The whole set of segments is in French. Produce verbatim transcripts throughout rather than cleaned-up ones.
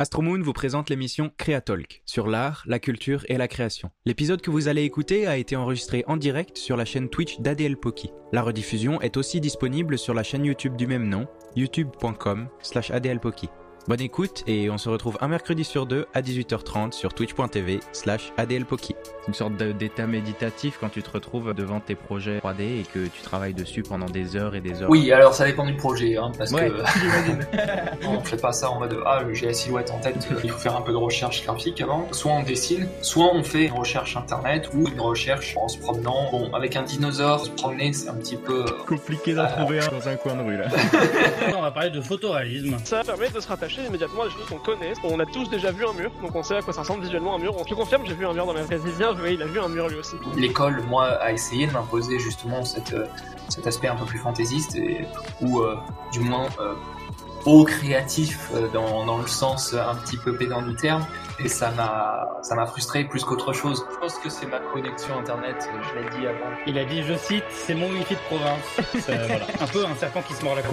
Astromoon vous présente l'émission Créatalk sur l'art, la culture et la création. L'épisode que vous allez écouter a été enregistré en direct sur la chaîne Twitch d'Adel Poki. La rediffusion est aussi disponible sur la chaîne YouTube du même nom, youtube point com slash adel poki. Bonne écoute et on se retrouve un mercredi sur deux à dix-huit heures trente sur twitch point t v slash adel poki. C'est une sorte d'état méditatif quand tu te retrouves devant tes projets trois D et que tu travailles dessus pendant des heures et des heures. Oui, alors ça dépend du projet, hein, parce ouais. que on fait pas ça en mode ah j'ai la silhouette en tête, il faut faire un peu de recherche graphique avant. Soit on dessine, soit on fait une recherche internet ou une recherche en se promenant. Bon, avec un dinosaure, se promener c'est un petit peu compliqué d'en euh... trouver un dans un coin de rue là. On va parler de photoréalisme. Ça permet de se rattacher immédiatement des choses qu'on connaît. On a tous déjà vu un mur, donc on sait à quoi ça ressemble visuellement un mur. On te confirme, j'ai vu un mur dans la vie. Bien joué, il a vu un mur lui aussi. L'école, moi, a essayé de m'imposer justement cette, euh, cet aspect un peu plus fantaisiste, et, ou euh, du moins euh, haut créatif euh, dans, dans le sens un petit peu pédant du terme, et ça m'a, ça m'a frustré plus qu'autre chose. Je pense que c'est ma connexion internet, je l'ai dit avant. Il a dit, je cite, c'est mon wifi de province. Ça, voilà. Un peu un serpent qui se mord la queue.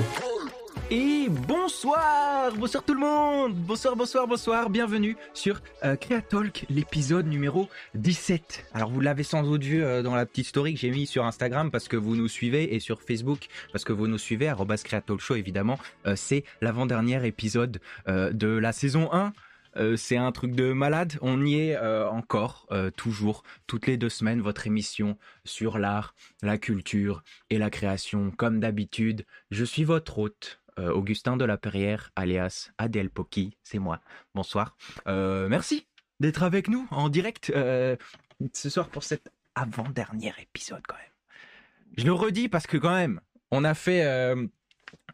Et bonsoir, bonsoir tout le monde, bonsoir, bonsoir, bonsoir, bienvenue sur euh, Créatalk, l'épisode numéro dix-sept. Alors vous l'avez sans doute vu euh, dans la petite story que j'ai mis sur Instagram parce que vous nous suivez et sur Facebook parce que vous nous suivez, arrobas Créatalkshow évidemment, euh, c'est l'avant-dernier épisode euh, de la saison un. Euh, c'est un truc de malade, on y est euh, encore, euh, toujours, toutes les deux semaines, votre émission sur l'art, la culture et la création, comme d'habitude. Je suis votre hôte, euh, Augustin de la Perrière, alias Adel Poki, c'est moi, bonsoir. Euh, merci d'être avec nous en direct euh, ce soir pour cet avant-dernier épisode quand même. Je le redis parce que quand même, on a fait... Euh,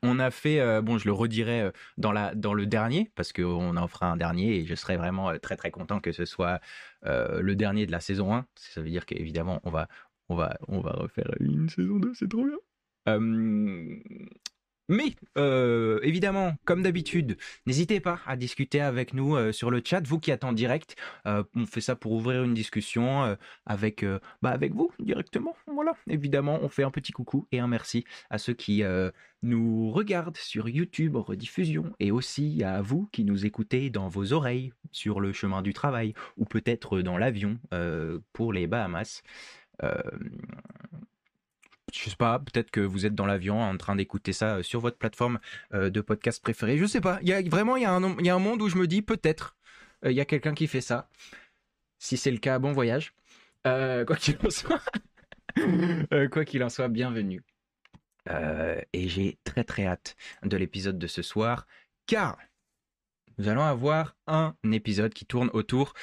On a fait, euh, bon je le redirai dans, la, dans le dernier, parce qu'on en fera un dernier et je serais vraiment très très content que ce soit euh, le dernier de la saison un. Ça veut dire qu'évidemment on va, on va, on va refaire une saison deux, c'est trop bien. Euh... Mais, euh, évidemment, comme d'habitude, n'hésitez pas à discuter avec nous euh, sur le chat, vous qui êtes en direct. Euh, on fait ça pour ouvrir une discussion euh, avec, euh, bah avec vous directement. Voilà, évidemment, on fait un petit coucou et un merci à ceux qui euh, nous regardent sur YouTube, rediffusion, et aussi à vous qui nous écoutez dans vos oreilles, sur le chemin du travail, ou peut-être dans l'avion euh, pour les Bahamas. Euh... Je sais pas, peut-être que vous êtes dans l'avion en train d'écouter ça sur votre plateforme de podcast préférée. Je sais pas, il y a, vraiment il y a, un, il y a un monde où je me dis peut-être il y a quelqu'un qui fait ça. Si c'est le cas, bon voyage. Euh, quoi qu'il en soit, euh, quoi qu'il en soit, bienvenue. Euh, et j'ai très très hâte de l'épisode de ce soir, car nous allons avoir un épisode qui tourne autour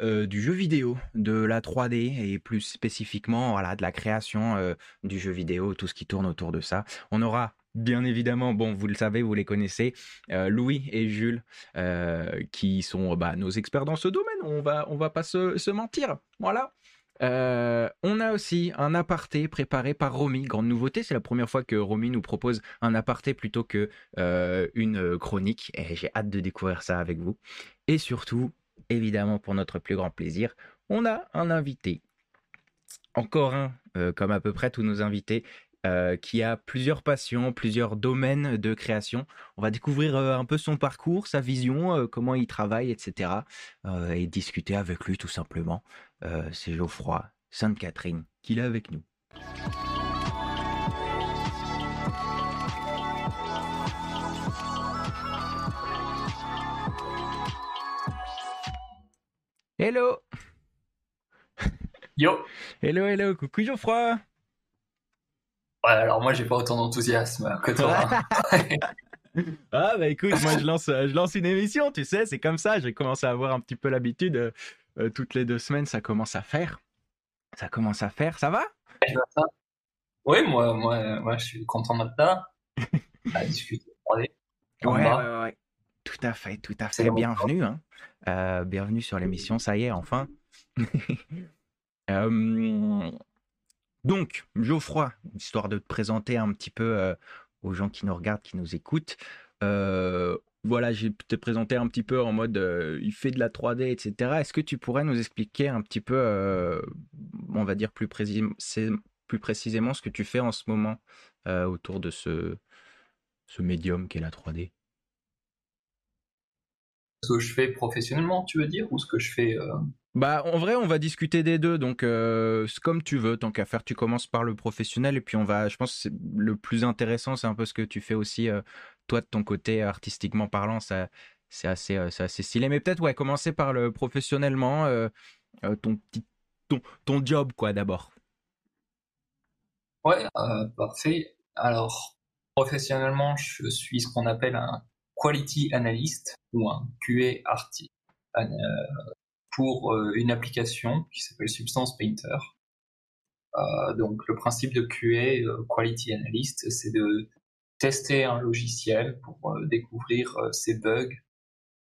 euh, du jeu vidéo, de la trois D et plus spécifiquement voilà, de la création euh, du jeu vidéo, tout ce qui tourne autour de ça. On aura bien évidemment, bon vous le savez, vous les connaissez, euh, Louis et Jules euh, qui sont bah, nos experts dans ce domaine, on va, on va pas se, se mentir, voilà. Euh, on a aussi un aparté préparé par Romy, grande nouveauté, c'est la première fois que Romy nous propose un aparté plutôt que euh, une chronique et j'ai hâte de découvrir ça avec vous. Et surtout, évidemment pour notre plus grand plaisir, on a un invité, encore un euh, comme à peu près tous nos invités euh, qui a plusieurs passions, plusieurs domaines de création. On va découvrir euh, un peu son parcours, sa vision, euh, comment il travaille, et cetera euh, et discuter avec lui tout simplement. Euh, c'est Geoffroy Sainte-Catherine qui est avec nous. Hello. Yo. Hello, hello, coucou Geoffroy. Ouais, alors moi j'ai pas autant d'enthousiasme que toi. Hein. Ah bah écoute, moi je lance, je lance une émission, tu sais, c'est comme ça. J'ai commencé à avoir un petit peu l'habitude. Euh... Euh, toutes les deux semaines, ça commence à faire. Ça commence à faire. Ça va ? Oui, moi, moi, moi, je suis content maintenant. À discuter. Ouais, ouais, ouais. Tout à fait, tout à fait. Bienvenue, hein. euh, bienvenue sur l'émission. Ça y est, enfin. euh, donc, Geoffroy, histoire de te présenter un petit peu euh, aux gens qui nous regardent, qui nous écoutent. Euh, Voilà, j'ai te présenté un petit peu en mode euh, il fait de la trois D, et cetera. Est-ce que tu pourrais nous expliquer un petit peu, euh, on va dire plus, précis, plus précisément ce que tu fais en ce moment euh, autour de ce, ce médium qu'est la trois D ? Ce que je fais professionnellement, tu veux dire, ou ce que je fais... Euh... Bah, en vrai, on va discuter des deux, donc euh, c'est comme tu veux, tant qu'à faire, tu commences par le professionnel, et puis on va, je pense que c'est le plus intéressant, c'est un peu ce que tu fais aussi, euh, toi, de ton côté, artistiquement parlant, ça, c'est assez, euh, c'est assez stylé, mais peut-être, ouais, commencer par le professionnellement, euh, euh, ton petit, ton, ton job, quoi, d'abord. Ouais, euh, parfait. Alors, professionnellement, je suis ce qu'on appelle un Quality Analyst ou un Q A Artist euh, pour euh, une application qui s'appelle Substance Painter. Euh, donc le principe de Q A, euh, Quality Analyst, c'est de tester un logiciel pour euh, découvrir euh, ses bugs,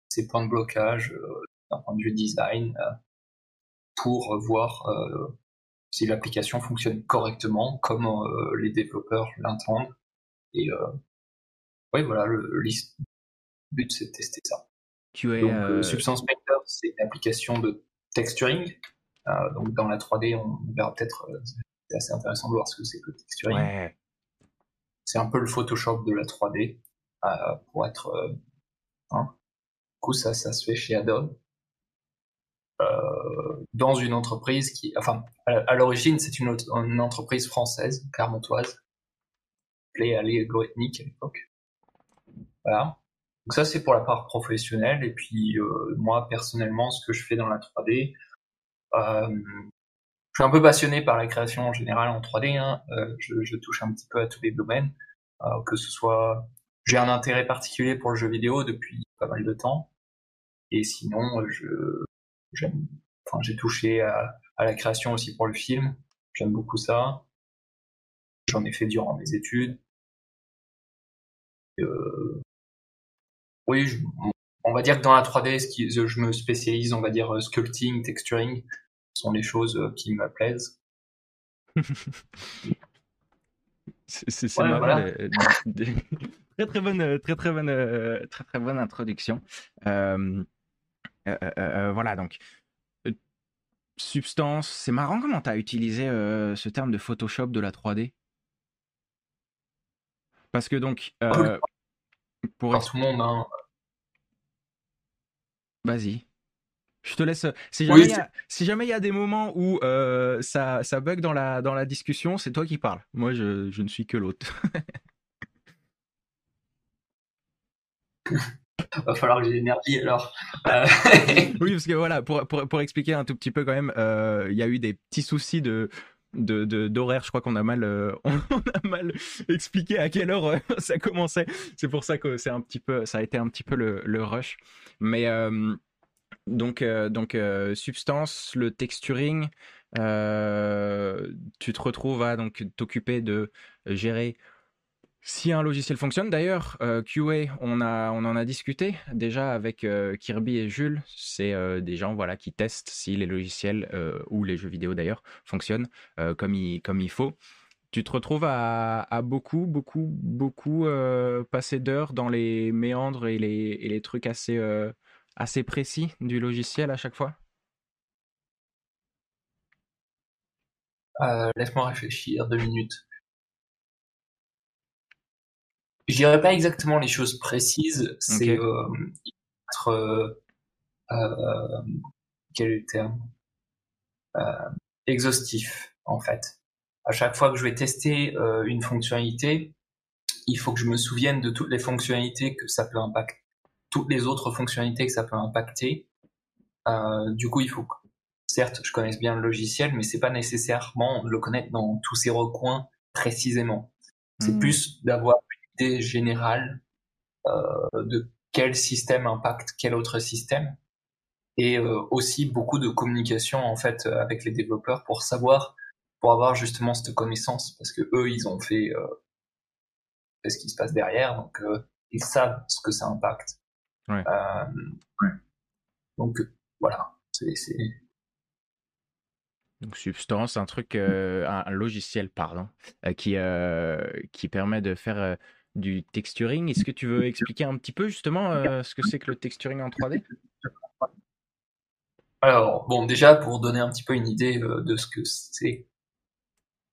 ses points de blocage euh, d'un point de vue design euh, pour euh, voir euh, si l'application fonctionne correctement comme euh, les développeurs l'entendent. Et euh, oui, voilà, le, le but c'est de tester ça. Q A, donc, euh... Substance Painter, c'est une application de texturing. Euh, donc, dans la trois D, on verra peut-être, euh, c'est assez intéressant de voir ce que c'est que le texturing. Ouais. C'est un peu le Photoshop de la trois D, euh, pour être. Euh, hein. Du coup, ça, ça se fait chez Adobe. Euh, dans une entreprise qui. Enfin, à l'origine, c'est une, autre, une entreprise française, clermontoise, appelée Allegro-Ethnique à l'époque. Voilà. Donc ça, c'est pour la part professionnelle. Et puis, euh, moi, personnellement, ce que je fais dans la trois D, euh, je suis un peu passionné par la création en général en trois D. Hein. Euh, je, je touche un petit peu à tous les domaines. Euh, que ce soit... J'ai un intérêt particulier pour le jeu vidéo depuis pas mal de temps. Et sinon, je j'aime, enfin, j'ai touché à, à la création aussi pour le film. J'aime beaucoup ça. J'en ai fait durant mes études. Euh... Oui, je, on va dire que dans la trois D, ce qui, je me spécialise, on va dire sculpting, texturing, sont les choses qui me plaisent. c'est c'est, c'est ouais, marrant. Voilà. Les, les, les... très très bonne, très très bonne, euh, très très bonne introduction. Euh, euh, euh, voilà donc. Euh, substance, c'est marrant comment tu as utilisé euh, ce terme de Photoshop de la trois D. Parce que donc. Euh, pour tout le monde, hein. Vas-y. Je te laisse. Si jamais oui, il y a des moments où euh, ça, ça bug dans la, dans la discussion, c'est toi qui parles. Moi, je, je ne suis que l'hôte. Va falloir que j'ai l'énergie alors. Euh... oui, parce que voilà, pour, pour, pour expliquer un tout petit peu quand même, il euh, y a eu des petits soucis de. De, de, d'horaire, je crois qu'on a mal, euh, on a mal expliqué à quelle heure euh, ça commençait. C'est pour ça que c'est un petit peu, ça a été un petit peu le, le rush. Mais euh, donc, euh, donc euh, substance, le texturing, euh, tu te retrouves à donc t'occuper de gérer si un logiciel fonctionne. D'ailleurs, euh, Q A, on a, on en a discuté déjà avec euh, Kirby et Jules. C'est euh, des gens voilà qui testent si les logiciels euh, ou les jeux vidéo d'ailleurs fonctionnent euh, comme il, comme il faut. Tu te retrouves à, à beaucoup, beaucoup, beaucoup euh, passer d'heures dans les méandres et les, et les trucs assez, euh, assez précis du logiciel à chaque fois. Euh, laisse-moi réfléchir deux minutes. Je dirais pas exactement les choses précises, c'est okay. euh, être, euh, quel est le terme euh, exhaustif en fait. À chaque fois que je vais tester euh, une fonctionnalité, il faut que je me souvienne de toutes les fonctionnalités que ça peut impacter, toutes les autres fonctionnalités que ça peut impacter. Euh, du coup, il faut que, certes, je connaisse bien le logiciel, mais c'est pas nécessairement le connaître dans tous ses recoins précisément. C'est mmh. plus d'avoir générale euh, de quel système impacte quel autre système et euh, aussi beaucoup de communication en fait avec les développeurs pour savoir, pour avoir justement cette connaissance parce que eux ils ont fait euh, ce qui se passe derrière donc euh, ils savent ce que ça impacte ouais. Euh, ouais. donc voilà c'est, c'est... Donc Substance, un truc euh, un, un logiciel pardon euh, qui, euh, qui permet de faire euh... du texturing. Est-ce que tu veux expliquer un petit peu justement euh, ce que c'est que le texturing en trois D ? Alors, bon, déjà pour donner un petit peu une idée euh, de ce que c'est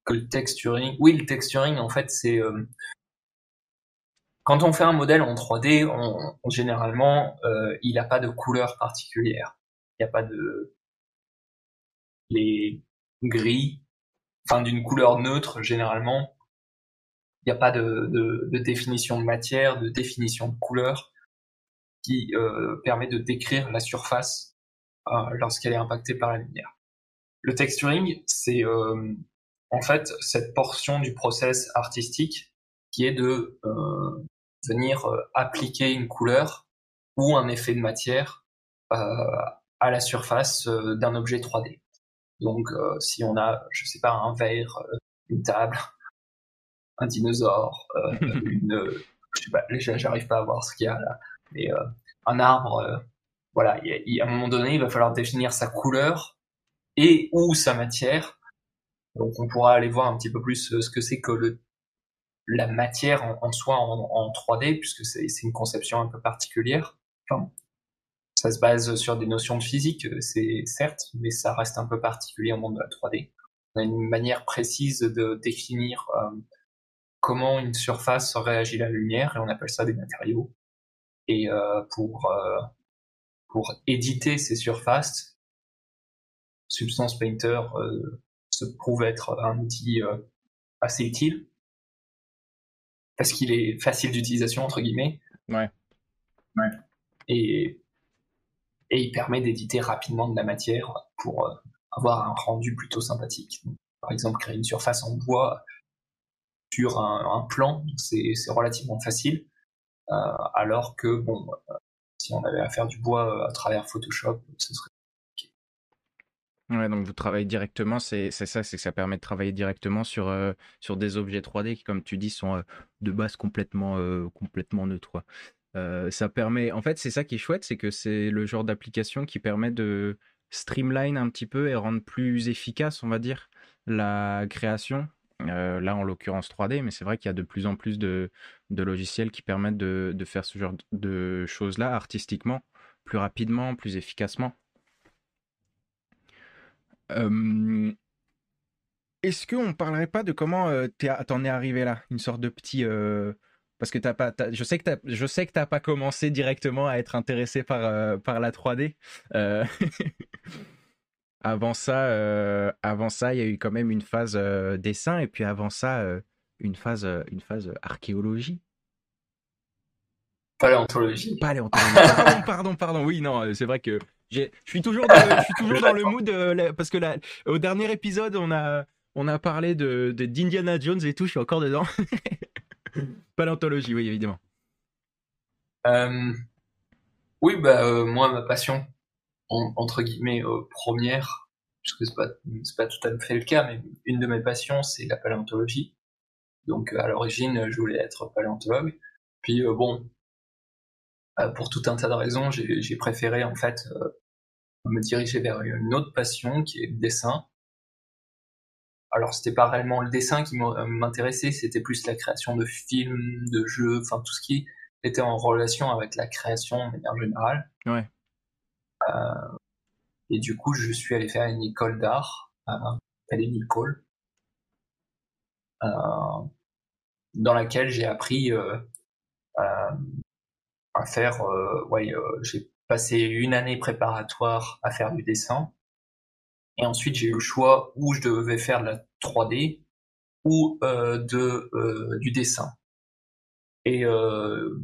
que le texturing. Oui, le texturing en fait c'est euh, Quand on fait un modèle en trois D, on, on, généralement, euh, il n'a pas de couleur particulière. Il n'y a pas de... Les gris, enfin d'une couleur neutre, généralement, il n'y a pas de, de, de définition de matière, de définition de couleur qui euh, permet de décrire la surface euh, lorsqu'elle est impactée par la lumière. Le texturing, c'est euh, en fait cette portion du process artistique qui est de... Euh, venir euh, appliquer une couleur ou un effet de matière euh, à la surface euh, d'un objet trois D. Donc, euh, si on a, je sais pas, un verre, euh, une table, un dinosaure, euh, une, euh, je sais pas, j'arrive pas à voir ce qu'il y a là, mais euh, un arbre, euh, voilà, y a, y a, à un moment donné, il va falloir définir sa couleur et ou sa matière. Donc, on pourra aller voir un petit peu plus ce que c'est que le la matière en, en soi en, en trois D, puisque c'est, c'est une conception un peu particulière. Enfin, ça se base sur des notions de physique, c'est certes, mais ça reste un peu particulier au monde de la trois D. On a une manière précise de définir euh, comment une surface réagit à la lumière, et on appelle ça des matériaux. Et euh, pour, euh, pour éditer ces surfaces, Substance Painter euh, se prouve être un outil euh, assez utile, parce qu'il est facile d'utilisation, entre guillemets. Ouais. Ouais. Et, et il permet d'éditer rapidement de la matière pour euh, avoir un rendu plutôt sympathique. Donc, par exemple, créer une surface en bois sur un, un plan, c'est, c'est relativement facile. Euh, alors que, bon, euh, si on avait à faire du bois à travers Photoshop, ce serait compliqué. Ouais, donc vous travaillez directement, c'est, c'est ça, c'est que ça permet de travailler directement sur, euh, sur des objets trois D qui, comme tu dis, sont... Euh... de base complètement, euh, complètement neutre. Euh, ça permet, en fait, c'est ça qui est chouette, c'est que c'est le genre d'application qui permet de streamline un petit peu et rendre plus efficace, on va dire, la création. Euh, là, en l'occurrence trois D, mais c'est vrai qu'il y a de plus en plus de, de logiciels qui permettent de, de faire ce genre de choses-là artistiquement, plus rapidement, plus efficacement. Euh... Est-ce qu'on parlerait pas de comment euh, t'en es arrivé là, une sorte de petit euh... parce que t'as pas, t'as... je sais que t'as, je sais que t'as pas commencé directement à être intéressé par euh, par la trois D. Euh... avant ça, euh... avant ça, il y a eu quand même une phase euh, dessin et puis avant ça euh, une phase, euh, une phase euh, archéologie. Paléontologie. Paléontologie. Pardon, pardon, pardon. Oui, non, c'est vrai que j'ai... je suis toujours, dans le, je suis toujours dans le mood euh, la... parce que la... au dernier épisode, on a On a parlé de, de, d'Indiana Jones et tout, je suis encore dedans. Paléontologie, oui, évidemment. Euh, oui, bah, euh, moi, ma passion, en, entre guillemets, euh, première, puisque c'est pas, c'est pas tout à fait le cas, mais une de mes passions, c'est la paléontologie. Donc, euh, à l'origine, je voulais être paléontologue. Puis, euh, bon, euh, pour tout un tas de raisons, j'ai, j'ai préféré, en fait, euh, me diriger vers une autre passion, qui est le dessin. Alors, c'était pas réellement le dessin qui m'intéressait, c'était plus la création de films, de jeux, enfin tout ce qui était en relation avec la création de manière générale. Ouais. Euh, et du coup, je suis allé faire une école d'art, euh, appelée Nicole, euh, dans laquelle j'ai appris euh, euh, à faire. Euh, ouais, euh, j'ai passé une année préparatoire à faire du dessin. Et ensuite, j'ai eu le choix où je devais faire de la trois D ou euh, de, euh, du dessin. Et euh,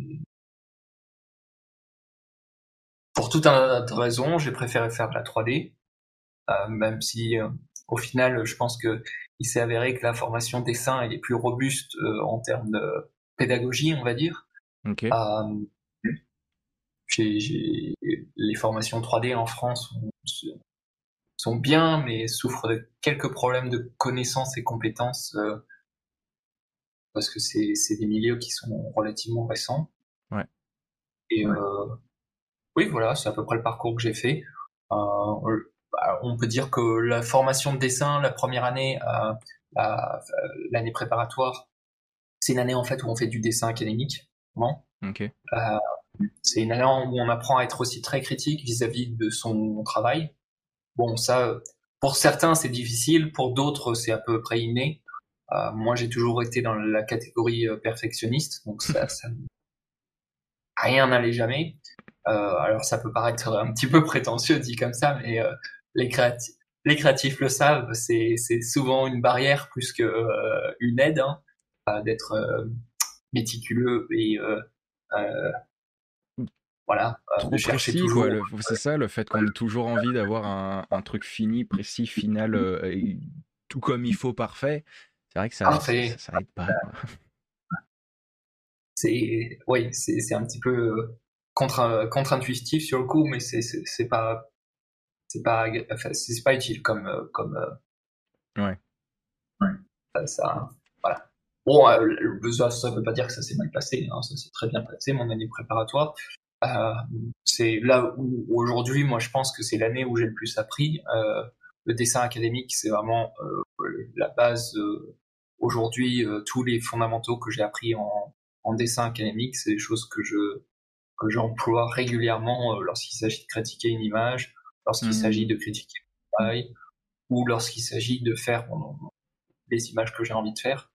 pour tout un tas de raisons, j'ai préféré faire de la trois D, euh, même si euh, au final, je pense que il s'est avéré que la formation dessin elle est plus robuste euh, en termes de pédagogie, on va dire. Okay. Euh, j'ai, j'ai... Les formations trois D en France ont... sont bien, mais souffrent de quelques problèmes de connaissances et compétences euh, parce que c'est, c'est des milieux qui sont relativement récents. Ouais. Et ouais. Euh, oui, voilà, c'est à peu près le parcours que j'ai fait. Euh, on peut dire que la formation de dessin, la première année, euh, la, l'année préparatoire, c'est une année en fait où on fait du dessin académique. Bon. Okay. Euh, c'est une année où on apprend à être aussi très critique vis-à-vis de son travail. Bon, ça, pour certains, c'est difficile. Pour d'autres, c'est à peu près inné. Euh, moi, j'ai toujours été dans la catégorie euh, perfectionniste. Donc, ça, ça, rien n'allait jamais. Euh, alors ça peut paraître un petit peu prétentieux dit comme ça, mais euh, les créatifs, les créatifs le savent, c'est, c'est souvent une barrière plus que euh, une aide, hein, d'être euh, méticuleux et euh, euh, voilà, trop de chercher précis, toujours. Ouais, le, c'est ça, le fait qu'on ait toujours envie d'avoir un, un truc fini, précis, final, euh, et tout comme il faut, parfait. C'est vrai que ça n'arrête ah, pas. C'est, oui, c'est, c'est un petit peu contre, contre-intuitif sur le coup, mais c'est, c'est, c'est pas, c'est pas, enfin, c'est pas utile comme, comme. Ouais. Ça, ça voilà. Bon, euh, ça, ça veut pas dire que ça s'est mal passé, hein, ça s'est très bien passé, mon année préparatoire. Euh, c'est là où, où aujourd'hui, moi, je pense que c'est l'année où j'ai le plus appris. Euh, le dessin académique, c'est vraiment euh, la base. Euh, aujourd'hui, euh, tous les fondamentaux que j'ai appris en, en dessin académique, c'est des choses que je que j'emploie régulièrement euh, lorsqu'il s'agit de critiquer une image, lorsqu'il mmh. s'agit de critiquer un travail, ou lorsqu'il s'agit de faire bon, les images que j'ai envie de faire.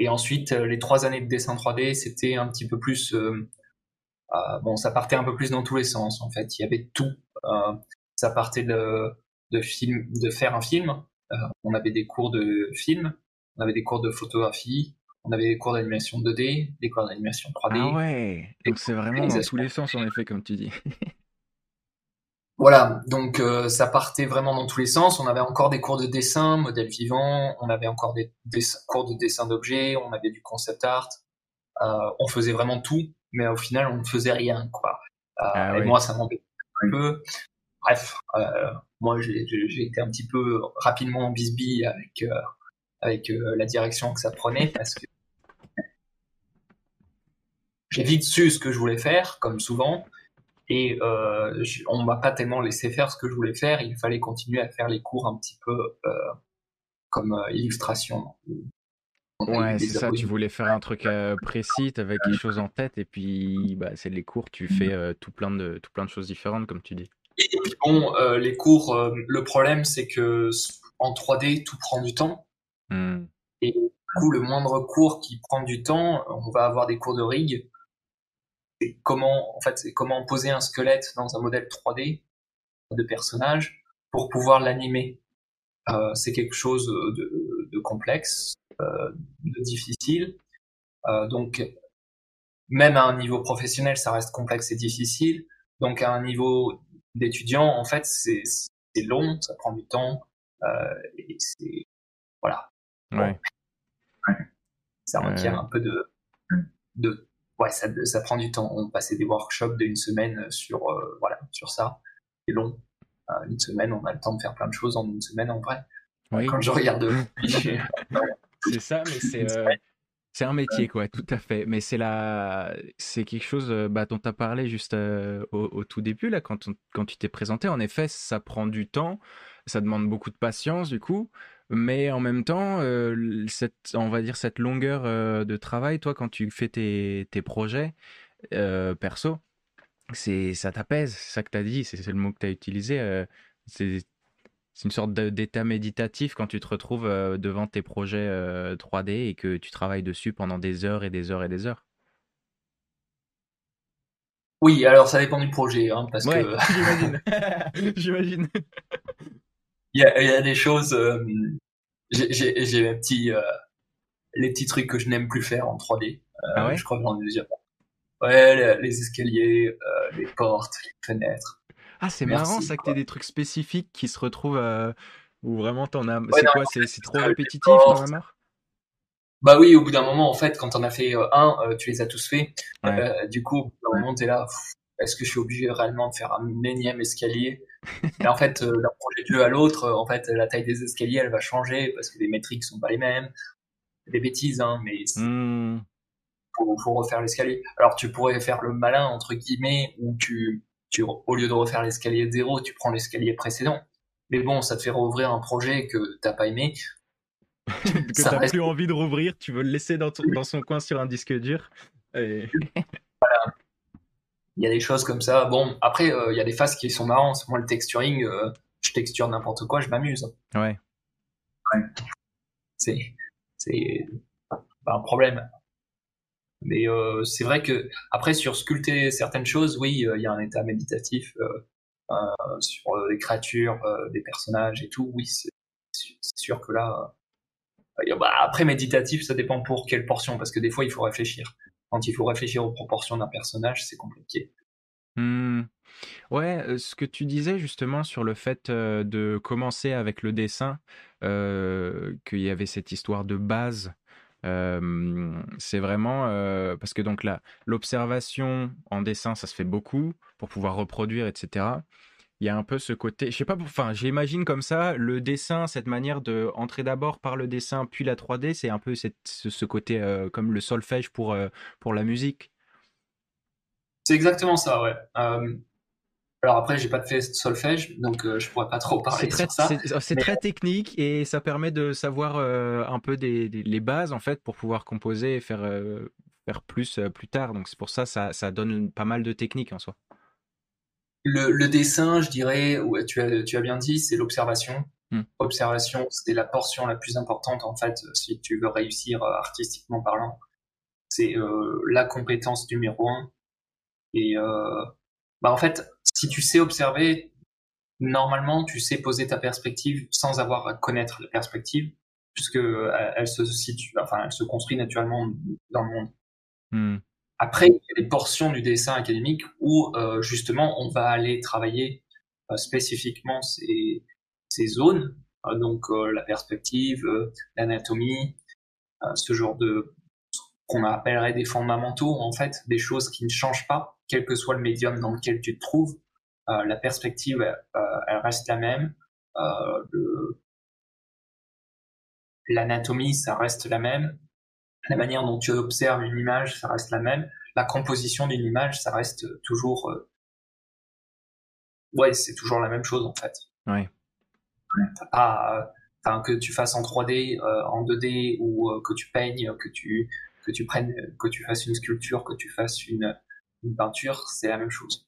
Et ensuite, les trois années de dessin trois D, c'était un petit peu plus... Euh, euh, bon, ça partait un peu plus dans tous les sens, en fait. Il y avait tout. Euh, ça partait de, de, film, de faire un film. Euh, on avait des cours de film, on avait des cours de photographie, on avait des cours d'animation deux D, des cours d'animation trois D. Ah ouais, donc c'est vraiment dans tous les sens, en effet, comme tu dis. Voilà, donc euh, ça partait vraiment dans tous les sens. On avait encore des cours de dessin, modèle vivant, on avait encore des, des cours de dessin d'objets, on avait du concept art. Euh, on faisait vraiment tout, mais au final, on ne faisait rien, quoi. Euh, ah, et oui. Moi, ça m'embêtait un peu. Bref, euh, moi, j'ai, j'ai été un petit peu rapidement en bisbille avec, euh, avec euh, la direction que ça prenait, parce que j'ai vite su ce que je voulais faire, comme souvent. Et euh, je, on m'a pas tellement laissé faire ce que je voulais faire. Il fallait continuer à faire les cours un petit peu euh, comme euh, illustration. Ouais, c'est ça. Tu voulais faire un truc euh, précis, t'avais quelque chose en tête, et puis bah c'est les cours. Tu fais euh, tout plein de tout plein de choses différentes, comme tu dis. Et, et puis bon, euh, les cours. Euh, le problème, c'est que en trois D, tout prend du temps. Mm. Et du coup, le moindre cours qui prend du temps, on va avoir des cours de rig. C'est comment, en fait, c'est comment poser un squelette dans un modèle trois D de personnage pour pouvoir l'animer. Euh, c'est quelque chose de, de complexe, euh, de difficile. Euh, donc, même à un niveau professionnel, ça reste complexe et difficile. Donc, à un niveau d'étudiant, en fait, c'est, c'est long, ça prend du temps. Euh, et c'est, voilà. Ouais. Bon. Ça requiert ouais. un peu de, de, ouais, ça, ça prend du temps. On passait des workshops d'une semaine sur, euh, voilà, sur ça. C'est long. Euh, une semaine, on a le temps de faire plein de choses en une semaine, en vrai. Oui. Quand je regarde... c'est ça, mais c'est, euh, c'est un métier, quoi, tout à fait. Mais c'est, la... c'est quelque chose bah, dont tu as parlé juste euh, au, au tout début, là, quand, on, quand tu t'es présenté. En effet, ça prend du temps. Ça demande beaucoup de patience, du coup. Mais en même temps, euh, cette, on va dire cette longueur euh, de travail, toi, quand tu fais tes, tes projets euh, perso, c'est, ça t'apaise, c'est ça que tu as dit, c'est, c'est le mot que tu as utilisé. Euh, c'est, c'est une sorte d'état méditatif quand tu te retrouves euh, devant tes projets euh, trois D et que tu travailles dessus pendant des heures et des heures et des heures. Oui, alors ça dépend du projet, hein, parce ouais, que... j'imagine. j'imagine. Il y, a, il y a des choses, euh, j'ai, j'ai, j'ai les petits, euh, les petits trucs que je n'aime plus faire en trois D. Euh, ah ouais je crois que j'en ai déjà parlé. Ouais, les, les escaliers, euh, les portes, les fenêtres. Ah, c'est Merci, marrant ça quoi. Que tu as des trucs spécifiques qui se retrouvent euh, où vraiment t'en as. Ouais, c'est non, quoi c'est, c'est trop répétitif, t'en as marre ? Bah oui, au bout d'un moment, en fait, quand t'en as fait euh, un, euh, tu les as tous faits. Ouais. Euh, du coup, au bout d'un moment, t'es là. Pff, est-ce que je suis obligé réellement de faire un énième escalier ? Et en fait, euh, d'un projet de l'un à l'autre, euh, en fait, la taille des escaliers, elle va changer parce que les métriques sont pas les mêmes. Des bêtises, hein, mais il mmh. faut, faut refaire l'escalier. Alors, tu pourrais faire le malin, entre guillemets, où tu, tu, au lieu de refaire l'escalier de zéro, tu prends l'escalier précédent. Mais bon, ça te fait rouvrir un projet que t'as pas aimé. que ça t'as reste... plus envie de rouvrir, tu veux le laisser dans, ton, dans son coin sur un disque dur. Et... voilà. Il y a des choses comme ça. Bon, après, euh, il y a des phases qui sont marrantes. Moi, le texturing, euh, je texture n'importe quoi, je m'amuse. Ouais. ouais. C'est, c'est pas un problème. Mais euh, c'est vrai que après sur sculpter certaines choses, oui, il euh, y a un état méditatif euh, euh, sur euh, des créatures, euh, des personnages et tout. Oui, c'est, c'est sûr que là, euh, bah, après méditatif, ça dépend pour quelle portion, parce que des fois il faut réfléchir. Quand il faut réfléchir aux proportions d'un personnage, c'est compliqué. Mmh. Ouais, ce que tu disais justement sur le fait de commencer avec le dessin, euh, qu'il y avait cette histoire de base. Euh, c'est vraiment euh, parce que donc là, l'observation en dessin, ça se fait beaucoup pour pouvoir reproduire, et cetera. Il y a un peu ce côté, je sais pas, enfin, j'imagine comme ça le dessin, cette manière de entrer d'abord par le dessin puis la trois D, c'est un peu cette, ce, ce côté euh, comme le solfège pour euh, pour la musique. C'est exactement ça, ouais. Euh... Alors après, j'ai pas fait solfège, donc euh, je pourrais pas trop parler c'est très, sur ça. C'est, c'est mais... très technique et ça permet de savoir euh, un peu des, des, les bases en fait pour pouvoir composer et faire euh, faire plus euh, plus tard. Donc c'est pour ça, ça ça donne pas mal de techniques en soi. Le, le dessin, je dirais, ouais, tu as tu as bien dit, c'est l'observation. Hmm. Observation, c'est la portion la plus importante en fait si tu veux réussir euh, artistiquement parlant. C'est euh, la compétence numéro un et euh, bah en fait. Si tu sais observer, normalement, tu sais poser ta perspective sans avoir à connaître la perspective, puisque elle, elle se situe, enfin, elle se construit naturellement dans le monde. Mm. Après, il y a des portions du dessin académique où euh, justement, on va aller travailler euh, spécifiquement ces, ces zones, euh, donc euh, la perspective, euh, l'anatomie, euh, ce genre de qu'on appellerait des fondamentaux, en fait, des choses qui ne changent pas, quel que soit le médium dans lequel tu te trouves. Euh, la perspective, euh, elle reste la même. Euh, le... L'anatomie, ça reste la même. La manière dont tu observes une image, ça reste la même. La composition d'une image, ça reste toujours... Euh... Ouais, c'est toujours la même chose, en fait. Oui. T'as pas... Euh... Enfin, que tu fasses en trois D, euh, en deux D, ou euh, que tu peignes, que tu, que tu prennes, que tu fasses une sculpture, que tu fasses une... une peinture, c'est la même chose.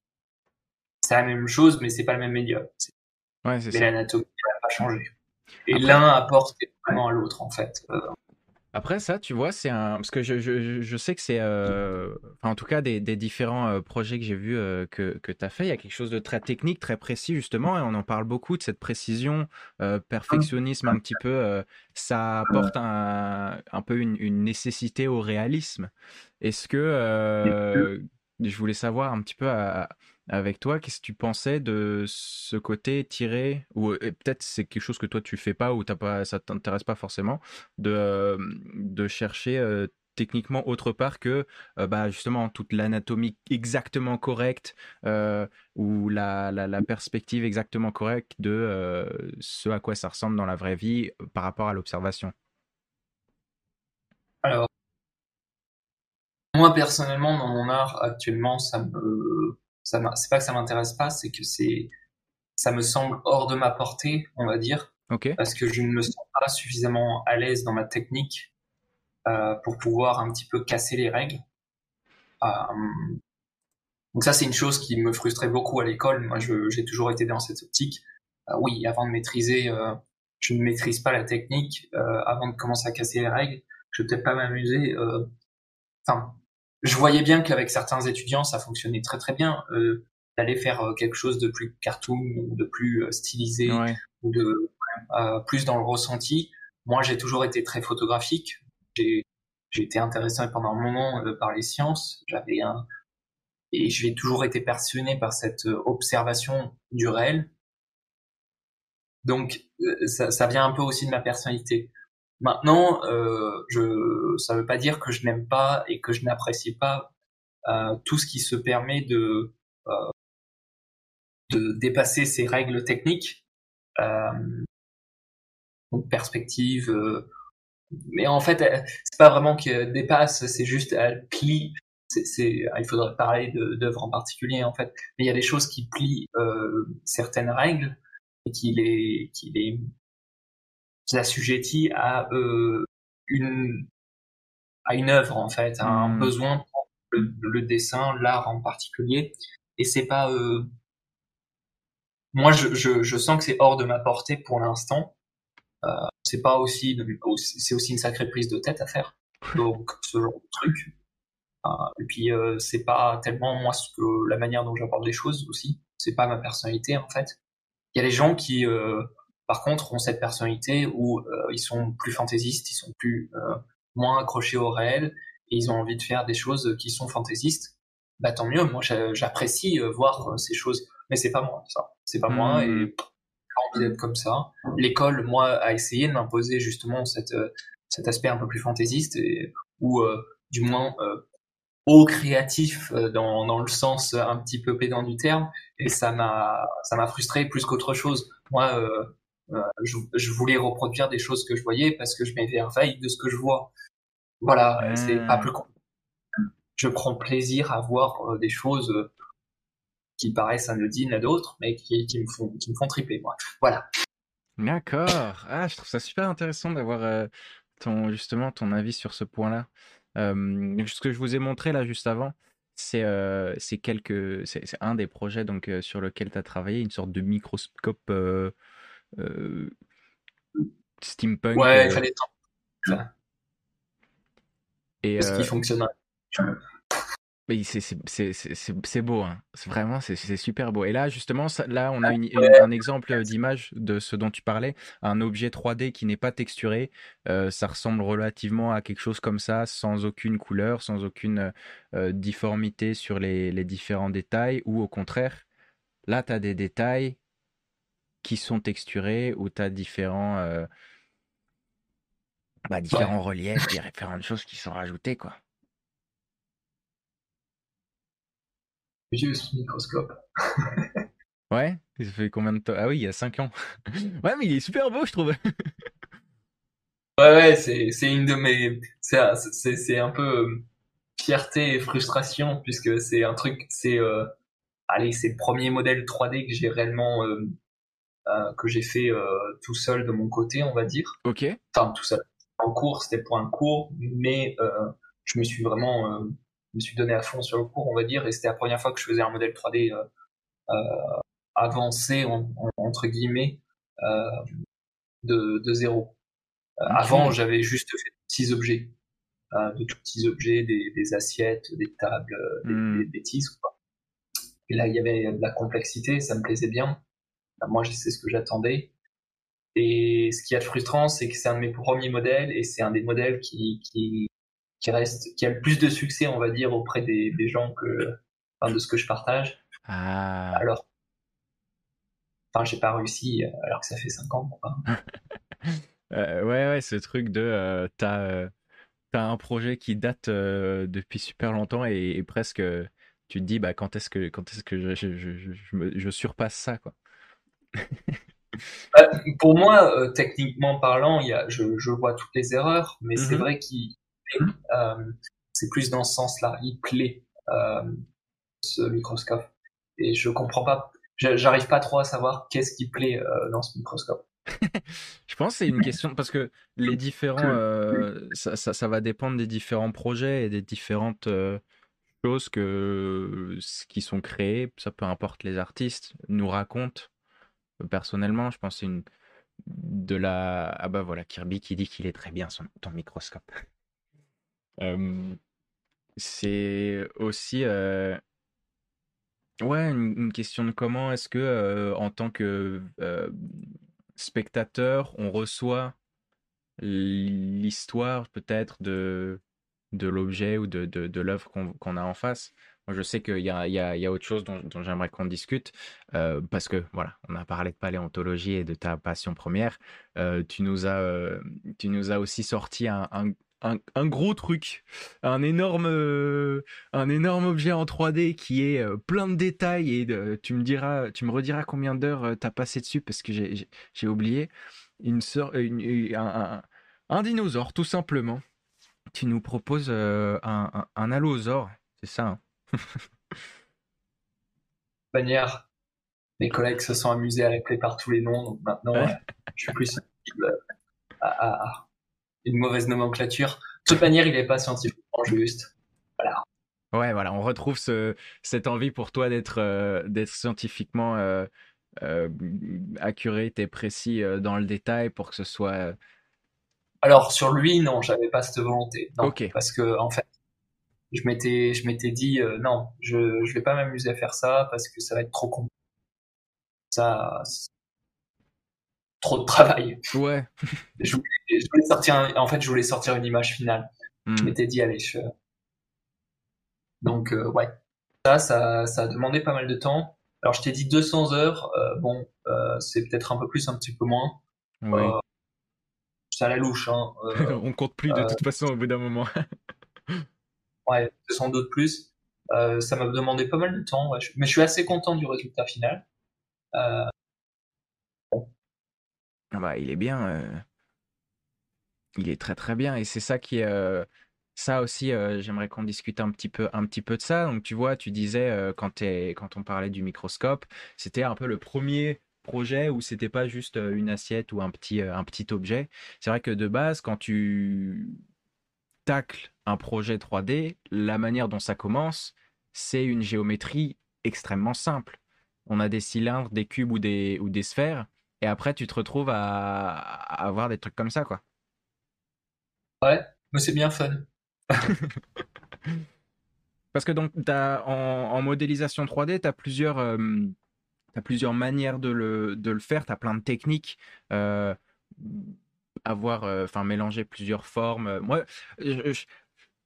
C'est la même chose, mais c'est pas le même médium. C'est... Ouais, c'est mais ça. L'anatomie n'a pas changé. Et après... l'un apporte vraiment à l'autre, en fait. Euh... Après ça, tu vois, c'est un... Parce que je, je, je sais que c'est... Euh... Enfin, en tout cas, des, des différents euh, projets que j'ai vus euh, que, que tu as fait, il y a quelque chose de très technique, très précis, justement, et on en parle beaucoup de cette précision, euh, perfectionnisme un petit peu. Euh, ça apporte un, un peu une, une nécessité au réalisme. Est-ce que... Euh... Je voulais savoir un petit peu à, à, avec toi, qu'est-ce que tu pensais de ce côté tiré, ou peut-être c'est quelque chose que toi tu fais pas ou t'as pas, ça t'intéresse pas forcément, de, de chercher euh, techniquement autre part que euh, bah, justement toute l'anatomie exactement correcte euh, ou la, la, la perspective exactement correcte de euh, ce à quoi ça ressemble dans la vraie vie par rapport à l'observation. Alors, moi, personnellement, dans mon art, actuellement, ça me, ça m'a, c'est pas que ça m'intéresse pas, c'est que c'est, ça me semble hors de ma portée, on va dire. Okay. Parce que je ne me sens pas suffisamment à l'aise dans ma technique, euh, pour pouvoir un petit peu casser les règles. Euh, donc ça, c'est une chose qui me frustrait beaucoup à l'école. Moi, je, j'ai toujours été dans cette optique. Euh, oui, avant de maîtriser, euh, je ne maîtrise pas la technique, euh, avant de commencer à casser les règles, je vais peut-être pas m'amuser, euh, enfin, je voyais bien qu'avec certains étudiants, ça fonctionnait très très bien euh, d'aller faire euh, quelque chose de plus cartoon, de plus euh, stylisé, ouais. ou de euh, plus dans le ressenti. Moi, j'ai toujours été très photographique. J'ai, j'ai été intéressé pendant un moment euh, par les sciences. J'avais un et j'ai toujours été passionné par cette euh, observation du réel. Donc, euh, ça, ça vient un peu aussi de ma personnalité. Maintenant, euh, je, ça veut pas dire que je n'aime pas et que je n'apprécie pas euh, tout ce qui se permet de, euh, de dépasser ces règles techniques, euh, perspective. Euh, mais en fait, c'est pas vraiment qu'elle dépasse, c'est juste elle plie. C'est, c'est, il faudrait parler de, d'œuvres en particulier en fait. Mais il y a des choses qui plient euh, certaines règles et qui les, qui les assujetti à euh, une à une œuvre en fait, à un mmh. besoin pour le, le dessin, l'art en particulier. Et c'est pas euh... moi je, je je sens que c'est hors de ma portée pour l'instant. Euh, c'est pas aussi c'est aussi une sacrée prise de tête à faire. Donc ce genre de truc. Et puis euh, c'est pas tellement moi ce que la manière dont j'aborde les choses aussi, c'est pas ma personnalité en fait. Il y a les gens qui euh, par contre ont cette personnalité où euh, ils sont plus fantaisistes, ils sont plus euh, moins accrochés au réel et ils ont envie de faire des choses qui sont fantaisistes. Bah tant mieux, moi j'apprécie voir ces choses, mais c'est pas moi ça, c'est pas mmh. moi et j'ai pas envie d'être comme ça. L'école moi a essayé de m'imposer justement cette cet aspect un peu plus fantaisiste et ou euh, du moins euh, au créatif dans dans le sens un petit peu pédant du terme, et ça m'a ça m'a frustré plus qu'autre chose. Moi euh, euh, je, je voulais reproduire des choses que je voyais parce que je m'émerveille de ce que je vois. Voilà, mmh. c'est pas plus compliqué. Je prends plaisir à voir euh, des choses euh, qui paraissent anodines à d'autres, mais qui qui me font qui me font triper moi. Voilà. D'accord. Ah, je trouve ça super intéressant d'avoir euh, ton justement ton avis sur ce point-là. Euh, ce que je vous ai montré là juste avant, c'est, euh, c'est, quelques, c'est, c'est un des projets donc, euh, sur lequel tu as travaillé, une sorte de microscope euh, euh, steampunk. Ouais, il fallait tant. Parce qu'il fonctionne. Mais c'est, c'est, c'est, c'est, c'est beau, hein. C'est vraiment, c'est, c'est super beau. Et là, justement, ça, là, on a une, une, un exemple d'image de ce dont tu parlais, un objet trois D qui n'est pas texturé. Euh, ça ressemble relativement à quelque chose comme ça, sans aucune couleur, sans aucune euh, difformité sur les, les différents détails. Ou au contraire, là, tu as des détails qui sont texturés ou tu as différents, euh, bah, différents ouais. reliefs, différentes choses qui sont rajoutées, quoi. Juste microscope. Ouais, ça fait combien de temps ? Ah oui, il y a cinq ans. Ouais, mais il est super beau, je trouve. Ouais, ouais, c'est, c'est une de mes... C'est, c'est, c'est un peu fierté et frustration, puisque c'est un truc... C'est, euh... allez, c'est le premier modèle trois D que j'ai réellement... Euh, euh, que j'ai fait euh, tout seul de mon côté, on va dire. Ok. Enfin, tout seul. En cours, c'était pour un cours, mais euh, je me suis vraiment... Euh, Je me suis donné à fond sur le cours, on va dire, et c'était la première fois que je faisais un modèle trois D euh, euh, avancé, en, en, entre guillemets, euh, de, de zéro. Euh, okay. Avant, j'avais juste fait des petits objets, euh, de tout petits objets, des, des assiettes, des tables, des, mm. des bêtises, quoi. Et là, il y avait de la complexité, ça me plaisait bien. Moi, c'est ce que j'attendais. Et ce qu'il y a de frustrant, c'est que c'est un de mes premiers modèles, et c'est un des modèles qui... qui qui reste, qui a le plus de succès, on va dire, auprès des, des gens que, enfin, de ce que je partage. Ah. Alors, enfin, j'ai pas réussi, alors que ça fait cinq ans. Hein. euh, ouais, ouais, ce truc de, euh, t'as, euh, t'as un projet qui date euh, depuis super longtemps et, et presque, tu te dis, bah, quand est-ce que, quand est-ce que je, je, je, je, me, je surpasse ça, quoi. euh, pour moi, euh, techniquement parlant, y a, je, je vois toutes les erreurs, mais mm-hmm. c'est vrai qu'il Euh, c'est plus dans ce sens-là, il plaît euh, ce microscope. Et je comprends pas, j'arrive pas trop à savoir qu'est-ce qui plaît euh, dans ce microscope. Je pense que c'est une question parce que les différents, euh, ça, ça, ça va dépendre des différents projets et des différentes euh, choses que qui sont créées. Ça, peu importe les artistes nous racontent. Personnellement, je pense que c'est une de la ah bah voilà Kirby qui dit qu'il est très bien son ton microscope. Euh, c'est aussi euh, ouais une, une question de comment est-ce que euh, en tant que euh, spectateur on reçoit l'histoire peut-être de de l'objet ou de de, de l'œuvre qu'on, qu'on a en face. Moi, je sais qu'il y a il y a il y a autre chose dont, dont j'aimerais qu'on discute euh, parce que voilà on a parlé de paléontologie et de ta passion première. Euh, tu nous as euh, tu nous as aussi sorti un, un Un, un gros truc, un énorme, euh, un énorme objet en trois D qui est euh, plein de détails et de, tu me diras, tu me rediras combien d'heures euh, t'as passé dessus parce que j'ai, j'ai, j'ai oublié une, soeur, une, une un, un, un dinosaure tout simplement. Tu nous proposes euh, un, un, un allosaure, c'est ça. Hein. Manière, mes collègues se sont amusés à appeler par tous les noms, donc maintenant euh, je suis plus sensible à. à, à... une mauvaise nomenclature. De toute manière, il n'est pas scientifiquement juste. Voilà. Ouais, voilà, on retrouve ce, cette envie pour toi d'être, euh, d'être scientifiquement euh, euh, accurate et précis euh, dans le détail pour que ce soit... Euh... Alors, sur lui, non, je n'avais pas cette volonté. Non, okay. Parce que, en fait, je m'étais je m'étais dit euh, non, je je vais pas m'amuser à faire ça parce que ça va être trop compliqué. Ça trop de travail. Ouais. Je voulais, je voulais sortir un, en fait je voulais sortir une image finale. Mm. Je m'étais dit allez, je... donc euh, ouais. Ça ça ça a demandé pas mal de temps. Alors je t'ai dit deux cents heures, euh, bon, euh, c'est peut-être un peu plus, un petit peu moins. Oui. Euh, c'est à la louche. Hein. Euh, On compte plus de euh, toute façon au bout d'un moment. Ouais, deux cents de plus. Euh, ça m'a demandé pas mal de temps, ouais. Mais je suis assez content du résultat final. Euh... Ah bah, il est bien. Euh... Il est très très bien, et c'est ça qui est... Euh... Ça aussi, euh, j'aimerais qu'on discute un petit peu, un petit peu de ça. Donc, tu vois, tu disais euh, quand, t'es, quand on parlait du microscope, c'était un peu le premier projet où c'était pas juste une assiette ou un petit, un petit objet. C'est vrai que de base, quand tu tacles un projet trois D, la manière dont ça commence, c'est une géométrie extrêmement simple. On a des cylindres, des cubes ou des, ou des sphères, et après, tu te retrouves à, à avoir des trucs comme ça, quoi. Ouais, mais c'est bien fun. Parce que donc t'as, en, en modélisation trois D, tu as plusieurs, euh, t'as plusieurs manières de le, de le faire, tu as plein de techniques, euh, avoir, euh, mélanger plusieurs formes. Moi, je, je,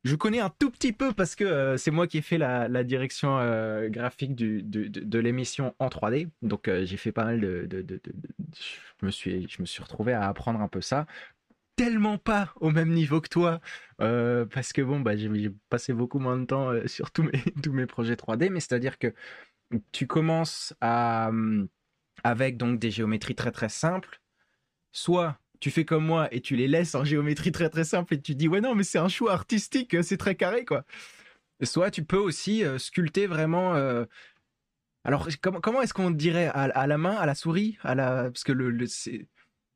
je connais un tout petit peu parce que euh, c'est moi qui ai fait la, la direction euh, graphique du, du, de, de l'émission en trois D, donc euh, j'ai fait pas mal de... de, de, de, de je, me suis, je me suis retrouvé à apprendre un peu ça. Tellement pas au même niveau que toi, euh, parce que bon, bah, j'ai, j'ai passé beaucoup moins de temps euh, sur tous mes, tous mes projets trois D, mais c'est-à-dire que tu commences à, euh, avec donc des géométries très très simples, soit tu fais comme moi et tu les laisses en géométrie très très simple et tu dis ouais non mais c'est un choix artistique, c'est très carré quoi, soit tu peux aussi euh, sculpter vraiment... Euh, alors comment, comment est-ce qu'on dirait à, à la main, à la souris, à la... parce que le... le c'est,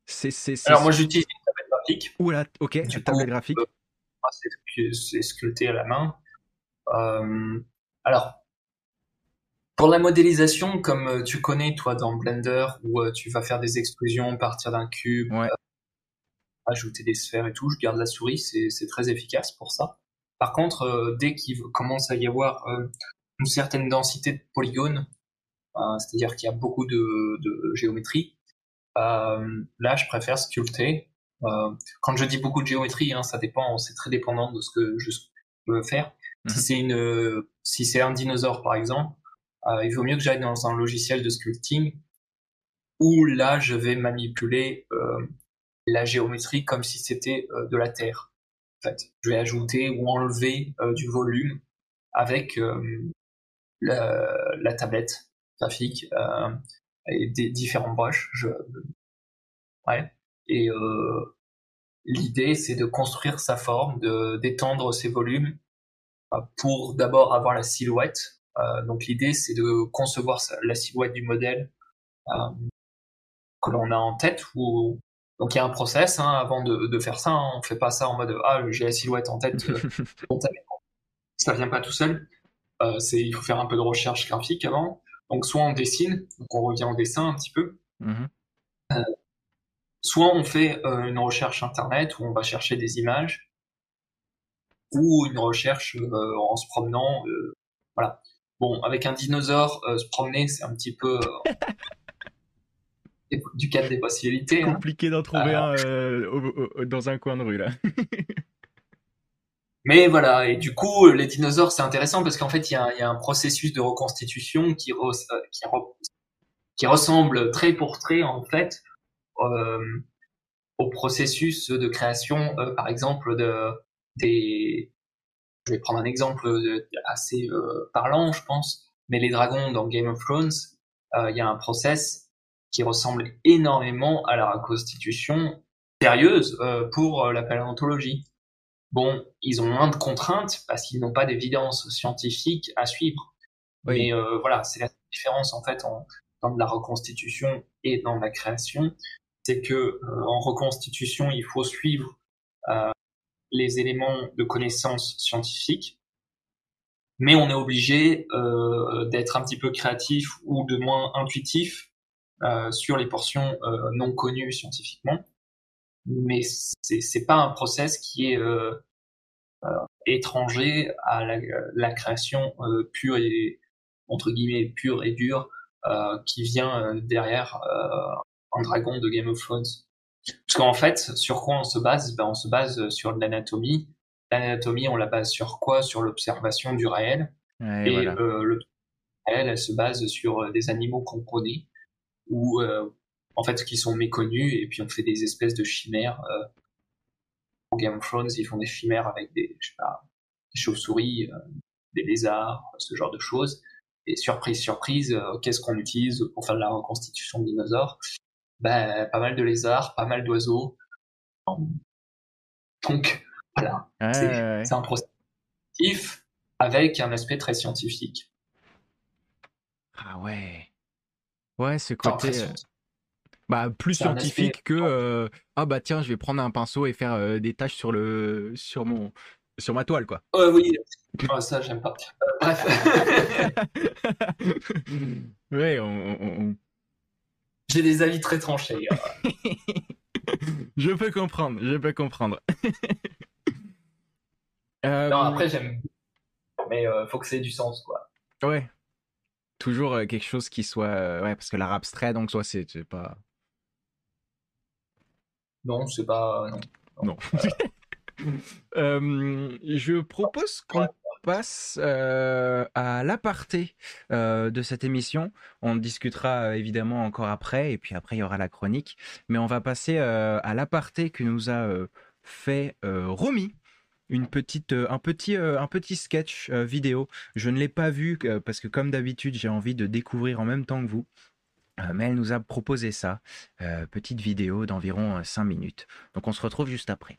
c'est, c'est, c'est... Alors moi j'utilise... Oula, ok, la table graphique. C'est, c'est sculpté à la main. Euh, alors, pour la modélisation, comme tu connais, toi, dans Blender, où euh, tu vas faire des extrusions, partir d'un cube, ouais. euh, ajouter des sphères et tout, je garde la souris, c'est, c'est très efficace pour ça. Par contre, euh, dès qu'il commence à y avoir euh, une certaine densité de polygones, euh, c'est-à-dire qu'il y a beaucoup de, de géométrie, euh, là, je préfère sculpter. Euh, quand je dis beaucoup de géométrie, hein, ça dépend, c'est très dépendant de ce que je veux faire. Mmh. Si c'est une, euh, si c'est un dinosaure par exemple, euh, il vaut mieux que j'aille dans un logiciel de sculpting où là je vais manipuler euh, la géométrie comme si c'était euh, de la terre. En fait, je vais ajouter ou enlever euh, du volume avec euh, la, la tablette graphique euh, et des différents brushes. Je... Ouais. Et euh, l'idée, c'est de construire sa forme, de, d'étendre ses volumes pour d'abord avoir la silhouette. Euh, donc l'idée, c'est de concevoir la silhouette du modèle euh, que l'on a en tête. Ou... Donc il y a un process hein, avant de, de faire ça. Hein. On ne fait pas ça en mode « Ah, j'ai la silhouette en tête. » Ça ne vient pas tout seul. Euh, c'est, il faut faire un peu de recherche graphique avant. Donc soit on dessine, donc on revient au dessin un petit peu. Mm-hmm. Euh, Soit on fait euh, une recherche internet où on va chercher des images, ou une recherche euh, en se promenant. Euh, voilà. Bon, avec un dinosaure, euh, se promener, c'est un petit peu euh, du cadre des possibilités. C'est compliqué hein. d'en trouver euh, un euh, au, au, dans un coin de rue là. Mais voilà, et du coup, les dinosaures, c'est intéressant parce qu'en fait, il y a, y a un processus de reconstitution qui, re, qui, re, qui ressemble trait pour trait en fait. Euh, au processus de création, euh, par exemple, de, des... Je vais prendre un exemple de, assez euh, parlant, je pense, mais les dragons dans Game of Thrones, il euh, y a un process qui ressemble énormément à la reconstitution sérieuse euh, pour euh, la paléontologie. Bon, ils ont moins de contraintes parce qu'ils n'ont pas d'évidence scientifique à suivre. Oui. Mais euh, voilà, c'est la différence, en fait, en, dans la reconstitution et dans la création. C'est que euh, en reconstitution, il faut suivre euh, les éléments de connaissance scientifique, mais on est obligé euh, d'être un petit peu créatif ou de moins intuitif euh, sur les portions euh, non connues scientifiquement. Mais c'est, c'est pas un process qui est euh, euh, étranger à la, la création euh, pure et entre guillemets pure et dure euh, qui vient euh, derrière euh, un dragon de Game of Thrones. Parce qu'en fait, sur quoi on se base? Ben, on se base sur de l'anatomie. L'anatomie, on la base sur quoi? Sur l'observation du réel. Ouais, et voilà. euh, le réel, elle se base sur des animaux qu'on connaît ou euh, en fait qui sont méconnus, et puis on fait des espèces de chimères. Euh, Au Game of Thrones, ils font des chimères avec des, je sais pas, des chauves-souris, euh, des lézards, ce genre de choses. Et surprise, surprise, euh, qu'est-ce qu'on utilise pour faire de la reconstitution de dinosaures? Ben, pas mal de lézards, pas mal d'oiseaux. Donc, voilà. Ouais, c'est, ouais, ouais. c'est un processus avec un aspect très scientifique. Ah ouais. Ouais, ce côté... Bah, plus c'est scientifique que euh, ah bah tiens, je vais prendre un pinceau et faire euh, des tâches sur le sur mon sur ma toile quoi. Oh, oui, oh, ça j'aime pas. Euh, bref. ouais, on, on... j'ai des avis très tranchés. je peux comprendre, je peux comprendre. euh, non, après j'aime, mais euh, faut que c'est du sens quoi. Ouais. Toujours euh, quelque chose qui soit euh, ouais, parce que l'art abstrait donc soit c'est, c'est pas. Non, c'est pas... Euh, non. non. non. euh, je propose qu'on passe euh, à l'aparté euh, de cette émission. On discutera évidemment encore après, et puis après il y aura la chronique. Mais on va passer euh, à l'aparté que nous a euh, fait euh, Romy. Une petite, euh, un, petit, euh, un petit sketch euh, vidéo. Je ne l'ai pas vu euh, parce que comme d'habitude, j'ai envie de découvrir en même temps que vous. Mais elle nous a proposé ça, euh, petite vidéo d'environ euh, cinq minutes. Donc on se retrouve juste après.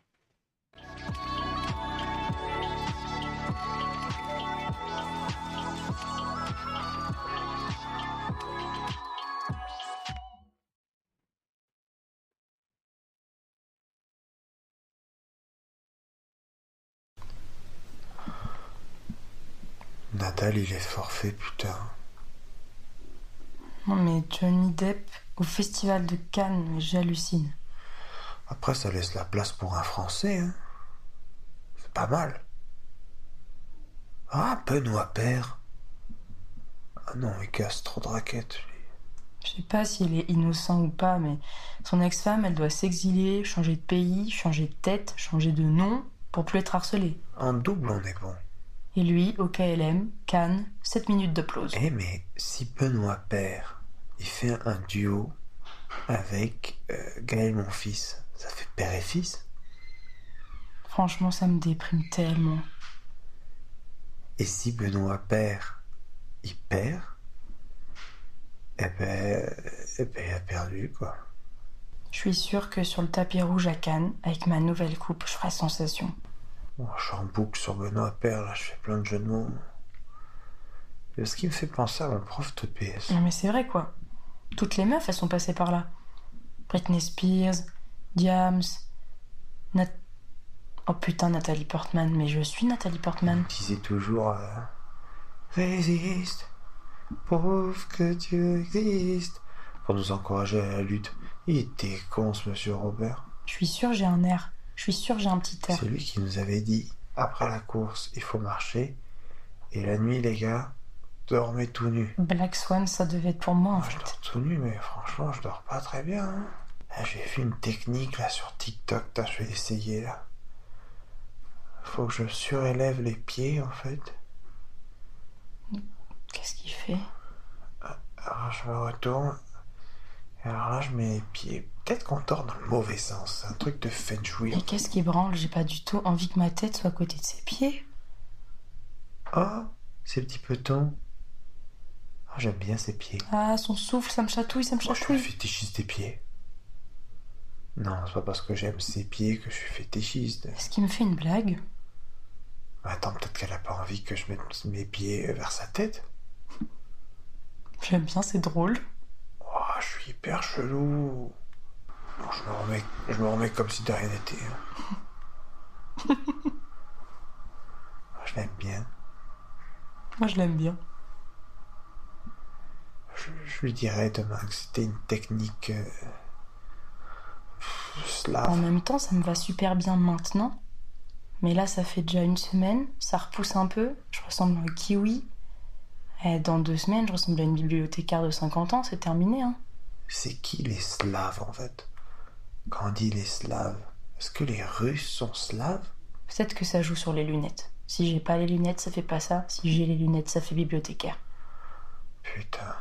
Nadal, il est forfait, putain. Non mais Johnny Depp au festival de Cannes, j'hallucine. Après ça laisse la place pour un Français, hein. C'est pas mal. Ah, Benoît Paire. Ah non, il casse trop de raquettes. Je sais pas s'il est innocent ou pas, mais son ex-femme, elle doit s'exiler, changer de pays, changer de tête, changer de nom, pour plus être harcelée. En double, on est bon. Et lui, au K L M, Cannes, sept minutes de pause. Eh hey, mais si Benoît Paire, il fait un duo avec euh, Gaël Monfils, ça fait père et fils? Franchement, ça me déprime tellement. Et si Benoît Paire, il perd, eh ben, eh ben, il a perdu, quoi. Je suis sûre que sur le tapis rouge à Cannes, avec ma nouvelle coupe, je ferai sensation. Oh, je suis en boucle sur Benoît Paire, là, je fais plein de jeux de mots. Ce qui me fait penser à mon prof de P S. Non mais c'est vrai quoi. Toutes les meufs, elles sont passées par là. Britney Spears, Diams, Nat... Oh putain, Nathalie Portman, mais je suis Nathalie Portman. Qui disait toujours... Euh, Résiste, prouve que Dieu existe. Pour nous encourager à la lutte. Il était con ce monsieur Robert. Je suis sûre j'ai un air. Je suis sûre j'ai un petit air. C'est lui qui nous avait dit, après la course, il faut marcher. Et la nuit, les gars, dormez tout nu. Black Swan, ça devait être pour moi en fait. Je dors tout nu, mais franchement, je dors pas très bien. Hein. Là, j'ai fait une technique là sur TikTok, là, je vais essayer là. Faut que je surélève les pieds en fait. Qu'est-ce qu'il fait? Alors je me retourne. Et alors là, je mets les pieds. Peut-être qu'on dort dans le mauvais sens. C'est un truc de feng shui. Et qu'est-ce qui branle? J'ai pas du tout envie que ma tête soit à côté de ses pieds. Oh, ces petits petons. Oh, j'aime bien ses pieds. Ah, son souffle, ça me chatouille, ça me chatouille. Oh, je suis fétichiste des pieds. Non, c'est pas parce que j'aime ses pieds que je suis fétichiste. Est-ce qu'il me fait une blague? Attends, peut-être qu'elle a pas envie que je mette mes pieds vers sa tête. J'aime bien, c'est drôle. Oh, je suis hyper chelou. Bon, je me remets, je me remets comme si de rien n'était. Hein. Je l'aime bien. Moi, je l'aime bien. Je, je lui dirais demain que c'était une technique euh, pff, slave. En même temps, ça me va super bien maintenant. Mais là, ça fait déjà une semaine, ça repousse un peu, je ressemble à un kiwi. Et dans deux semaines, je ressemble à une bibliothécaire de cinquante ans, c'est terminé. Hein. C'est qui les Slaves, en fait? Quand on dit les Slaves, est-ce que les Russes sont Slaves? Peut-être que ça joue sur les lunettes. Si j'ai pas les lunettes, ça fait pas ça. Si j'ai les lunettes, ça fait bibliothécaire. Putain.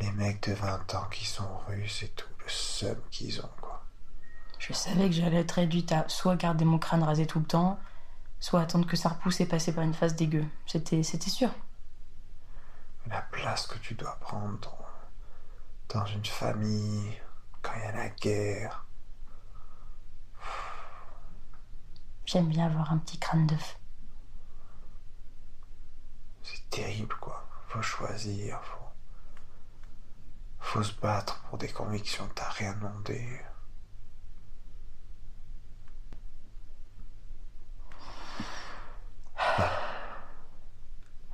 Les mecs de vingt ans qui sont russes et tout, le seum qu'ils ont, quoi. Je savais que j'allais être réduite à soit garder mon crâne rasé tout le temps, soit attendre que ça repousse et passer par une phase dégueu. C'était c'était sûr. La place que tu dois prendre dans, dans une famille, quand il y a la guerre... J'aime bien avoir un petit crâne d'œuf. C'est terrible, quoi. Faut choisir, faut... Faut se battre pour des convictions, t'as rien demandé.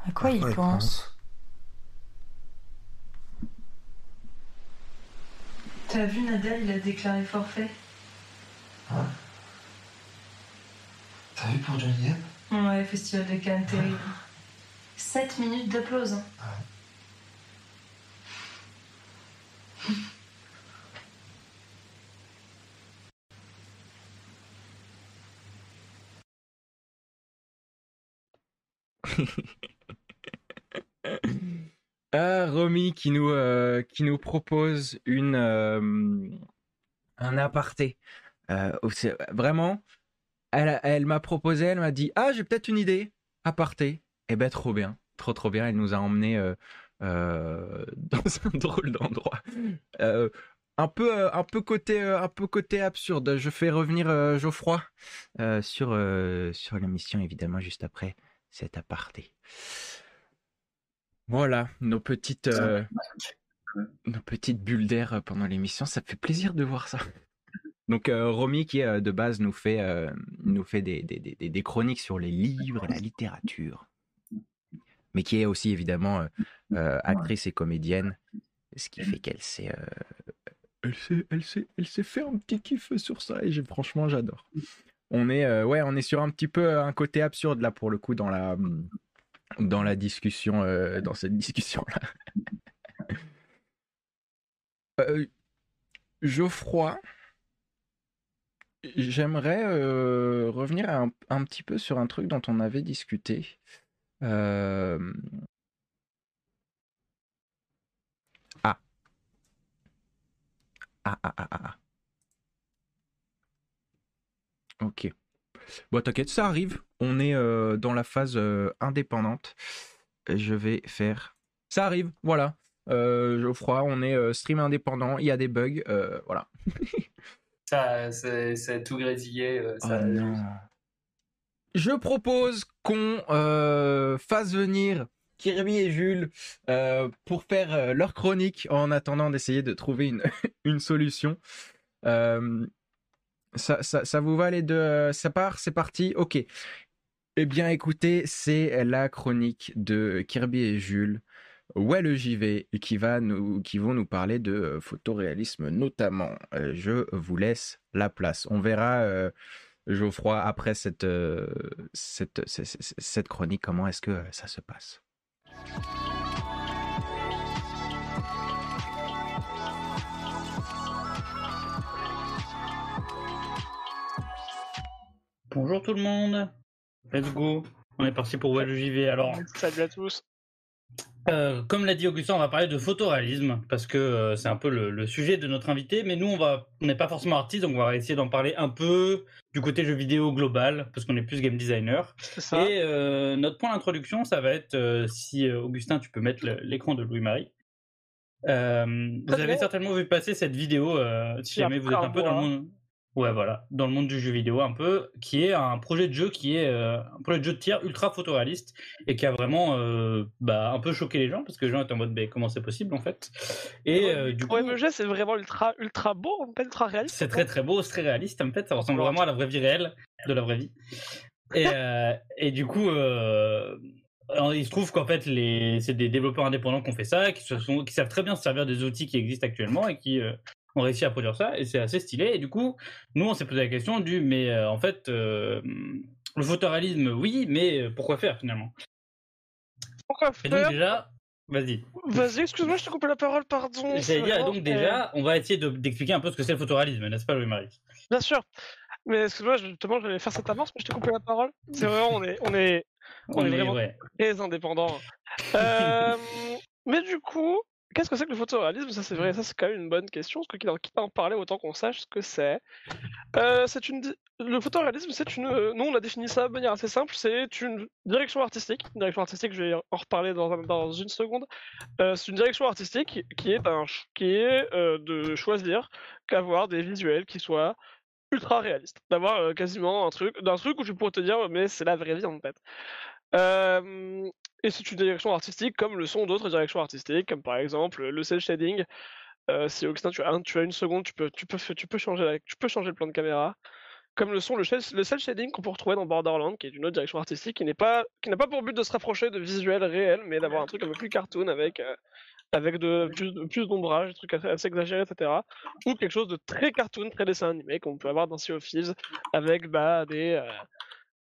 À quoi il pense, pense T'as vu, Nadal, il a déclaré forfait. Hein? T'as vu pour Johnny Depp? Ouais, festival de Cannes, terrible. sept minutes d'applause. Hein. Ouais. Ah, Romy qui nous, euh, qui nous propose une, euh, un aparté. Euh, vraiment, elle, elle m'a proposé, elle m'a dit « Ah, j'ai peut-être une idée, aparté ». Eh ben, trop bien, trop trop bien. Elle nous a emmenés euh, euh, dans un drôle d'endroit. Euh, un, peu, un, peu côté, un peu côté absurde. Je fais revenir euh, Geoffroy euh, sur, euh, sur l'émission, évidemment, juste après cet aparté. Voilà, nos petites, euh, nos petites bulles d'air pendant l'émission, ça fait plaisir de voir ça. Donc euh, Romy qui euh, de base nous fait, euh, nous fait des, des, des, des chroniques sur les livres et la littérature, mais qui est aussi évidemment euh, euh, actrice et comédienne, ce qui fait qu'elle s'est, euh, elle s'est, elle s'est, elle s'est fait un petit kiff sur ça et j'ai, franchement j'adore. On est, euh, ouais, on est sur un petit peu un côté absurde là pour le coup dans la, dans la discussion, euh, dans cette discussion là. euh, Geoffroy, j'aimerais euh, revenir à un, un petit peu sur un truc dont on avait discuté. Euh... Ah. Ah ah ah ah. Ok. Bon, t'inquiète, ça arrive. On est euh, dans la phase euh, indépendante. Je vais faire... Ça arrive, voilà. Euh, Geoffroy, on est euh, stream indépendant. Il y a des bugs, euh, voilà. ça, c'est, ça a tout grésillé. Euh, ça... Oh non. Je propose qu'on euh, fasse venir Kirby et Jules euh, pour faire euh, leur chronique en attendant d'essayer de trouver une, une solution. Euh... Ça, ça, ça vous va les deux? Ça part? C'est parti? Ok. Eh bien écoutez, c'est la chronique de Kirby et Jules, Ouais le J V, qui, va nous, qui vont nous parler de photoréalisme notamment. Je vous laisse la place. On verra, euh, Geoffroy, après cette, euh, cette, cette, cette chronique, comment est-ce que ça se passe. Bonjour tout le monde, let's go, on est parti pour J V. Alors, salut à tous. Euh, comme l'a dit Augustin, on va parler de photoréalisme parce que euh, c'est un peu le, le sujet de notre invité, mais nous on va, on n'est pas forcément artistes, donc on va essayer d'en parler un peu du côté jeu vidéo global parce qu'on est plus game designer. C'est ça. Et euh, notre point d'introduction, ça va être euh, si euh, Augustin, tu peux mettre le, l'écran de Louis-Marie. Euh, vous avez certainement vu passer cette vidéo. Euh, si jamais vous êtes un peu dans le monde. Ouais, voilà, dans le monde du jeu vidéo un peu, qui est un projet de jeu qui est euh, un projet de jeu de tir ultra photoréaliste et qui a vraiment euh, bah, un peu choqué les gens parce que les gens étaient en mode bah, comment c'est possible en fait. Et ouais, euh, du coup, O M G, c'est vraiment ultra ultra beau, en fait, ultra réaliste. C'est très très beau, c'est très réaliste en fait, ça ressemble ouais. vraiment à la vraie vie réelle de la vraie vie. Et euh, et du coup, euh, alors, il se trouve qu'en fait les c'est des développeurs indépendants qui ont fait ça, qui se sont qui savent très bien se servir des outils qui existent actuellement et qui euh, ont réussi à produire ça et c'est assez stylé. Et du coup, nous, on s'est posé la question du mais euh, en fait, euh, le photoréalisme, oui, mais pourquoi faire finalement? Pourquoi faire? Et donc, déjà, vas-y. Vas-y, excuse-moi, je te coupe la parole, pardon. J'allais dire, et donc déjà, on va essayer de, d'expliquer un peu ce que c'est le photoréalisme, n'est-ce pas, Louis-Marie? Bien sûr. Mais excuse-moi, justement, je vais faire cette avance, mais je te coupe la parole. C'est vrai, on est, on est, on on est, est vraiment ouais. très indépendants. Euh, mais du coup, qu'est-ce que c'est que le photoréalisme? Ça, c'est vrai, ça, c'est quand même une bonne question, parce que quitte à en parler, autant qu'on sache ce que c'est. Euh, c'est une, le photoréalisme, c'est une... Nous, on a défini ça de manière assez simple, c'est une direction artistique. Une direction artistique, je vais en reparler dans, un, dans une seconde. Euh, c'est une direction artistique qui est, un, qui est euh, de choisir qu'avoir des visuels qui soient ultra réaliste, d'avoir euh, quasiment un truc, d'un truc où tu pourrais te dire mais c'est la vraie vie en fait. Euh, et c'est une direction artistique comme le sont d'autres directions artistiques, comme par exemple le cel shading. Euh, si Augustin tu as, un, tu as une seconde, tu peux, tu peux, tu peux changer, la, tu peux changer le plan de caméra. Comme le sont le, le cel shading qu'on peut retrouver dans Borderlands, qui est une autre direction artistique qui n'est pas, qui n'a pas pour but de se rapprocher de visuels réels, mais d'avoir un truc un peu plus cartoon avec. Euh, avec de, plus, plus d'ombrage, des trucs assez, assez exagérés, et cetera. Ou quelque chose de très cartoon, très dessin animé, qu'on peut avoir dans Sea of Thieves, avec bah, des, euh,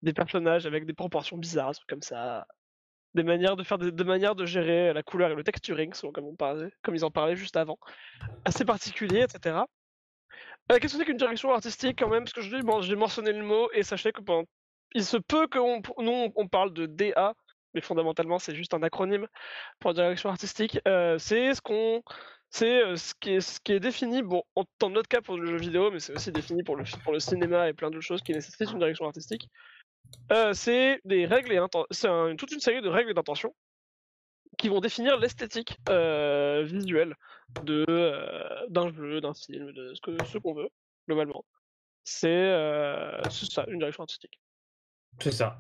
des personnages avec des proportions bizarres, trucs comme ça. Des manières de, faire des, des manières de gérer la couleur et le texturing, selon comme, on parlait, comme ils en parlaient juste avant. Assez particulier, et cetera. Euh, qu'est-ce que c'est qu'une direction artistique, quand même? Parce que je dis, bon, j'ai mentionné le mot, et sachez que pendant... il se peut que on, nous, on parle de D A, mais fondamentalement c'est juste un acronyme pour direction artistique. Euh, c'est ce qu'on, c'est euh, ce qui est ce qui est défini. Bon, en, dans notre cas pour le jeu vidéo, mais c'est aussi défini pour le pour le cinéma et plein d'autres choses qui nécessitent une direction artistique. Euh, c'est des règles et inten- c'est un, toute une série de règles d'intention qui vont définir l'esthétique euh, visuelle de euh, d'un jeu, d'un film, de ce que ce qu'on veut globalement. C'est, euh, c'est ça, une direction artistique. C'est ça.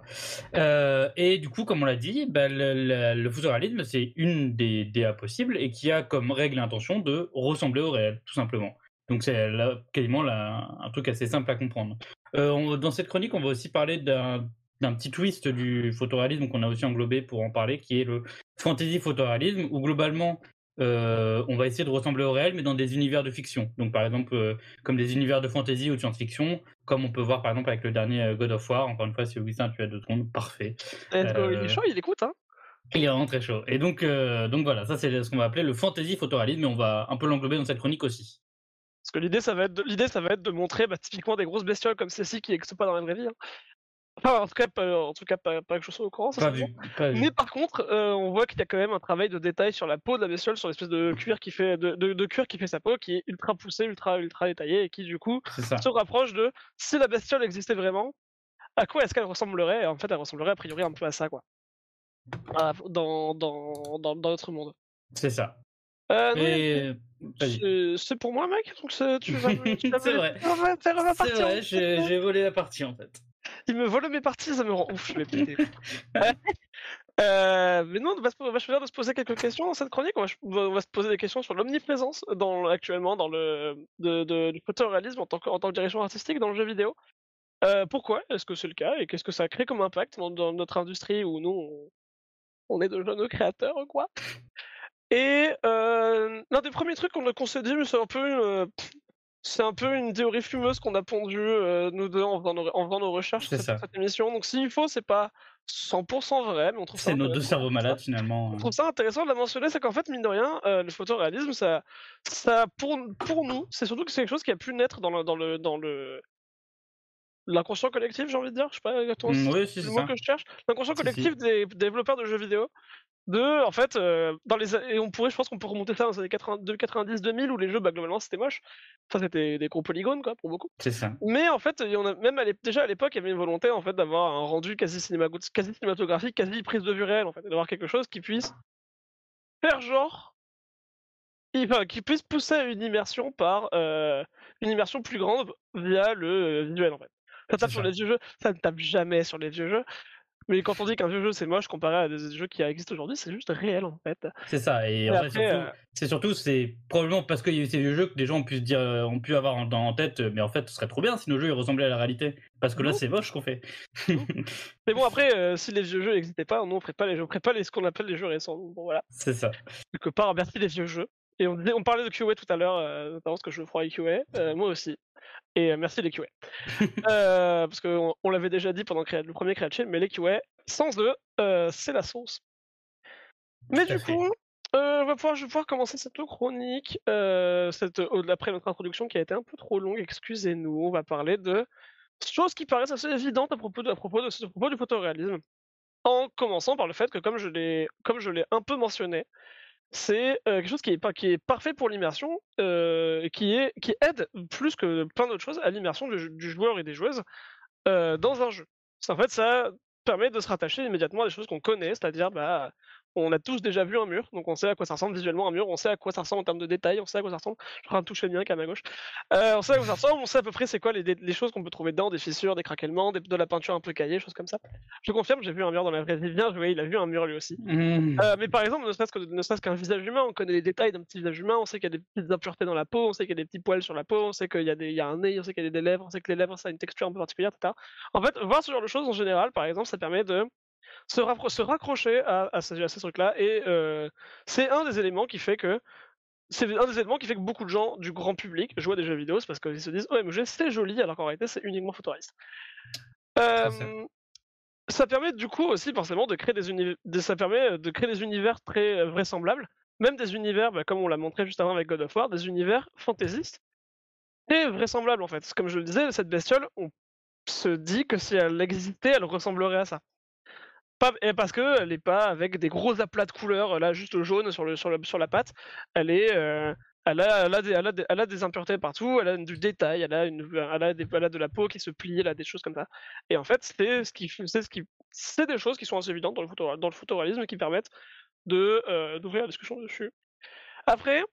Euh, et du coup, comme on l'a dit, bah, le, le, le photoréalisme, c'est une des D A possibles et qui a comme règle l'intention de ressembler au réel, tout simplement. Donc c'est là, quasiment là, un truc assez simple à comprendre. Euh, on, dans cette chronique, on va aussi parler d'un, d'un petit twist du photoréalisme qu'on a aussi englobé pour en parler, qui est le fantasy photoréalisme, où globalement, euh, on va essayer de ressembler au réel, mais dans des univers de fiction. Donc par exemple, euh, comme des univers de fantasy ou de science-fiction, comme on peut voir par exemple avec le dernier God of War. Encore une fois, si Augustin, tu as deux secondes, parfait. Euh, il est chaud, il écoute, hein? Il est vraiment très chaud. Et donc, euh, donc voilà, ça c'est ce qu'on va appeler le fantasy photoréalisme, mais on va un peu l'englober dans cette chronique aussi. Parce que l'idée, ça va être de, l'idée, ça va être de montrer bah, typiquement des grosses bestioles comme celle-ci qui n'existent pas dans la vraie vie. Hein. Enfin, en tout cas, pas, en tout cas, pas, pas quelque chose au courant. Ça, pas vu, pas vu. Mais par contre, euh, on voit qu'il y a quand même un travail de détail sur la peau de la bestiole, sur l'espèce de cuir qui fait de, de, de cuir qui fait sa peau, qui est ultra poussé, ultra ultra détaillé et qui du coup se rapproche de si la bestiole existait vraiment, à quoi est-ce qu'elle ressemblerait? Et en fait, elle ressemblerait a priori un peu à ça, quoi, à, dans, dans dans dans notre monde. C'est ça. Euh, et... non, c'est, c'est pour moi, mec. Donc c'est, tu vas. Tu vas c'est vrai. On va, on va partir, c'est vrai. J'ai, j'ai volé la partie en fait. Il me vole mes parties, ça me rend ouf, je vais péter. euh, mais non, on va, on va choisir de se poser quelques questions dans cette chronique. On va, on va se poser des questions sur l'omniprésence dans, actuellement dans le, de, de, du photoréalisme en tant, que, en tant que direction artistique dans le jeu vidéo. Euh, pourquoi est-ce que c'est le cas et qu'est-ce que ça crée comme impact dans, dans notre industrie où nous, on, on est de jeunes créateurs ou quoi. Et euh, l'un des premiers trucs qu'on, qu'on s'est dit, c'est un peu... Euh, C'est un peu une théorie fumeuse qu'on a pondue euh, nous deux en faisant nos, en faisant nos recherches sur cette, cette émission. Donc s'il faut, c'est pas cent pour cent vrai, mais on trouve c'est ça... C'est nos deux cerveaux malades finalement. On trouve ça intéressant de la mentionner, c'est qu'en fait, mine de rien, euh, le photoréalisme, ça, ça pour, pour nous, c'est surtout que c'est quelque chose qui a pu naître dans le... Dans le, dans le l'inconscient collectif, j'ai envie de dire, je sais pas exactement mmh, oui, si c'est le mot que je cherche. L'inconscient collectif si, si. des développeurs de jeux vidéo. De, en fait, euh, dans les, et on pourrait, je pense qu'on peut remonter ça dans les années quatre-vingt-dix deux mille où les jeux, bah, globalement, c'était moche. Enfin, c'était des gros polygones, quoi, pour beaucoup. C'est ça. Mais en fait, on a, même à déjà à l'époque, il y avait une volonté, en fait, d'avoir un rendu quasi, cinéma, quasi cinématographique, quasi prise de vue réelle, en fait, et d'avoir quelque chose qui puisse faire genre, et, enfin, qui puisse pousser à une immersion par euh, une immersion plus grande via le visuel, en fait. Ça tape sur les vieux jeux, ça ne tape jamais sur les vieux jeux. Mais quand on dit qu'un vieux jeu c'est moche comparé à des jeux qui existent aujourd'hui, c'est juste réel en fait. C'est ça, et, et en après, vrai, surtout, euh... c'est surtout, c'est probablement parce qu'il y a eu ces vieux jeux que des gens ont pu, se dire, ont pu avoir en, en tête, mais en fait ce serait trop bien si nos jeux ils ressemblaient à la réalité. Parce que là c'est moche qu'on fait. Mais bon, après, euh, si les vieux jeux n'existaient pas, nous on ne ferait pas les jeux, on ferait pas les, ce qu'on appelle les jeux récents. Bon voilà. C'est ça. Quelque part, merci les vieux jeux. Et on, disait, on parlait de Q A tout à l'heure, euh, notamment parce que Geoffroy est Q A, euh, moi aussi. Et euh, merci les Q A. euh, parce qu'on on, l'avait déjà dit pendant le premier Créatchill, mais les Q A, sans eux, euh, c'est la sauce. Mais tout du fait. coup, euh, on va pouvoir, je vais pouvoir commencer cette chronique, euh, cette, euh, après notre introduction qui a été un peu trop longue, excusez-nous, on va parler de choses qui paraissent assez évidentes à propos, de, à propos, de, à propos du photoréalisme. En commençant par le fait que, comme je l'ai, comme je l'ai un peu mentionné, c'est euh, quelque chose qui est, par, qui est parfait pour l'immersion, euh, qui, est, qui aide plus que plein d'autres choses à l'immersion du, du joueur et des joueuses euh, dans un jeu. En fait, ça permet de se rattacher immédiatement à des choses qu'on connaît, c'est-à-dire bah, on a tous déjà vu un mur, donc on sait à quoi ça ressemble visuellement un mur, on sait à quoi ça ressemble en termes de détails, on sait à quoi ça ressemble, je prends un toucher de mien qui est à ma gauche, euh, on sait à quoi ça ressemble, on sait à peu près c'est quoi les, les choses qu'on peut trouver dedans, des fissures, des craquellements, des, de la peinture un peu caillée, choses comme ça. Je confirme, j'ai vu un mur dans la vraie vie, bien joué, il a vu un mur lui aussi. Mmh. Euh, mais par exemple, ne serait-ce que, ne serait-ce qu'un visage humain, on connaît les détails d'un petit visage humain, on sait qu'il y a des petites impuretés dans la peau, on sait qu'il y a des petits poils sur la peau, on sait qu'il y a, des, il y a un nez, on sait qu'il y a des lèvres, on sait que les lèvres ça a une texture un peu particulière, et cetera. En fait, voir ce genre de choses en général, par exemple, ça permet de Se, raccro- se raccrocher à, à, ce, à ce truc-là, et euh, c'est un des éléments qui fait que c'est un des éléments qui fait que beaucoup de gens du grand public jouent à des jeux vidéo, c'est parce qu'ils se disent O M G c'est joli, alors qu'en réalité c'est uniquement photoréaliste. Euh, ça permet du coup aussi forcément de créer des, uni- des ça permet de créer des univers très vraisemblables, même des univers bah, comme on l'a montré juste avant avec God of War, des univers fantaisistes et vraisemblables en fait. Comme je le disais, cette bestiole, on se dit que si elle existait, elle ressemblerait à ça. Et parce qu'elle n'est pas avec des gros aplats de couleurs, là juste jaune sur, le, sur, le, sur la patte, elle, est, euh, elle, a, elle, a des, elle, a des, elle a des impuretés partout, elle a du détail, elle a, une, elle a, des, elle a de la peau qui se plie, elle a des choses comme ça. Et en fait, c'est, ce qui, c'est, ce qui, c'est des choses qui sont assez évidentes dans le, photo, dans le photoréalisme et qui permettent de, euh, d'ouvrir la discussion dessus. Après,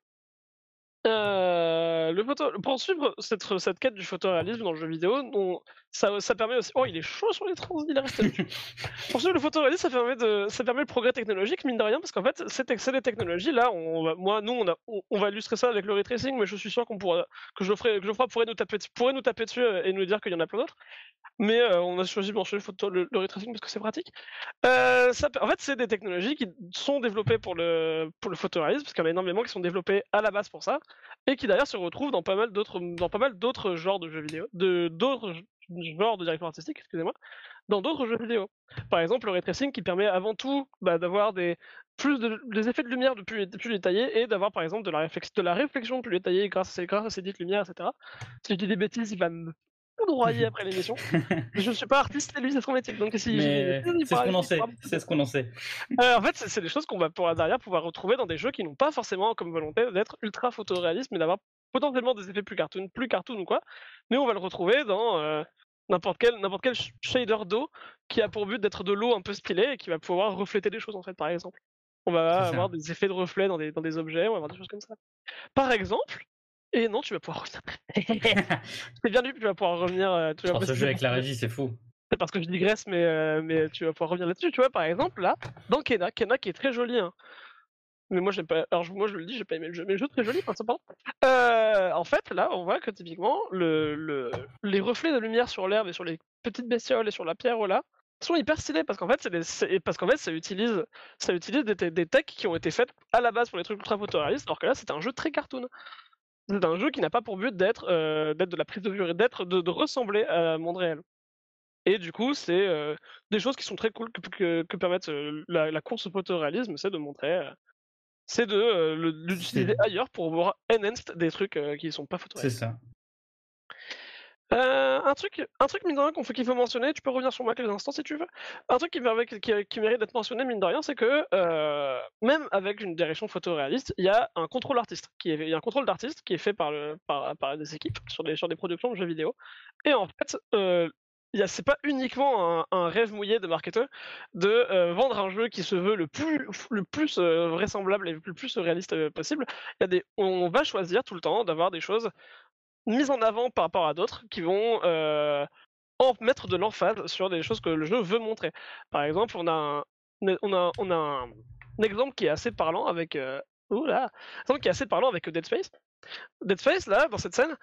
euh, le photo, pour suivre cette, cette quête du photoréalisme dans le jeu vidéo, on, ça, ça permet aussi... Oh, il est chaud sur les trans, il reste dessus. Pour suivre le photoréalisme, ça permet, de, ça permet le progrès technologique, mine de rien, parce qu'en fait, c'est les technologies, là, on va, moi, nous, on, a, on, on va illustrer ça avec le retracing, mais je suis sûr qu'on pourra, que Geoffroy, que Geoffroy pourrait, nous taper, pourrait nous taper dessus et nous dire qu'il y en a plein d'autres. Mais euh, on a choisi bon, le, photo, le, le retracing parce que c'est pratique. Euh, ça, en fait, c'est des technologies qui sont développées pour le, pour le photoréalisme, parce qu'il y en a énormément qui sont développées à la base pour ça, et qui d'ailleurs se retrouvent dans pas mal d'autres, dans pas mal d'autres genres de jeux vidéo, de, d'autres genres de direction artistique, excusez-moi, dans d'autres jeux vidéo. Par exemple, le retracing qui permet avant tout bah, d'avoir des, plus de, des effets de lumière de plus, de plus détaillés, et d'avoir par exemple de la, réflex, de la réflexion plus détaillée grâce, grâce à ces dites lumières, et cetera. Si je dis des bêtises, il va me droyer après l'émission. Je ne suis pas artiste et lui c'est son métier, donc si mais je... c'est, ce qu'on en sait. c'est ce qu'on en sait euh, en fait c'est, c'est des choses qu'on va pour derrière pouvoir retrouver dans des jeux qui n'ont pas forcément comme volonté d'être ultra photoréalistes, mais d'avoir potentiellement des effets plus cartoon plus cartoon ou quoi, mais on va le retrouver dans euh, n'importe quel n'importe quel shader d'eau qui a pour but d'être de l'eau un peu spillée et qui va pouvoir refléter des choses. En fait, par exemple, on va c'est avoir ça. des effets de reflet dans des dans des objets, on va avoir des choses comme ça par exemple. Et non, tu vas pouvoir revenir. C'est bien lui, tu vas pouvoir revenir. Tu vas pouvoir... Ce jeu avec la régie, c'est fou. C'est parce que je digresse, mais, euh, mais tu vas pouvoir revenir là-dessus. Tu vois, par exemple, là, dans Kena, Kena qui est très joli. Hein. Mais moi, j'aime pas... Alors, moi, je le dis, j'ai pas aimé le jeu, mais le jeu est très joli, enfin, euh, en fait, là, on voit que typiquement, le, le... les reflets de lumière sur l'herbe et sur les petites bestioles et sur la pierre, là, sont hyper stylés parce qu'en fait, c'est des... c'est... parce qu'en fait ça utilise, ça utilise des, t- des techs qui ont été faites à la base pour les trucs ultra photoréalistes, alors que là, c'est un jeu très cartoon. C'est un jeu qui n'a pas pour but d'être, euh, d'être de la prise de vue, d'être de, de ressembler à monde réel. Et du coup, c'est euh, des choses qui sont très cool que, que, que permettent euh, la, la course au photoréalisme, c'est de montrer, euh, c'est de euh, le, l'utiliser c'est... ailleurs pour voir enhanced des trucs euh, qui ne sont pas photoréalistes. C'est ça. Euh, un truc, un truc mine de rien qu'on faut, qu'il faut mentionner, tu peux revenir sur moi quelques instants si tu veux. Un truc qui, qui, qui, qui mérite d'être mentionné mine de rien, c'est que euh, même avec une direction photoréaliste, il y a un contrôle artiste, qui est, il y a un contrôle d'artiste qui est fait par, le, par, par des équipes sur des, sur des productions de jeux vidéo. Et en fait, euh, y a, c'est pas uniquement un, un rêve mouillé de marketeur de euh, vendre un jeu qui se veut le plus, le plus euh, vraisemblable et le plus réaliste euh, possible. Y a des, on va choisir tout le temps d'avoir des choses mise en avant par rapport à d'autres qui vont euh, en mettre de l'emphase sur des choses que le jeu veut montrer. Par exemple, on a un, on a, on a un, un exemple qui est assez parlant avec euh, oula, exemple qui est assez parlant avec Dead Space. Dead Space, là, dans cette scène,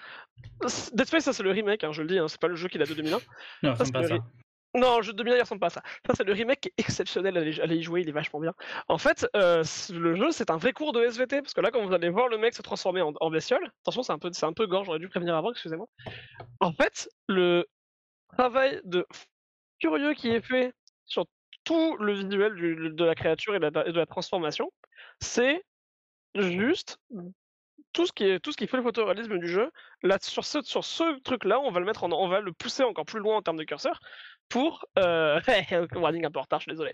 Dead Space, ça c'est le remake, hein, je le dis, hein, c'est pas le jeu qu'il a de deux mille un. Non, ça, c'est pas le... ça. Non, le jeu de deux mille un, il ressemble pas à ça. Ça, c'est le remake qui est exceptionnel, allez, allez y jouer, il est vachement bien. En fait, euh, le jeu, c'est un vrai cours de S V T, parce que là, quand vous allez voir le mec se transformer en, en bestiole, attention, c'est un peu, c'est un peu gore, j'aurais dû prévenir avant, excusez-moi. En fait, le travail de curieux qui est fait sur tout le visuel du, de la créature et de la, de la transformation, c'est juste... Tout ce qui est, tout ce qui fait le photoréalisme du jeu, là, sur ce, sur ce truc-là, on va le mettre, en, on va le pousser encore plus loin en termes de curseur pour, euh, warning un peu en retard, je suis désolé.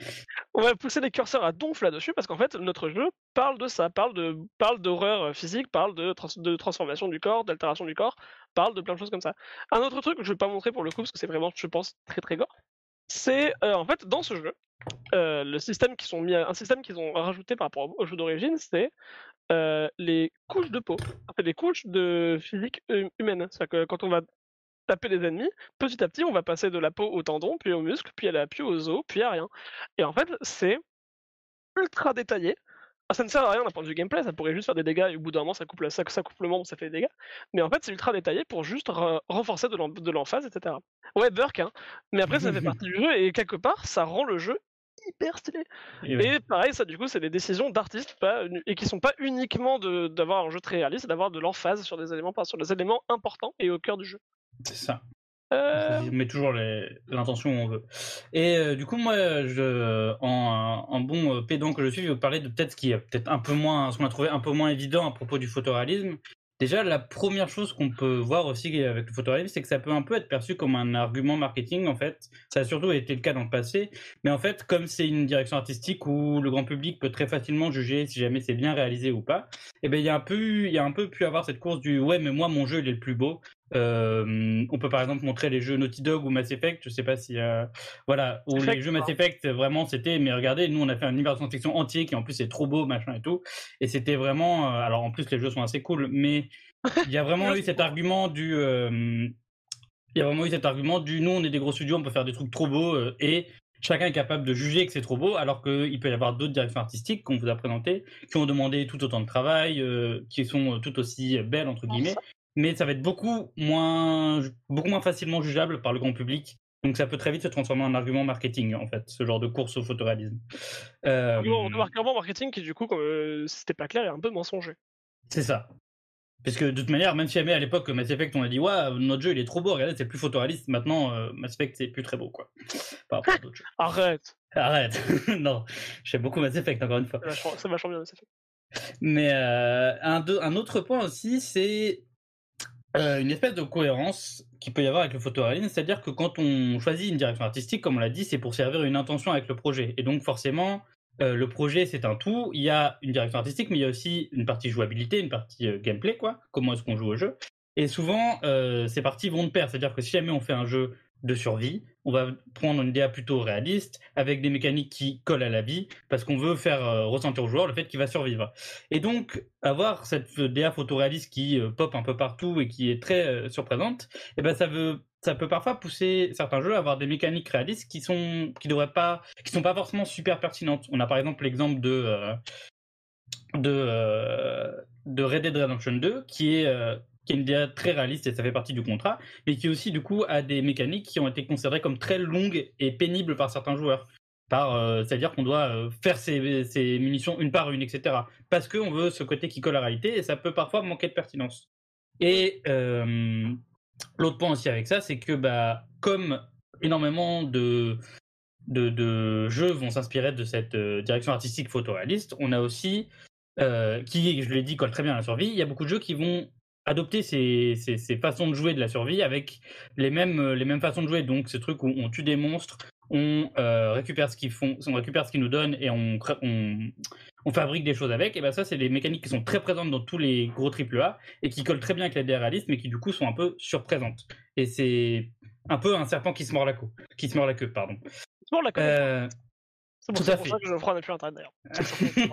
On va pousser des curseurs à donf là-dessus parce qu'en fait, notre jeu parle de ça, parle de, parle d'horreur physique, parle de, trans, de transformation du corps, d'altération du corps, parle de plein de choses comme ça. Un autre truc que je ne vais pas montrer pour le coup parce que c'est vraiment, je pense, très très gore. C'est euh, en fait dans ce jeu, euh, le système qu'ils ont mis, un système qu'ils ont rajouté par rapport au jeu d'origine, c'est Euh, les couches de peau, les couches de physique humaine. C'est-à-dire que quand on va taper les ennemis, petit à petit, on va passer de la peau au tendon, puis aux muscles, puis à la puis aux os, puis à rien. Et en fait, c'est ultra détaillé. Alors, ça ne sert à rien d'un point de vue gameplay, ça pourrait juste faire des dégâts, et au bout d'un moment, ça coupe, ça, ça coupe le membre, ça fait des dégâts. Mais en fait, c'est ultra détaillé pour juste re renforcer de l'emphase, et cetera. Ouais, Burke, hein. Mais après, ça fait partie du jeu, et quelque part, ça rend le jeu hyper stylé. Et, ouais. Et pareil, ça du coup, c'est des décisions d'artistes et qui sont pas uniquement d'avoir un jeu très réaliste, c'est d'avoir de l'emphase sur des éléments, sur des éléments importants et au cœur du jeu. C'est ça. Euh... On met toujours l'intention où on veut. Et euh, du coup, moi, je, en, en bon euh, pédant que je suis, je vais vous parler de peut-être ce qui est peut-être un peu moins, ce qu'on a trouvé un peu moins évident à propos du photoréalisme. Déjà, la première chose qu'on peut voir aussi avec le photoréalisme, c'est que ça peut un peu être perçu comme un argument marketing, en fait. Ça a surtout été le cas dans le passé. Mais en fait, comme c'est une direction artistique où le grand public peut très facilement juger si jamais c'est bien réalisé ou pas, eh ben, il y a un peu, il y a un peu pu avoir cette course du « ouais, mais moi, mon jeu, il est le plus beau ». Euh, on peut par exemple montrer les jeux Naughty Dog ou Mass Effect, je sais pas si euh, voilà, ou les jeux Mass Effect, vraiment c'était mais regardez, nous on a fait un univers de science-fiction entier qui en plus est trop beau, machin et tout, et c'était vraiment, euh, alors en plus les jeux sont assez cool, mais il y a vraiment eu cet argument du euh, il y a vraiment eu cet argument du nous on est des gros studios, on peut faire des trucs trop beaux, euh, et chacun est capable de juger que c'est trop beau, alors qu'il peut y avoir d'autres directions artistiques qu'on vous a présentées, qui ont demandé tout autant de travail, euh, qui sont tout aussi belles entre guillemets. Mais ça va être beaucoup moins, beaucoup moins facilement jugeable par le grand public. Donc ça peut très vite se transformer en argument marketing, en fait, ce genre de course au photoréalisme. Euh... Un argument marketing qui, du coup, euh, c'était pas clair, est un peu mensonger. C'est ça. Parce que de toute manière, même si jamais à l'époque Mass Effect, on a dit « Waouh, notre jeu, il est trop beau, regardez, c'est plus photoréaliste. » Maintenant, euh, Mass Effect, c'est plus très beau, quoi. Par rapport à d'autres jeux. Arrête Arrête Non, j'aime beaucoup Mass Effect, encore une fois. C'est vachement bien, Mass Effect. Mais euh, un, de... un autre point aussi, c'est... Euh, une espèce de cohérence qu'il peut y avoir avec le photoréalisme, c'est-à-dire que quand on choisit une direction artistique, comme on l'a dit, c'est pour servir une intention avec le projet. Et donc forcément, euh, le projet c'est un tout, il y a une direction artistique, mais il y a aussi une partie jouabilité, une partie euh, gameplay, quoi. Comment est-ce qu'on joue au jeu. Et souvent, euh, ces parties vont de pair, c'est-à-dire que si jamais on fait un jeu de survie, on va prendre une D A plutôt réaliste, avec des mécaniques qui collent à la vie, parce qu'on veut faire euh, ressentir au joueur le fait qu'il va survivre. Et donc, avoir cette D A photoréaliste qui euh, pop un peu partout et qui est très euh, surprenante, eh ben ça veut, ça peut parfois pousser certains jeux à avoir des mécaniques réalistes qui sont, qui devraient pas, qui sont pas forcément super pertinentes. On a par exemple l'exemple de euh, de euh, de Red Dead Redemption deux, qui est euh, qui est une D A très réaliste et ça fait partie du contrat, mais qui aussi du coup a des mécaniques qui ont été considérées comme très longues et pénibles par certains joueurs. Par, euh, c'est-à-dire qu'on doit euh, faire ses, ses munitions une par une, et cetera. Parce qu'on veut ce côté qui colle à la réalité et ça peut parfois manquer de pertinence. Et euh, l'autre point aussi avec ça, c'est que bah, comme énormément de, de, de jeux vont s'inspirer de cette euh, direction artistique photoréaliste, on a aussi, euh, qui je l'ai dit, colle très bien à la survie, il y a beaucoup de jeux qui vont adopter ces, ces, ces façons de jouer de la survie avec les mêmes, les mêmes façons de jouer. Donc, ce truc où on tue des monstres, on, euh, récupère, ce qu'ils font, on récupère ce qu'ils nous donnent et on, on, on fabrique des choses avec. Et bien, ça, c'est des mécaniques qui sont très présentes dans tous les gros triple A et qui collent très bien avec les D A réalistes, mais qui, du coup, sont un peu surprésentes. Et c'est un peu un serpent qui se mord la queue. Qui se mord la queue, pardon. Se mord la queue. Euh... C'est pour, pour ça que je prends plus Internet, d'ailleurs.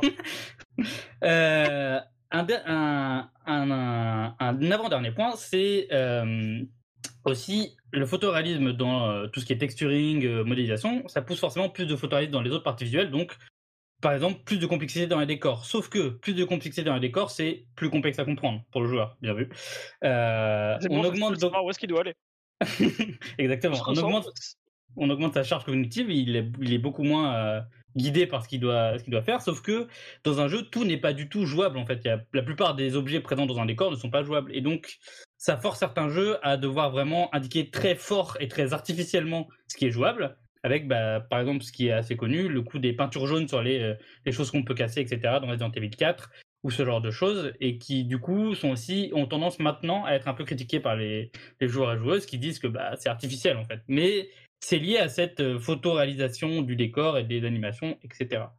euh... Un, un, un, un avant-dernier point, c'est euh, aussi le photoréalisme dans euh, tout ce qui est texturing, euh, modélisation, ça pousse forcément plus de photoréalisme dans les autres parties visuelles, donc par exemple plus de complexité dans les décors. Sauf que plus de complexité dans les décors, c'est plus complexe à comprendre pour le joueur, bien vu. Euh, on bon, augmente. Je sais pas où est-ce qu'il doit aller. Exactement. On augmente. on augmente sa charge cognitive et il est, il est beaucoup moins euh, guidé par ce qu'il doit, ce qu'il doit faire. Sauf que dans un jeu, tout n'est pas du tout jouable en fait. Il y a, la plupart des objets présents dans un décor ne sont pas jouables. Et donc, ça force certains jeux à devoir vraiment indiquer très fort et très artificiellement ce qui est jouable. Avec, bah, par exemple, ce qui est assez connu, le coup des peintures jaunes sur les, euh, les choses qu'on peut casser, et cetera, dans Resident Evil quatre. Ou ce genre de choses, et qui du coup sont aussi, ont tendance maintenant à être un peu critiqués par les, les joueurs et joueuses qui disent que bah, c'est artificiel en fait. Mais c'est lié à cette photoréalisation du décor et des animations, et cetera.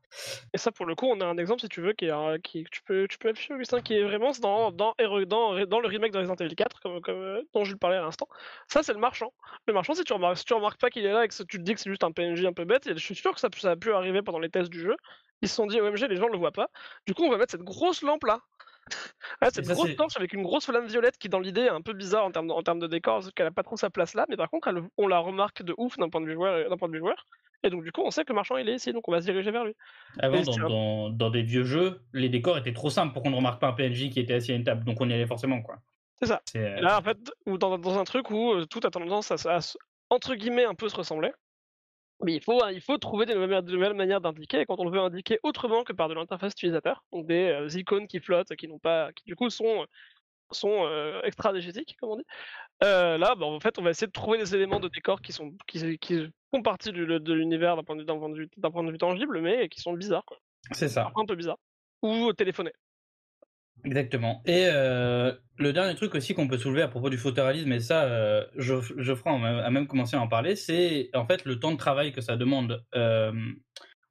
Et ça pour le coup, on a un exemple si tu veux, qui est, qui, tu peux tu peux appuyer Augustin, qui est vraiment dans, dans, dans, dans le remake de Resident Evil quatre, comme, comme, euh, dont je le parlais à l'instant. Ça c'est le marchand. Le marchand, si tu remarques, si tu remarques pas qu'il est là et que tu te dis que c'est juste un P N J un peu bête, et je suis sûr que ça, ça a pu arriver pendant les tests du jeu. Ils se sont dit, O M G, les gens ne le voient pas. Du coup, on va mettre cette grosse lampe là. Ah, cette ça, grosse torche avec une grosse flamme violette qui, dans l'idée, est un peu bizarre en termes de, en termes de décor, parce qu'elle n'a pas trop sa place là. Mais par contre, elle, on la remarque de ouf d'un point de vue joueur, d'un point de vue joueur. Et donc, du coup, on sait que le marchand il est ici, donc on va se diriger vers lui. Avant, dans, dans, dans des vieux jeux, les décors étaient trop simples pour qu'on ne remarque pas un P N J qui était assis à une table. Donc, on y allait forcément, quoi. C'est ça. C'est... Là, en fait, ou dans, dans un truc où euh, tout a tendance à, à, à, entre guillemets, un peu se ressembler. Mais il faut, il faut trouver de nouvelles, de nouvelles manières d'indiquer, et quand on le veut indiquer autrement que par de l'interface utilisateur, donc des euh, icônes qui flottent, qui n'ont pas, qui du coup sont, sont euh, extra-dégétiques, comme on dit, euh, là, bah, en fait, on va essayer de trouver des éléments de décor qui, sont, qui, qui font partie du, de l'univers d'un point de, d'un point de vue, d'un point de vue tangible, mais qui sont bizarres, quoi. C'est ça. Un peu bizarre. Ou téléphoner. Exactement. Et euh, le dernier truc aussi qu'on peut soulever à propos du photoréalisme, et ça, euh, Geoffroy a même commencé à en parler, c'est en fait le temps de travail que ça demande. Euh,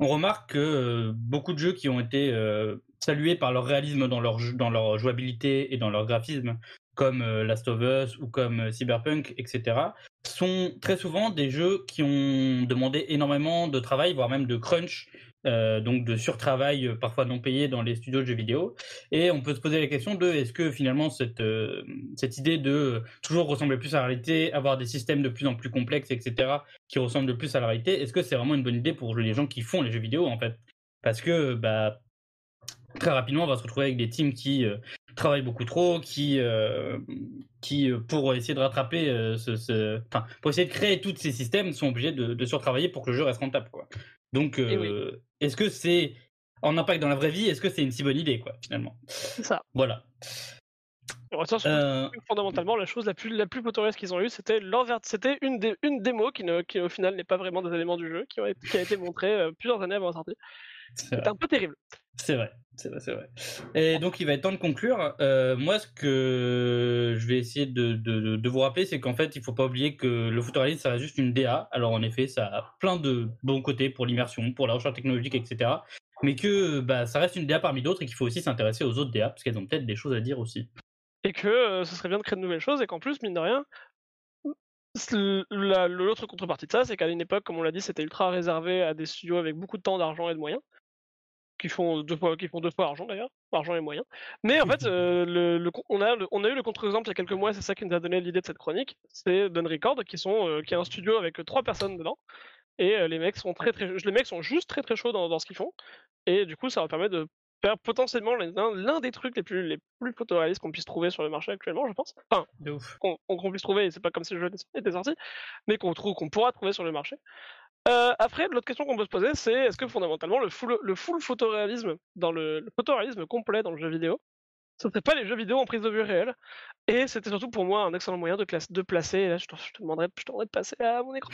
on remarque que euh, beaucoup de jeux qui ont été euh, salués par leur réalisme dans leur, dans leur jouabilité et dans leur graphisme, comme euh, Last of Us ou comme euh, Cyberpunk, et cetera, sont très souvent des jeux qui ont demandé énormément de travail, voire même de crunch, Euh, donc de surtravail euh, parfois non payé dans les studios de jeux vidéo, et on peut se poser la question de est-ce que finalement cette, euh, cette idée de euh, toujours ressembler plus à la réalité, avoir des systèmes de plus en plus complexes, et cetera, qui ressemblent le plus à la réalité, est-ce que c'est vraiment une bonne idée pour les gens qui font les jeux vidéo en fait? Parce que bah, très rapidement on va se retrouver avec des teams qui euh, travaillent beaucoup trop, qui, euh, qui pour essayer de rattraper euh, ce, ce... enfin pour essayer de créer tous ces systèmes sont obligés de, de surtravailler pour que le jeu reste rentable, quoi. Donc, euh, oui. Est-ce que c'est en impact dans la vraie vie? Est-ce que c'est une si bonne idée, quoi, finalement? C'est ça. Voilà. On ressort sur euh... fondamentalement la chose la plus la plus photoréaliste qu'ils ont eue, c'était l'envers. C'était une dé... une démo qui ne qui au final n'est pas vraiment des éléments du jeu, qui a, qui a été montrée euh, plusieurs années avant la sortie. C'est, c'est un peu terrible. C'est vrai, c'est vrai, c'est vrai. Et donc il va être temps de conclure. Euh, moi, ce que je vais essayer de, de, de vous rappeler, c'est qu'en fait, il ne faut pas oublier que le photoréalisme, ça reste juste une D A. Alors en effet, ça a plein de bons côtés pour l'immersion, pour la recherche technologique, et cetera. Mais que bah, ça reste une D A parmi d'autres et qu'il faut aussi s'intéresser aux autres D A, parce qu'elles ont peut-être des choses à dire aussi. Et que euh, ce serait bien de créer de nouvelles choses, et qu'en plus, mine de rien, la, l'autre contrepartie de ça, c'est qu'à une époque, comme on l'a dit, c'était ultra réservé à des studios avec beaucoup de temps, d'argent et de moyens. Qui font deux fois, qui font deux fois argent d'ailleurs, argent et moyen. Mais en fait, euh, le, le, on, a, le, on a eu le contre-exemple il y a quelques mois, c'est ça qui nous a donné l'idée de cette chronique, c'est Dunrecord, qui, sont, euh, qui a un studio avec trois personnes dedans, et euh, les, mecs sont très, très, les mecs sont juste très très chauds dans, dans ce qu'ils font, et du coup ça leur permet de faire potentiellement l'un, l'un des trucs les plus, les plus photoréalistes qu'on puisse trouver sur le marché actuellement, je pense. Enfin, de ouf. Qu'on, qu'on puisse trouver, c'est pas comme si le jeu était sorti, mais qu'on, trouve, qu'on pourra trouver sur le marché. Euh, après, l'autre question qu'on peut se poser, c'est est-ce que fondamentalement le full, le full photoréalisme, dans le, le photoréalisme complet dans le jeu vidéo, ce ne serait pas les jeux vidéo en prise de vue réelle? Et c'était surtout pour moi un excellent moyen de, classe, de placer, et là je te, je te demanderais je te demanderais de passer à mon écran,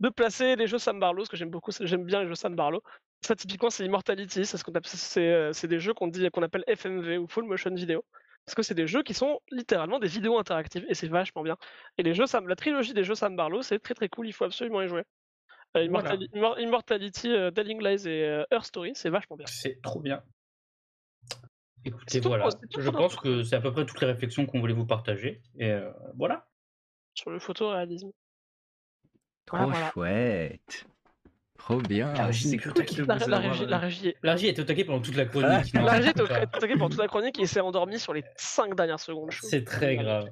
de placer les jeux Sam Barlow, parce que j'aime beaucoup, j'aime bien les jeux Sam Barlow. Ça typiquement c'est Immortality, c'est, ce qu'on appelle, c'est, c'est des jeux qu'on, dit, qu'on appelle F M V ou Full Motion Video. Parce que c'est des jeux qui sont littéralement des vidéos interactives, et c'est vachement bien. Et les jeux Sam, la trilogie des jeux Sam Barlow, c'est très très cool, il faut absolument y jouer. Euh, Immortali- voilà. Immortality, euh, Telling Lies et euh, Her Story, c'est vachement bien. C'est trop bien. Écoutez, tout, voilà. Je pense que c'est à peu près toutes les réflexions qu'on voulait vous partager. Et euh, voilà. Sur le photoréalisme. Trop ah, voilà. Chouette. Trop bien. La régie est au taquet pendant toute la chronique. Ah, la régie est au taquet pendant toute la chronique et s'est endormie sur les cinq dernières secondes. C'est très grave.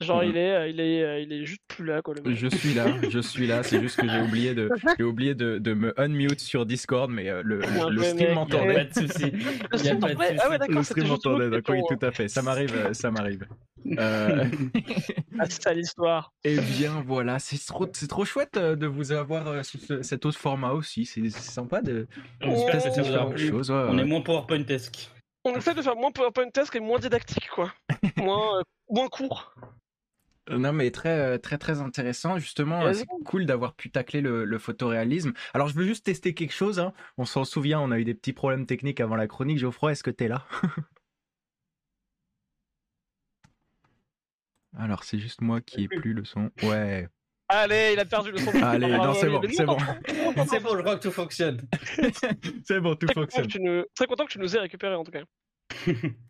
Genre mmh. il est, il est, il est juste plus là quoi. Le mec. Je suis là, je suis là. C'est juste que j'ai oublié de, j'ai oublié de, de me unmute sur Discord, mais euh, le, le, le stream mais m'entendait. Pas de souci. Le stream m'entendait. Ah ouais d'accord. Le stream m'entendait, d'accord, oui, tout à fait. Ça m'arrive, ça m'arrive. Euh... ah, c'est ça l'histoire. Eh bien voilà, c'est trop, c'est trop chouette de vous avoir euh, ce, cet autre format aussi. C'est, c'est sympa de, on de tester différentes choses. Ouais, on ouais. est moins PowerPoint-esque. On essaie de faire moins PowerPoint-esque et moins didactique, quoi. moins, euh, moins court. Non mais très très très intéressant justement. Vas-y. C'est cool d'avoir pu tacler le, le photoréalisme. Alors je veux juste tester quelque chose. Hein. On s'en souvient, on a eu des petits problèmes techniques avant la chronique. Geoffroy, est-ce que t'es là? Alors c'est juste moi qui ai plus le son. Ouais. Allez, il a perdu le son. Allez, non, non c'est bon, c'est bon. C'est bon, je crois que tout fonctionne. C'est bon, tout très fonctionne. Nous... Très content que tu nous aies récupéré en tout cas.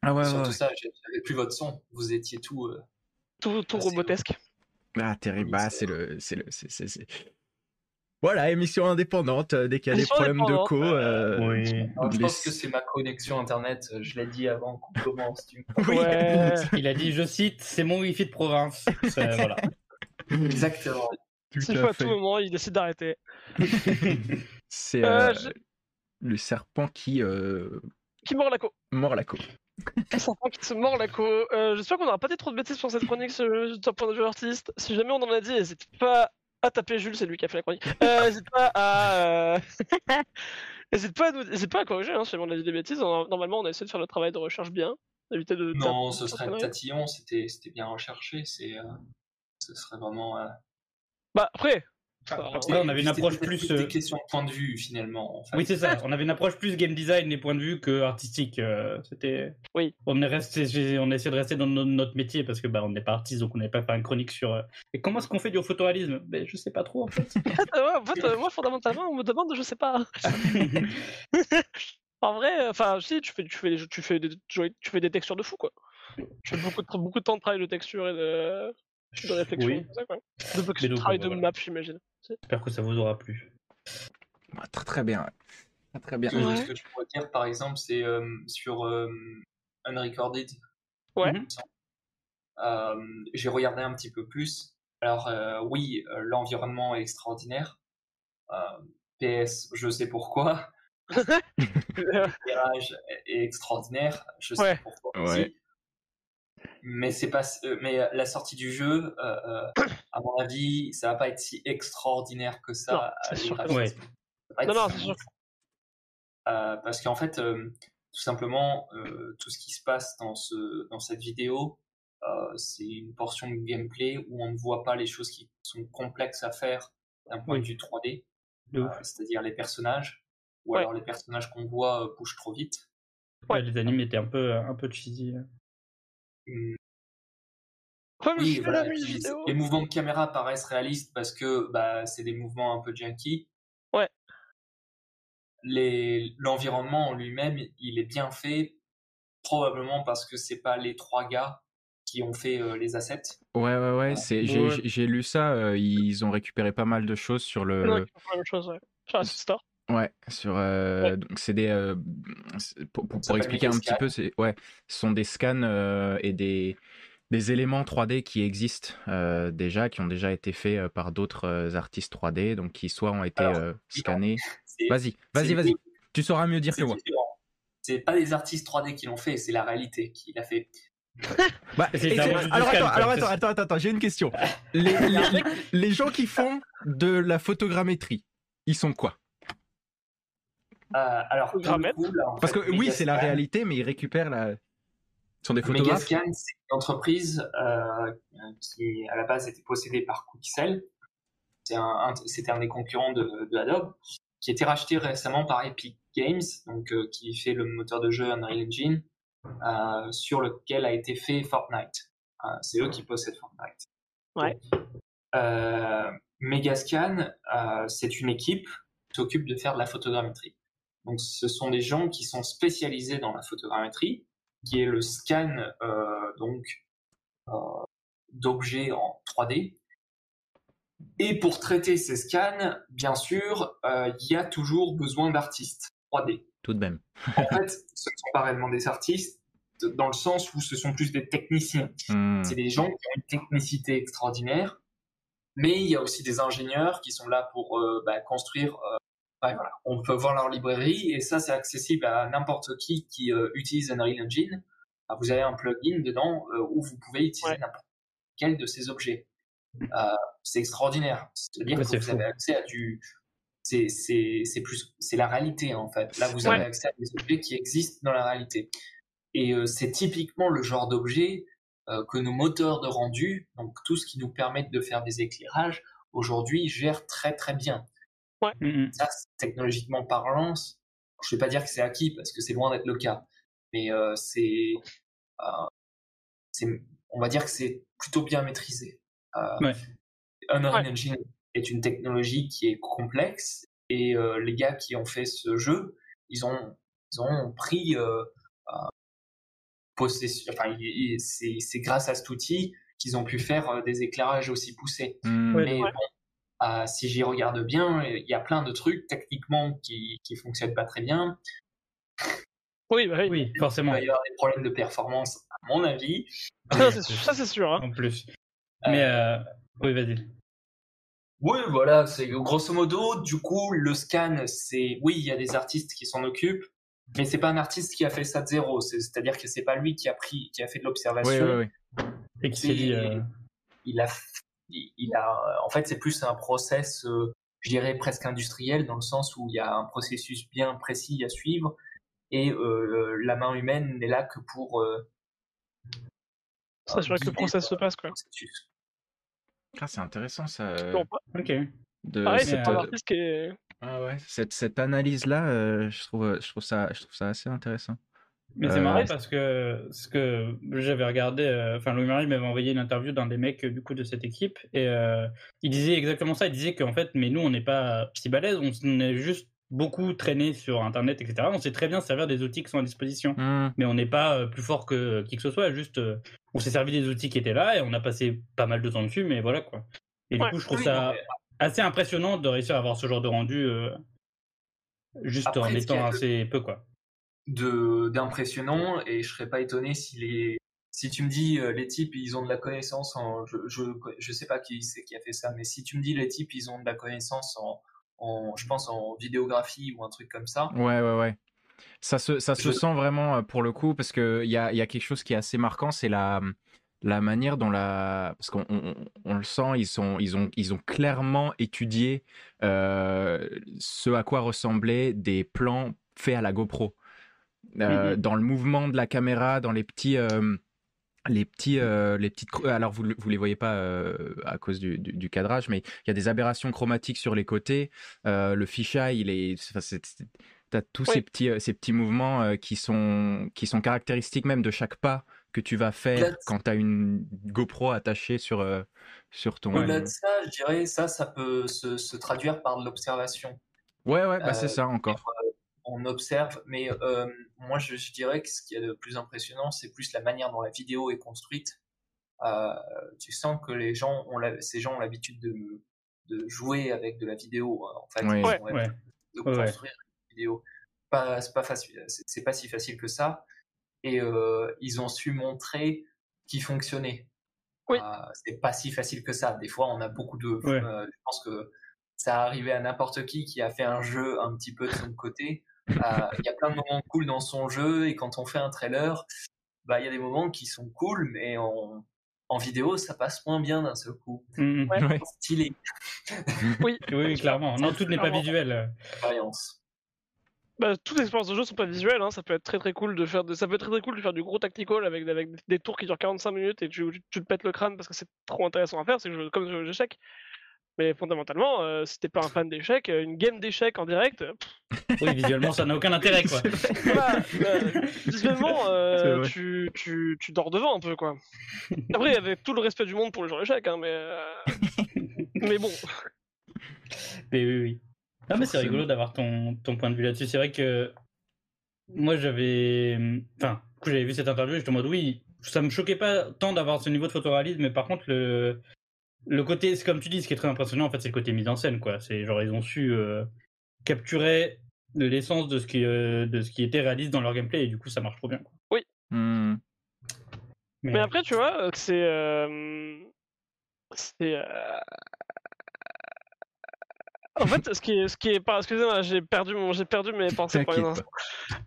Ah ouais. Surtout ouais. ça, j'avais plus votre son. Vous étiez tout. Euh... Tout, tout ah, robotesque. Ah, terrible. Bah, c'est le. C'est le c'est, c'est, c'est... Voilà, émission indépendante. Euh, dès qu'il y a des problèmes de co. Euh, oui. Alors, je les... pense que c'est ma connexion internet. Je l'ai dit avant qu'on commence. Tu oui. ouais. Il a dit, je cite, c'est mon wifi de province. C'est, voilà. Exactement. Tout c'est à, à tout moment, il décide d'arrêter. c'est euh, euh, je... le serpent qui. Euh... Qui mord la co. Mord la co. Qui se mord la co. Euh, j'espère qu'on n'aura pas dit trop de bêtises pour cette chronique sur ton point de vue artiste. Si jamais on en a dit, n'hésite pas à taper Jules, c'est lui qui a fait la chronique. Euh, n'hésite pas à. N'hésite pas à, nous... pas à corriger, hein, si jamais on a dit des bêtises. On a... Normalement, on a essayé de faire le travail de recherche bien. Éviter de. Non, ce serait un tatillon, c'était... c'était bien recherché. C'est, euh... Ce serait vraiment. Euh... Bah, après. Enfin, ouais, on avait une approche c'était, plus. C'était des questions de point de vue finalement. En fait. Oui, c'est ça. On avait une approche plus game design et point de vue que artistique. Euh, c'était. Oui. On est resté, on essayait de rester dans notre métier parce que bah on n'est pas artiste donc on n'avait pas fait une chronique sur. Euh... Et comment est-ce qu'on fait du photoréalisme ? Ben je sais pas trop en fait. ouais, en fait, euh, moi fondamentalement on me demande, je sais pas. en vrai, enfin euh, si tu fais, tu fais, des, tu fais, des, tu fais des textures de fou quoi. Tu fais beaucoup, de, beaucoup de temps de travail de texture et de. De réflexion, oui. ça, quoi. Donc, c'est donc, travail bon, de voilà. map, j'imagine. J'espère que ça vous aura plu. Bah, très très bien. Très, très bien. Ouais. Ce que je pourrais dire, par exemple, c'est euh, sur euh, Unrecorded. Ouais. Euh, j'ai regardé un petit peu plus. Alors, euh, oui, euh, l'environnement est extraordinaire. Euh, P S, je sais pourquoi. Le virage est extraordinaire. Je sais ouais. pourquoi aussi. Ouais. Mais c'est pas, mais la sortie du jeu, euh, à mon avis, ça va pas être si extraordinaire que ça. Non, c'est sûr. Ouais. Ça non, non, c'est sûr. Euh, parce qu'en fait, euh, tout simplement, euh, tout ce qui se passe dans ce, dans cette vidéo, euh, c'est une portion de gameplay où on ne voit pas les choses qui sont complexes à faire d'un point oui. de vue trois D, euh, c'est-à-dire les personnages, ou ouais. alors les personnages qu'on voit euh, bougent trop vite. Ouais, les animes étaient un peu, un peu cheesy. Là. Mmh. Oui, voilà, puis, les mouvements de caméra paraissent réalistes parce que bah, c'est des mouvements un peu junky. Ouais. Les, l'environnement en lui-même, il est bien fait, probablement parce que c'est pas les trois gars qui ont fait euh, les assets. Ouais, ouais, ouais. ouais. C'est, j'ai, ouais. j'ai lu ça. Euh, ils ont récupéré pas mal de choses sur le. Non, ils ont pas mal de choses, ouais. Sur la store. Ouais, sur euh, ouais. donc c'est des euh, c'est, pour, pour, pour expliquer un scans. Petit peu, c'est ouais, ce sont des scans euh, et des des éléments trois D qui existent euh, déjà, qui ont déjà été faits euh, par d'autres euh, artistes trois D, donc qui soit ont été Alors, euh, scannés. C'est, vas-y, vas-y, c'est, vas-y. C'est, tu sauras mieux dire que moi. C'est pas les artistes trois D qui l'ont fait, c'est la réalité qui l'a fait. Bah, c'est c'est... Alors, attends, alors attends, attends, attends, attends, j'ai une question. Les, les, les gens qui font de la photogrammétrie, ils sont quoi? Euh, alors, coup, là, parce fait, que Megascan, oui, c'est la réalité, mais ils récupèrent la. Ils sont des photographes. Megascan, c'est une entreprise euh, qui, à la base, était possédée par Cookcell. C'est un, un, c'était un des concurrents de, de Adobe, qui a été racheté récemment par Epic Games, donc euh, qui fait le moteur de jeu Unreal Engine, euh, sur lequel a été fait Fortnite. Euh, c'est eux qui possèdent Fortnite. Ouais. Donc, euh, Megascan, euh, c'est une équipe qui s'occupe de faire de la photogrammétrie. Donc, ce sont des gens qui sont spécialisés dans la photogrammétrie, qui est le scan euh, donc euh, d'objets en trois D. Et pour traiter ces scans, bien sûr, il euh, y a toujours besoin d'artistes trois D. Tout de même. En fait, ce ne sont pas réellement des artistes, dans le sens où ce sont plus des techniciens. Mmh. C'est des gens qui ont une technicité extraordinaire, mais il y a aussi des ingénieurs qui sont là pour euh, bah, construire... Euh, Voilà. On peut voir leur librairie et ça c'est accessible à n'importe qui qui euh, utilise Unreal Engine. bah, vous avez un plugin dedans euh, où vous pouvez utiliser ouais. n'importe quel de ces objets. Euh, c'est extraordinaire. C'est-à-dire bah, que c'est vous fou. avez accès à du... C'est, c'est, c'est, plus... c'est la réalité, en fait. Là, vous avez ouais. accès à des objets qui existent dans la réalité. Et euh, c'est typiquement le genre d'objet euh, que nos moteurs de rendu, donc tout ce qui nous permet de faire des éclairages, aujourd'hui, gèrent très, très bien. Ouais. Mmh. Ça, technologiquement parlant, je ne vais pas dire que c'est acquis, parce que c'est loin d'être le cas. Mais euh, c'est, euh, c'est... On va dire que c'est plutôt bien maîtrisé. Euh, ouais. Unreal Engine ouais. est une technologie qui est complexe et euh, les gars qui ont fait ce jeu, ils ont, ils ont pris euh, euh, possession. Enfin, il, il, c'est, c'est grâce à cet outil qu'ils ont pu faire euh, des éclairages aussi poussés. Mmh. Mais ouais. bon, euh, si j'y regarde bien, il y a plein de trucs techniquement qui qui fonctionnent pas très bien. Oui, bah oui, oui, forcément. Il va y avoir des problèmes de performance, à mon avis. Ça, c'est sûr. Ça, c'est sûr hein. En plus. Mais euh, oui, vas-y. Oui, voilà, c'est grosso modo, du coup, le scan, c'est... Oui, il y a des artistes qui s'en occupent, mais c'est pas un artiste qui a fait ça de zéro. C'est, c'est-à-dire que c'est pas lui qui a pris, qui a fait de l'observation. Oui, oui, oui. Et qui s'est dit... Euh... Il a, il a... En fait, c'est plus un process, euh, je dirais, presque industriel, dans le sens où il y a un processus bien précis à suivre, et euh, la main humaine n'est là que pour... Euh... Ça, je vois que le process se passe, quoi. Ah, c'est intéressant ça. Ok. De ah ouais, cette... c'est un artiste qui est... Ah ouais, cette, cette analyse-là, euh, je, trouve, je, trouve ça, je trouve ça assez intéressant. Mais euh... c'est marrant parce que ce que j'avais regardé, enfin euh, Louis-Marie m'avait envoyé une interview d'un des mecs du coup de cette équipe et euh, il disait exactement ça. Il disait qu'en fait, mais nous on n'est pas si balèzes, on est juste beaucoup traîné sur internet, et cetera. On sait très bien servir des outils qui sont à disposition, mmh. mais on n'est pas euh, plus fort que euh, qui que ce soit, juste. Euh, On s'est servi des outils qui étaient là et on a passé pas mal de temps dessus, mais voilà quoi. Et ouais, du coup, je trouve oui, ça non, mais... assez impressionnant de réussir à avoir ce genre de rendu euh, juste après, en étant assez de... peu quoi. De... D'impressionnant, et je serais pas étonné si les... si tu me dis euh, les types ils ont de la connaissance en. Je, je, je sais pas qui c'est qui a fait ça, mais si tu me dis les types ils ont de la connaissance en, en je pense en vidéographie ou un truc comme ça. Ouais, ouais, ouais. Ça se, ça se sent vraiment pour le coup, parce qu'il y a, y a quelque chose qui est assez marquant, c'est la, la manière dont la... Parce qu'on on, on le sent, ils, sont, ils, ont, ils ont clairement étudié euh, ce à quoi ressemblaient des plans faits à la GoPro. Euh, mm-hmm. Dans le mouvement de la caméra, dans les petits... Euh, Les, petits, euh, les petites... Alors, vous ne les voyez pas euh, à cause du, du, du cadrage, mais il y a des aberrations chromatiques sur les côtés. Euh, le fisheye, il est... Enfin, c'est, c'est... T'as tous oui. ces petits euh, ces petits mouvements euh, qui sont qui sont caractéristiques même de chaque pas que tu vas faire de... quand t'as une GoPro attachée sur euh, sur ton. Au-delà euh... de ça, je dirais ça ça peut se, se traduire par de l'observation. Ouais ouais bah euh, c'est ça encore. Euh, on observe, mais euh, moi je, je dirais que ce qui est le plus impressionnant c'est plus la manière dont la vidéo est construite. Euh, tu sens que les gens ont la... ces gens ont l'habitude de de jouer avec de la vidéo en fait. Oui. Ouais, ouais. De construire. Ouais. Vidéo. Pas, c'est, pas facile, c'est, c'est pas si facile que ça, et euh, ils ont su montrer qui fonctionnait. Oui. Euh, c'est pas si facile que ça. Des fois, on a beaucoup de. Ouais. Euh, je pense que ça arrivait à n'importe qui qui a fait un jeu un petit peu de son côté. Il euh, y a plein de moments cool dans son jeu, et quand on fait un trailer, bah il y a des moments qui sont cool, mais on. En vidéo, ça passe moins bien d'un seul coup. Mmh, ouais. Ouais. Stylé. Oui. Oui, clairement. Non, tout n'est pas visuel. Variance. Bah, toutes les expériences de jeu sont pas visuelles, hein. Ça peut être très très cool de faire, de... ça peut être très très cool de faire du gros tactical avec, avec des tours qui durent quarante-cinq minutes et tu, tu, tu te pètes le crâne parce que c'est trop intéressant à faire, c'est je, comme jeu d'échecs. Mais fondamentalement, euh, si t'es pas un fan d'échecs, une game d'échecs en direct, pff. Oui visuellement ça n'a aucun intérêt quoi. Voilà, euh, visuellement, euh, tu, tu, tu dors devant un peu quoi. Après avec tout le respect du monde pour les gens d'échecs, hein, mais euh... mais bon. Mais oui oui. Non mais c'est rigolo d'avoir ton, ton point de vue là-dessus. C'est vrai que moi j'avais, enfin, du coup j'avais vu cette interview et j'étais en mode oui, ça me choquait pas tant d'avoir ce niveau de photoréalisme, mais par contre le le côté, c'est comme tu dis, ce qui est très impressionnant en fait, c'est le côté mise en scène quoi. C'est genre ils ont su euh, capturer de l'essence de ce qui euh, de ce qui était réaliste dans leur gameplay et du coup ça marche trop bien quoi. Oui. Mmh. Mais... mais après tu vois, c'est euh... c'est euh... En fait, ce qui est, ce qui est, excusez-moi, j'ai perdu mon, j'ai perdu mes pensées. Par exemple.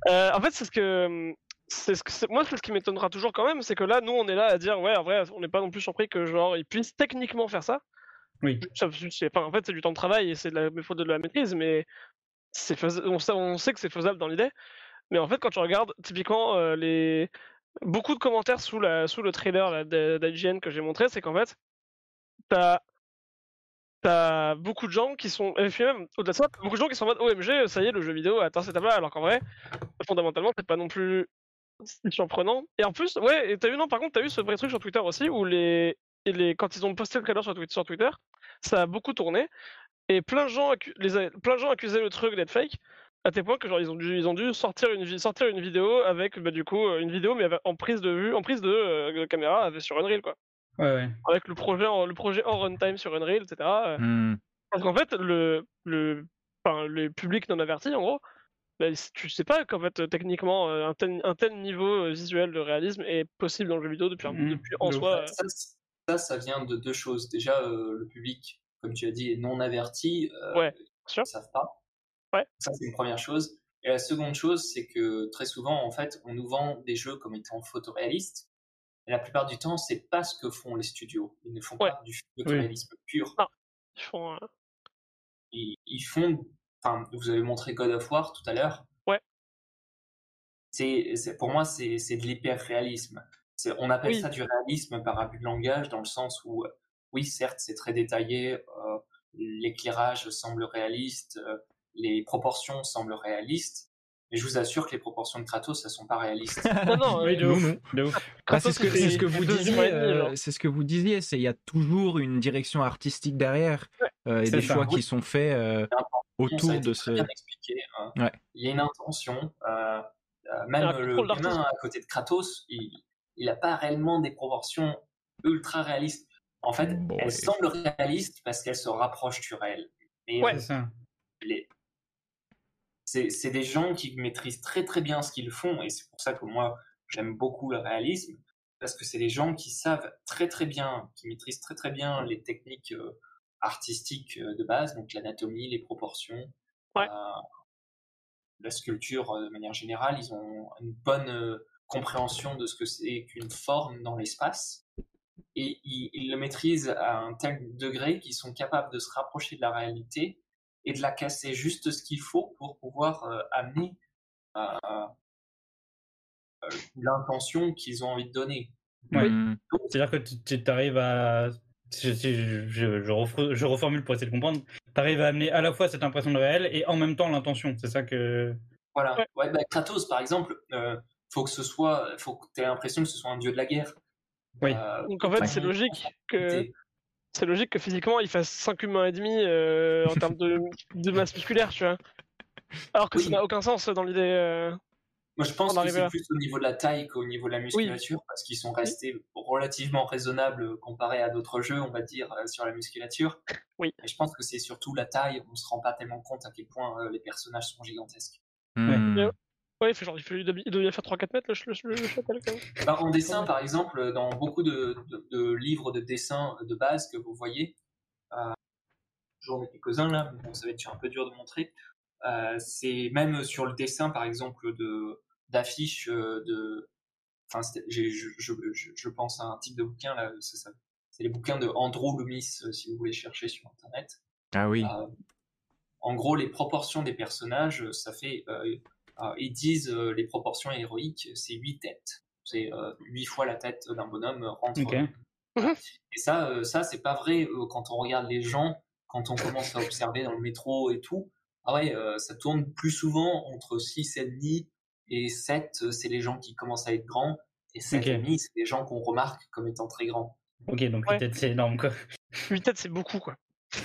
Euh, en fait, c'est ce que c'est ce que c'est, moi c'est ce qui m'étonnera toujours quand même, c'est que là nous on est là à dire ouais en vrai on n'est pas non plus surpris que genre ils puissent techniquement faire ça. Oui. Ça, c'est, enfin, en fait c'est du temps de travail et c'est de la, de la maîtrise, mais c'est fais, on, sait, on sait que c'est faisable dans l'idée. Mais en fait quand tu regardes typiquement euh, les beaucoup de commentaires sous, la, sous le trailer d'I G N que j'ai montré, c'est qu'en fait t'as T'as beaucoup de gens qui sont, et puis même au-delà de ça, beaucoup de gens qui sont en mode O M G, ça y est, le jeu vidéo atteint cet état-là, alors qu'en vrai, fondamentalement, c'est pas non plus surprenant. Et en plus, ouais, et t'as eu, non, par contre, t'as eu ce vrai truc sur Twitter aussi, où les, les quand ils ont posté le trailer sur Twitter, sur Twitter, ça a beaucoup tourné, et plein de gens, accu- les, plein de gens accusaient le truc d'être fake, à tel point que genre ils ont dû, ils ont dû sortir une, sortir une vidéo avec, bah, du coup, une vidéo mais en prise de vue, en prise de, euh, de caméra sur Unreal, quoi. Ouais, ouais. Avec le projet, en, le projet en runtime sur Unreal, et cetera. Mm. Parce qu'en fait, le, le, enfin, le public non averti, en gros, ben, tu sais pas qu'en fait, techniquement, un tel, un tel niveau visuel de réalisme est possible dans le jeu vidéo depuis, mm. depuis en Donc, soi. Ça, ça, ça vient de deux choses. Déjà, euh, le public, comme tu as dit, est non averti. Euh, ouais, sûr. Ils ne savent pas. Ouais. Ça, c'est une première chose. Et la seconde chose, c'est que très souvent, en fait, on nous vend des jeux comme étant photoréalistes. La plupart du temps, c'est pas ce que font les studios. Ils ne font ouais. pas du photoréalisme oui. pur. Ah, ils font. Euh... Ils, ils font. Enfin, vous avez montré God of War tout à l'heure. Ouais. C'est, c'est pour moi, c'est, c'est de l'hyper-réalisme. C'est, on appelle oui. ça du réalisme par abus de langage, dans le sens où, oui, certes, c'est très détaillé. Euh, l'éclairage semble réaliste, euh, les proportions semblent réalistes. Mais je vous assure que les proportions de Kratos, ça sont pas réalistes. Non, non, oui, de ouf. ouf. De ouf. Kratos, ah, c'est, ce que, c'est, c'est ce que vous disiez. Euh, c'est ce que vous disiez. C'est il y a toujours une direction artistique derrière ouais, euh, et des ça. choix oui. qui sont faits euh, autour de ce. Bien expliqué, hein. ouais. Il y a une intention. Euh, euh, même le gamin à côté de Kratos, il, il a pas réellement des proportions ultra réalistes. En fait, bon, elles ouais. semblent réalistes parce qu'elles se rapprochent du réel. Et, ouais, euh, c'est ça. Les... C'est, c'est des gens qui maîtrisent très très bien ce qu'ils font, et c'est pour ça que moi j'aime beaucoup le réalisme, parce que c'est des gens qui savent très très bien, qui maîtrisent très très bien les techniques euh, artistiques euh, de base, donc l'anatomie, les proportions, ouais. euh, la sculpture euh, de manière générale. Ils ont une bonne euh, compréhension de ce que c'est qu'une forme dans l'espace, et ils, ils le maîtrisent à un tel degré qu'ils sont capables de se rapprocher de la réalité et de la casser juste ce qu'il faut pour pouvoir euh, amener euh, euh, l'intention qu'ils ont envie de donner. Ouais. Mmh. C'est-à-dire que tu arrives à... Je, je, je, je, refre... je reformule pour essayer de comprendre. Tu arrives à amener à la fois cette impression de réel et en même temps l'intention. C'est ça que... Voilà. Ouais. Ouais, bah, Kratos, par exemple, euh, faut que ce soit... faut que tu aies l'impression que ce soit un dieu de la guerre. Oui. Euh, Donc en fait, bah, c'est logique que... T'es... C'est logique que physiquement il fasse cinq humains et demi euh, en termes de, de masse musculaire, tu vois. Alors que oui. ça n'a aucun sens dans l'idée. Euh, Moi je pense que c'est là. plus au niveau de la taille qu'au niveau de la musculature, oui. parce qu'ils sont restés oui. relativement raisonnables comparés à d'autres jeux, on va dire, euh, sur la musculature. Oui. Et je pense que c'est surtout la taille, on se rend pas tellement compte à quel point euh, les personnages sont gigantesques. Mmh. Ouais. Ouais, il fait genre, il devait faire trois quatre mètres le chacal quand même. Bah, en dessin, par exemple, dans beaucoup de, de, de livres de dessin de base que vous voyez, euh, j'en ai quelques-uns là, mais bon, ça va être un peu dur de montrer. Euh, c'est même sur le dessin, par exemple, de, d'affiches, de. Enfin, je, je, je, je pense à un type de bouquin là, c'est ça. C'est les bouquins de Andrew Loomis, si vous voulez chercher sur internet. Ah oui. Euh, en gros, les proportions des personnages, ça fait. Euh, Euh, ils disent euh, les proportions héroïques, c'est huit têtes. C'est euh, huit fois la tête d'un bonhomme euh, rentre. Okay. Euh, et ça, euh, ça c'est pas vrai euh, quand on regarde les gens, quand on commence à observer dans le métro et tout. Ah ouais, euh, ça tourne plus souvent entre six virgule cinq et sept, euh, c'est les gens qui commencent à être grands. Et sept virgule cinq, okay. c'est les gens qu'on remarque comme étant très grands. Ok, donc ouais. huit têtes, c'est énorme, quoi. huit têtes, c'est beaucoup, quoi.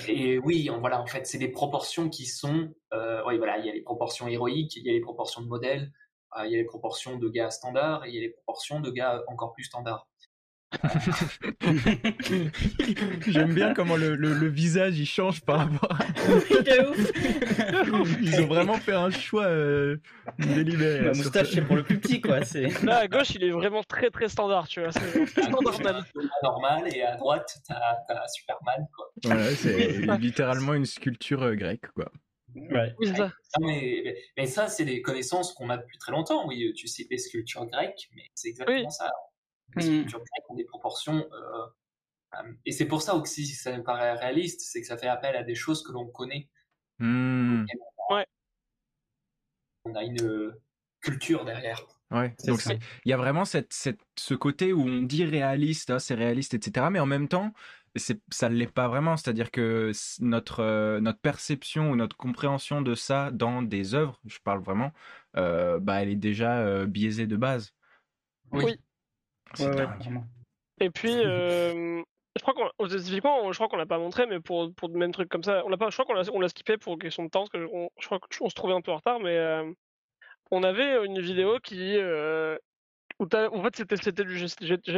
Et oui, on, voilà, en fait, c'est des proportions qui sont... Euh, oui, voilà, il y a les proportions héroïques, il y a les proportions de modèles, euh, il y a les proportions de gars standards, et il y a les proportions de gars encore plus standards. J'aime bien comment le, le, le visage, il change par rapport à... Ils ont vraiment fait un choix euh, délibéré. La moustache, c'est pour le plus petit, quoi. C'est... Là, à gauche, il est vraiment très, très standard, tu vois. C'est standard normal. normal, et à droite, t'as, t'as Superman, quoi. Voilà, c'est littéralement une sculpture euh, grecque, quoi. Ouais. Non, mais, mais ça, c'est des connaissances qu'on a depuis très longtemps. Oui, tu sais, les sculptures grecques, mais c'est exactement oui. ça. Les sculptures mmh. grecques ont des proportions. Euh, et c'est pour ça aussi que ça me paraît réaliste, c'est que ça fait appel à des choses que l'on connaît. Mmh. On, a, ouais. on a une culture derrière. Ouais, donc il y a vraiment cette, cette, ce côté où on dit réaliste, hein, c'est réaliste, et cetera. Mais en même temps, c'est, ça ne l'est pas vraiment. C'est-à-dire que notre, euh, notre perception ou notre compréhension de ça dans des œuvres, je parle vraiment, euh, bah, elle est déjà euh, biaisée de base. Oui. oui. C'est ouais, dingue. Ouais. Et puis, euh, je crois qu'on, spécifiquement, je crois qu'on l'a pas montré, mais pour, pour le même truc comme ça, on l'a pas, je crois qu'on l'a, on l'a skippé pour question de temps, parce que on, je crois qu'on se trouvait un peu en retard, mais... Euh... On avait une vidéo qui, euh, où en fait c'était, c'était du G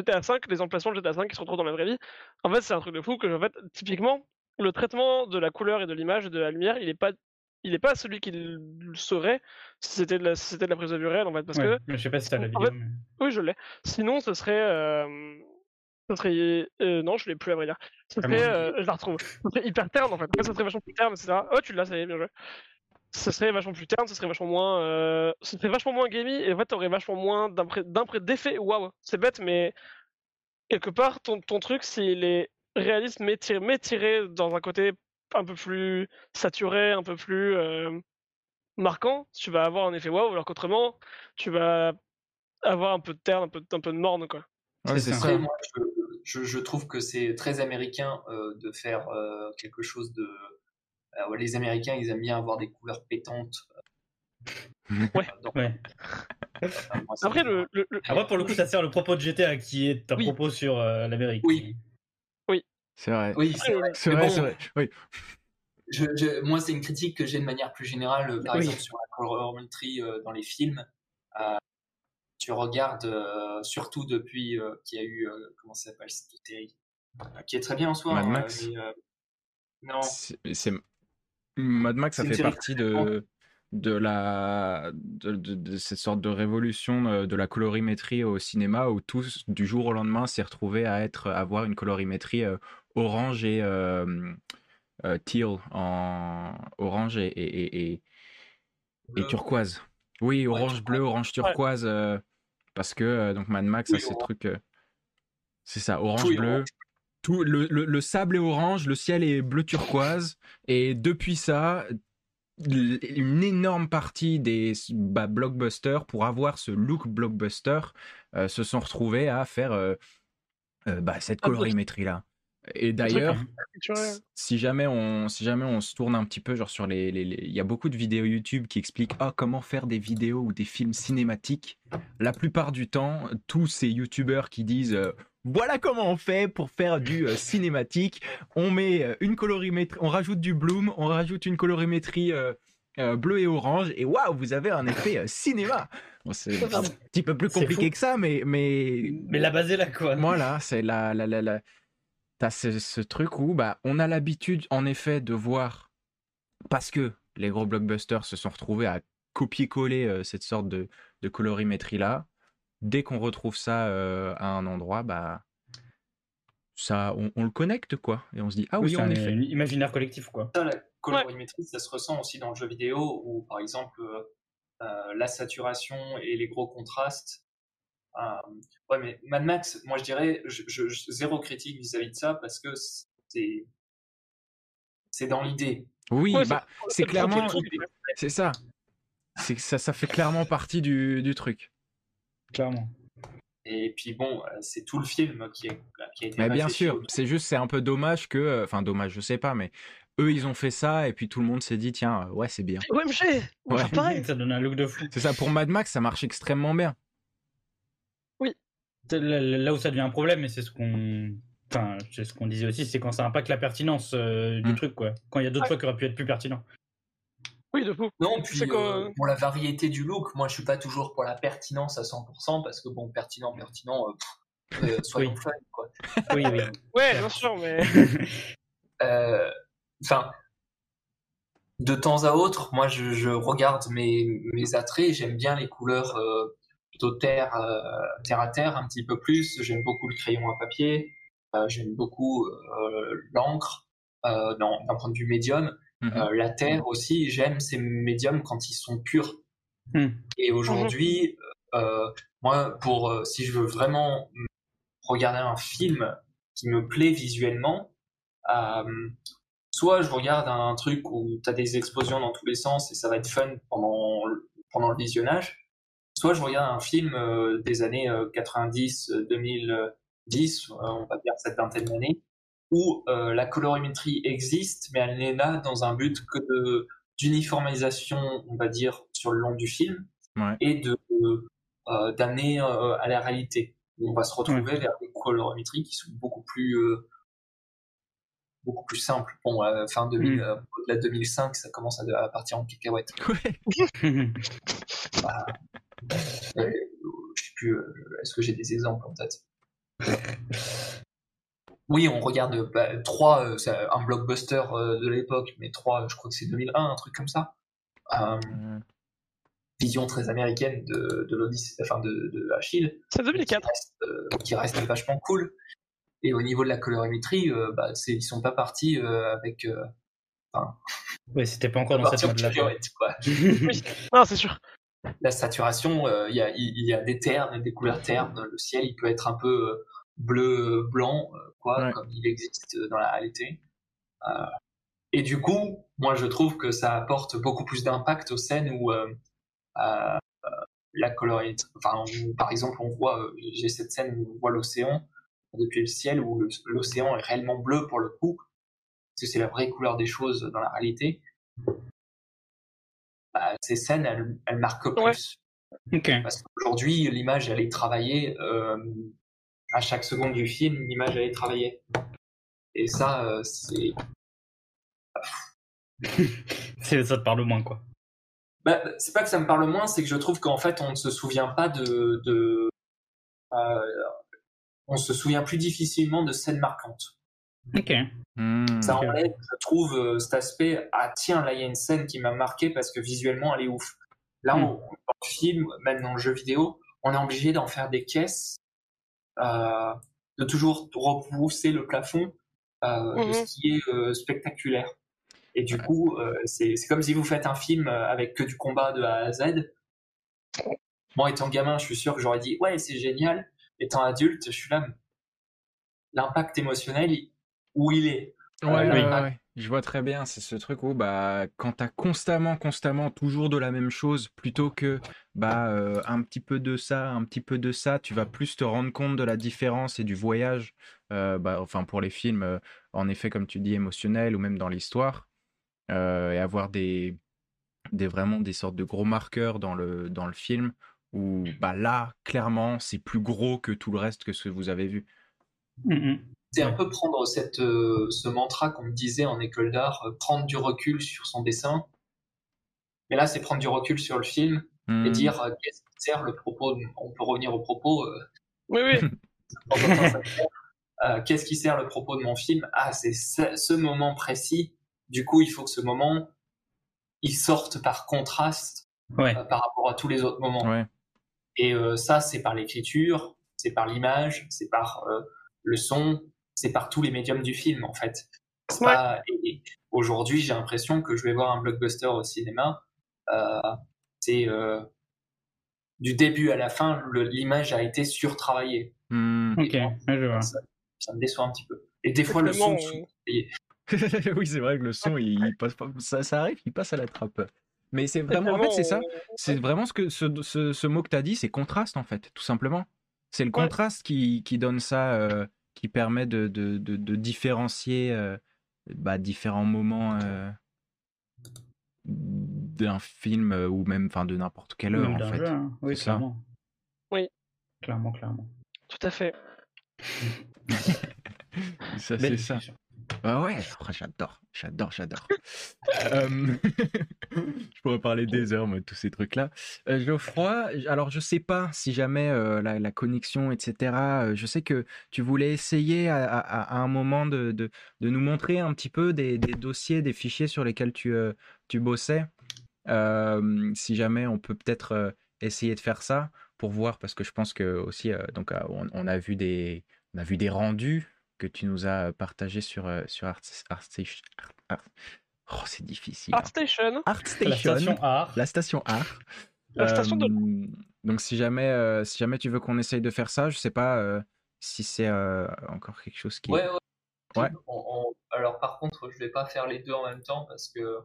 T A cinq, les emplacements de G T A cinq qui se retrouvent dans la vraie vie. En fait c'est un truc de fou que en fait, typiquement le traitement de la couleur et de l'image et de la lumière il n'est pas, il est pas celui qu'il serait si c'était de la, si c'était de la prise de vue réelle en fait. Parce ouais, que, mais je sais pas si t'as la vidéo. En fait, mais... Oui je l'ai. Sinon ce serait... Euh... Ça serait... Euh, non, je l'ai plus à vrai dire. Ça serait... Euh, je la retrouve. Ça serait hyper terne en fait. Ça serait vachement plus terne, et cetera. Oh tu l'as, ça y est, bien joué. Ce serait vachement plus terne, ce serait vachement moins, euh, ce serait vachement moins gamey, et en fait t'aurais vachement moins d'impré- d'impré- d'effet. Waouh, c'est bête, mais quelque part ton, ton truc s'il est réaliste mais tiré, mais tiré dans un côté un peu plus saturé, un peu plus euh, marquant, tu vas avoir un effet waouh, alors qu'autrement tu vas avoir un peu de terne, un peu, un peu de morne quoi. Ouais, c'est ça. Moi, je, je, je trouve que c'est très américain euh, de faire euh, quelque chose de... Euh, les Américains, ils aiment bien avoir des couleurs pétantes. Euh, ouais. Donc, ouais. Euh, moi, Après, le, le, le... Après, pour le coup, ça sert le propos de G T A qui est un oui. propos sur euh, l'Amérique. Oui. Oui. C'est vrai. Oui, c'est vrai. C'est vrai, bon, c'est vrai. Oui. Je, je, moi, c'est une critique que j'ai de manière plus générale, par oui. exemple, sur la colorimétrie euh, dans les films. Euh, tu regardes, euh, surtout depuis euh, qu'il y a eu, euh, comment ça s'appelle cette série, euh, qui est très bien en soi. Mad Max. Hein, mais, euh, non. C'est... c'est... Mad Max, ça fait partie de, de, la, de, de, de cette sorte de révolution de la colorimétrie au cinéma où tous, du jour au lendemain, s'est retrouvé à être, avoir une colorimétrie euh, orange et euh, euh, teal, en orange et, et, et, et, et turquoise. Oui, orange ouais, bleu, orange turquoise, euh, parce que euh, donc Mad Max, oui, ça, c'est le truc. Euh, c'est ça, orange oui, bleu. Orange. Tout, le, le, le sable est orange, le ciel est bleu turquoise, et depuis ça, une énorme partie des bah, blockbusters, pour avoir ce look blockbuster, euh, se sont retrouvés à faire euh, euh, bah, cette colorimétrie-là. Et d'ailleurs, si jamais on, si jamais on se tourne un petit peu, genre sur les, les, les... il y a beaucoup de vidéos YouTube qui expliquent ah, comment faire des vidéos ou des films cinématiques. La plupart du temps, tous ces YouTubeurs qui disent euh, voilà comment on fait pour faire du euh, cinématique. On met une colorimétrie, on rajoute du bloom, on rajoute une colorimétrie euh, euh, bleue et orange, et waouh, vous avez un effet euh, cinéma. Bon, c'est un petit peu plus compliqué que ça, mais mais mais la base est là quoi. Voilà, c'est la la la. la... T'as ce, ce truc où bah, on a l'habitude en effet de voir, parce que les gros blockbusters se sont retrouvés à copier-coller euh, cette sorte de, de colorimétrie-là. Dès qu'on retrouve ça euh, à un endroit, bah, ça, on, on le connecte quoi. Et on se dit, ah oui, oui en effet. Imaginaire collectif quoi. Ça, la colorimétrie, ouais. ça se ressent aussi dans le jeu vidéo où par exemple euh, la saturation et les gros contrastes. Euh, ouais, mais Mad Max, moi je dirais je, je, je, zéro critique vis-à-vis de ça parce que c'est c'est dans l'idée. Oui, ouais, bah c'est, c'est clairement c'est ça. C'est ça, ça fait clairement partie du, du truc. Clairement. Et puis bon, c'est tout le film qui, est, qui a été. Mais bien sûr, film. C'est juste c'est un peu dommage que, enfin dommage, je sais pas, mais eux ils ont fait ça et puis tout le monde s'est dit tiens ouais c'est bien. Ouais, mais ouais. pareil. Ça donne un look de fou. C'est ça pour Mad Max, ça marche extrêmement bien. Là où ça devient un problème, et c'est ce qu'on, enfin, c'est ce qu'on disait aussi, c'est quand ça impacte la pertinence euh, du mmh. truc, quoi. Quand il y a d'autres ah. choix qui auraient pu être plus pertinents. Oui, de fou. Non, puis euh, quoi... pour la variété du look, moi, je suis pas toujours pour la pertinence à cent pour cent parce que bon, pertinent, pertinent, euh, euh, soyons oui. fun, quoi. Oui, oui. Ouais, bien sûr, mais. Enfin, euh, de temps à autre, moi, je, je regarde mes mes attraits. J'aime bien les couleurs. Euh, plutôt terre, euh, terre à terre un petit peu plus, j'aime beaucoup le crayon à papier, euh, j'aime beaucoup euh, l'encre, euh, d'un point de vue médium, Mmh. Euh, la terre aussi, j'aime ces médiums quand ils sont purs. Mmh. Et aujourd'hui, mmh. euh, moi, pour euh, si je veux vraiment regarder un film qui me plaît visuellement, euh, soit je regarde un truc où t'as des explosions dans tous les sens et ça va être fun pendant pendant le visionnage, soit je regarde un film euh, des années euh, quatre-vingt-dix, deux mille dix, euh, on va dire cette vingtaine d'années, où euh, la colorimétrie existe, mais elle n'est là dans un but que de, d'uniformisation, on va dire, sur le long du film, ouais. et de, euh, d'amener euh, à la réalité. On va se retrouver ouais. vers des colorimétries qui sont beaucoup plus, euh, beaucoup plus simples. Bon, euh, fin deux mille, mm. euh, au-delà de deux mille cinq, ça commence à, à partir en cacahuète. Ouais. bah, euh, je sais plus, euh, est-ce que j'ai des exemples en tête? Oui, on regarde bah, trois, euh, c'est un blockbuster euh, de l'époque, mais trois, je crois que c'est deux mille un, un truc comme ça. Euh, mmh. Vision très américaine de, de l'Odyssée, enfin de, de Achille. C'est deux mille quatre. Qui reste, euh, qui reste vachement cool. Et au niveau de la colorimétrie, euh, bah, c'est, ils sont pas partis euh, avec. Euh, ouais, c'était pas encore dans cette mode-là. Oui, non, c'est sûr. La saturation, il euh, y, y, y a des ternes, des couleurs ternes. Le ciel, il peut être un peu. Euh, bleu, blanc, quoi, ouais. comme il existe dans la réalité. Euh, et du coup, moi, je trouve que ça apporte beaucoup plus d'impact aux scènes où euh, euh, la colorimétrie, enfin, où, par exemple, on voit, euh, j'ai cette scène où on voit l'océan depuis le ciel, où le, l'océan est réellement bleu pour le coup, parce que c'est la vraie couleur des choses dans la réalité. Bah, ces scènes, elles, elles marquent plus. Ouais. Okay. Parce qu'aujourd'hui, l'image, elle est travaillée. Euh, À chaque seconde du film, l'image allait travailler. Et ça, euh, c'est. c'est ça te parle moins, quoi. Bah, c'est pas que ça me parle moins, c'est que je trouve qu'en fait, on ne se souvient pas de. de euh, on se souvient plus difficilement de scènes marquantes. Ok. Mmh, ça okay. enlève, je trouve, euh, cet aspect. Ah, tiens, là, il y a une scène qui m'a marqué parce que visuellement, elle est ouf. Là, mmh. on, dans le film, même dans le jeu vidéo, on est obligé d'en faire des caisses. Euh, de toujours repousser le plafond euh, mmh. de ce qui est euh, spectaculaire. Et du coup, euh, c'est, c'est comme si vous faites un film avec que du combat de A à Z. Moi, étant gamin, je suis sûr que j'aurais dit « Ouais, c'est génial ». Étant adulte, je suis là. L'impact émotionnel, où il est. Ouais, euh, oui, ouais, ouais. Je vois très bien. C'est ce truc où bah, quand t'as constamment, constamment toujours de la même chose, plutôt que bah, euh, un petit peu de ça, un petit peu de ça, tu vas plus te rendre compte de la différence et du voyage. Euh, bah, enfin, pour les films, euh, en effet, comme tu dis, émotionnels ou même dans l'histoire, euh, et avoir des, des vraiment des sortes de gros marqueurs dans le dans le film où bah là, clairement, c'est plus gros que tout le reste que ce que vous avez vu. Mm-hmm. C'est un peu prendre cette, euh, ce mantra qu'on me disait en école d'art, euh, prendre du recul sur son dessin. Mais là, c'est prendre du recul sur le film mmh. et dire euh, qu'est-ce qui sert le propos. On peut revenir au propos. Euh... Oui, oui. euh, qu'est-ce qui sert le propos de mon film? Ah, c'est ce, ce moment précis. Du coup, il faut que ce moment, il sorte par contraste ouais. euh, par rapport à tous les autres moments. Ouais. Et euh, ça, c'est par l'écriture, c'est par l'image, c'est par euh, le son. C'est par tous les médiums du film, en fait. C'est ouais. pas... Et aujourd'hui, j'ai l'impression que je vais voir un blockbuster au cinéma. Euh, c'est euh, du début à la fin, le, l'image a été surtravaillée. Mmh, ok, moi, ouais, je vois. Ça, ça me déçoit un petit peu. Et des fois, le son... Et... oui, c'est vrai que le son, il passe pas... ça, ça arrive, il passe à la trappe. Mais c'est vraiment... En fait, c'est ça. C'est vraiment ce, que, ce, ce, ce mot que tu as dit, c'est contraste, en fait, tout simplement. C'est le contraste ouais. qui, qui donne ça... Euh... qui permet de, de, de, de différencier euh, bah, différents moments euh, d'un film euh, ou même de n'importe quelle heure, oui, en fait. Jeu, hein. Oui, c'est clairement. Ça. Oui. Clairement, clairement. Tout à fait. ça, Belle c'est ça. Bah ouais, j'adore, j'adore, j'adore. euh, je pourrais parler des heures, moi, de tous ces trucs-là. Euh, Geoffroy, alors je sais pas si jamais euh, la, la connexion, et cetera. Euh, je sais que tu voulais essayer à, à, à un moment de, de, de nous montrer un petit peu des, des dossiers, des fichiers sur lesquels tu, euh, tu bossais. Euh, si jamais on peut peut-être euh, essayer de faire ça pour voir, parce que je pense que aussi, euh, donc, euh, on, on a vu des, on a vu des rendus que tu nous as partagé sur, sur Art, Art, Art, Art, Oh, c'est difficile. ArtStation. ArtStation. La station art. La station art. La station de... euh, donc si jamais, euh, si jamais tu veux qu'on essaye de faire ça, je sais pas euh, si c'est euh, encore quelque chose qui... Ouais, ouais. ouais. On, on... Alors par contre, je vais pas faire les deux en même temps parce que...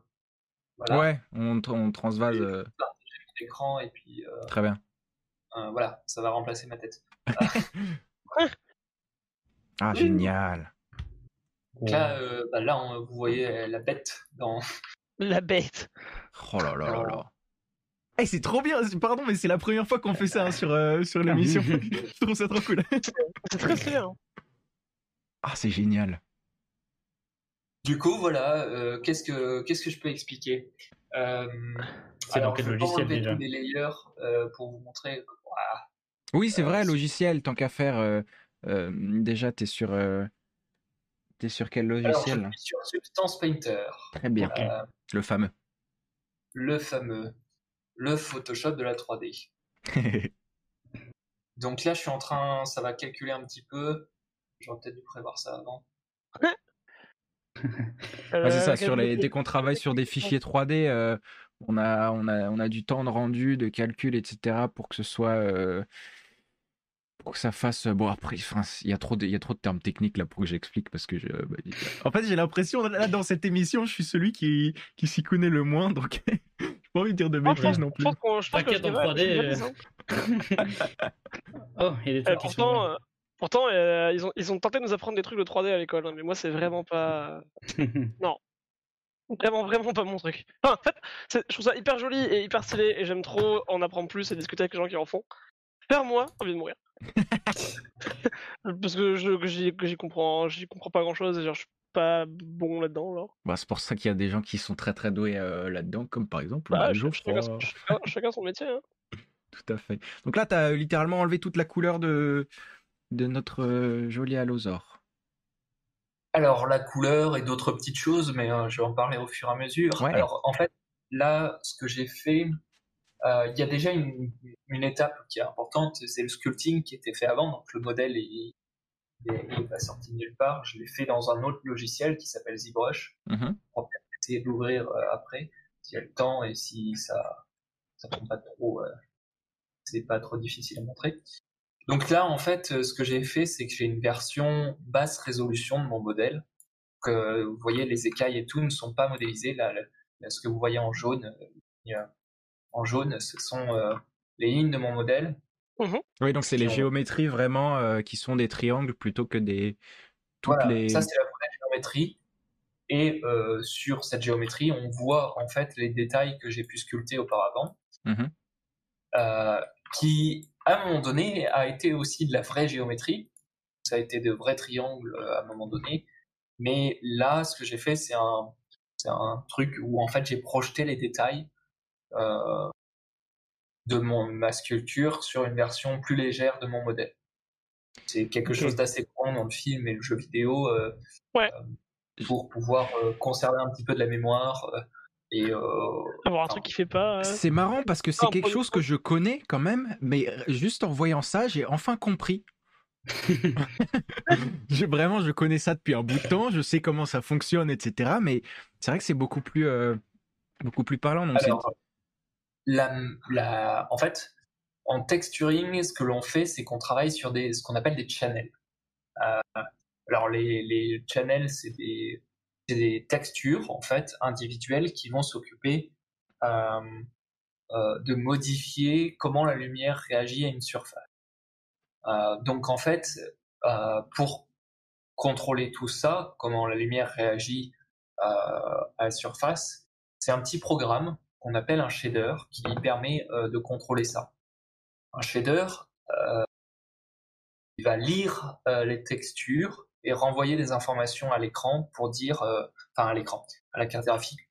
Voilà. Ouais, on, on transvase... Je vais partager mon écran et puis... Euh... Très bien. Euh, voilà, ça va remplacer ma tête. Ah, génial. Donc là, euh, bah là on, vous voyez la bête dans... La bête. Oh là là là là. Hey, c'est trop bien, pardon, mais c'est la première fois qu'on fait ça hein, sur, euh, sur l'émission. Je trouve ça trop cool. C'est très bien. Ah, c'est génial. Du coup, voilà, euh, qu'est-ce que qu'est-ce que je peux expliquer euh, C'est alors, dans quel logiciel déjà les layers euh, pour vous montrer. Voilà. Oui, c'est euh, vrai, c'est... logiciel, tant qu'à faire. Euh, euh, déjà, t'es sur, euh, t'es sur quel logiciel? Alors, je suis sur Substance Painter. Très bien. Okay. Euh, le fameux. Le fameux. Le Photoshop de la trois D. Donc là, je suis en train, ça va calculer un petit peu. J'aurais peut-être dû prévoir ça avant. Ouais. Ah, c'est ça, sur les, dès qu'on travaille sur des fichiers trois D, euh, on, a, on, a, on a du temps de rendu, de calcul, et cetera pour que ce soit... Euh, pour que ça fasse... Bon, après, il y a trop de, y a trop de termes techniques là pour que j'explique parce que... Je... En fait, j'ai l'impression, là, dans cette émission, je suis celui qui, qui s'y connaît le moins, donc... J'ai pas envie de dire de bêtises non plus. Je pense, je pense que je trois D. Oh, il y a des trucs euh, qui pourtant, sont... euh, pourtant euh, ils, ont, ils ont tenté de nous apprendre des trucs de trois D à l'école, hein, mais moi c'est vraiment pas... Non. Vraiment, vraiment pas mon truc. Enfin, en fait, c'est, je trouve ça hyper joli et hyper stylé et j'aime trop en apprendre plus et discuter avec les gens qui en font. Faire moi, j'ai envie de mourir. Parce que, je, que, j'y, que j'y, comprends, j'y comprends pas grand chose et genre je... pas bon là-dedans, alors. Bah, c'est pour ça qu'il y a des gens qui sont très très doués euh, là-dedans, comme par exemple bah, bah, Geoffroy. Chacun son, chacun, chacun son métier. Hein. Tout à fait. Donc là, t'as littéralement enlevé toute la couleur de, de notre euh, joli allosaure. Alors, la couleur et d'autres petites choses, mais euh, je vais en parler au fur et à mesure. Ouais. Alors, en fait, là, ce que j'ai fait, il euh, y a déjà une, une étape qui est importante, c'est le sculpting qui était fait avant, donc le modèle est... Il n'est pas sorti nulle part. Je l'ai fait dans un autre logiciel qui s'appelle ZBrush. Mmh. On va essayer de l'ouvrir après, s'il y a le temps et si ça ne prend pas trop, euh, c'est pas trop difficile à montrer. Donc là, en fait, ce que j'ai fait, c'est que j'ai une version basse résolution de mon modèle. Donc, euh, vous voyez, les écailles et tout ne sont pas modélisées. Là, là, ce que vous voyez en jaune, euh, en jaune, ce sont euh, les lignes de mon modèle. Mmh. Oui, donc c'est les géométries vraiment euh, qui sont des triangles plutôt que des... Toutes voilà, les... ça c'est la première géométrie. Et euh, sur cette géométrie, on voit en fait les détails que j'ai pu sculpter auparavant, mmh. euh, qui à un moment donné a été aussi de la vraie géométrie. Ça a été de vrais triangles euh, à un moment donné. Mais là, ce que j'ai fait, c'est un, c'est un truc où en fait j'ai projeté les détails euh, de mon, ma sculpture sur une version plus légère de mon modèle. C'est quelque okay. chose d'assez grand dans le film et le jeu vidéo euh, ouais. euh, pour pouvoir euh, conserver un petit peu de la mémoire euh, et euh, avoir un truc qui fait pas. Euh... C'est marrant parce que c'est non, quelque chose que je connais quand même, mais juste en voyant ça, j'ai enfin compris. je, vraiment, je connais ça depuis un bout de temps, je sais comment ça fonctionne, et cetera. Mais c'est vrai que c'est beaucoup plus euh, beaucoup plus parlant. Donc Alors, c'est... La, la, en fait, en texturing, ce que l'on fait, c'est qu'on travaille sur des, ce qu'on appelle des channels. Euh, alors, les, les channels, c'est des, c'est des textures en fait, individuelles qui vont s'occuper euh, euh, de modifier comment la lumière réagit à une surface. Euh, donc, en fait, euh, pour contrôler tout ça, comment la lumière réagit euh, à la surface, c'est un petit programme qu'on appelle un shader, qui permet euh, de contrôler ça. Un shader, euh, il va lire euh, les textures et renvoyer des informations à l'écran pour dire, enfin euh, à l'écran, à la carte graphique,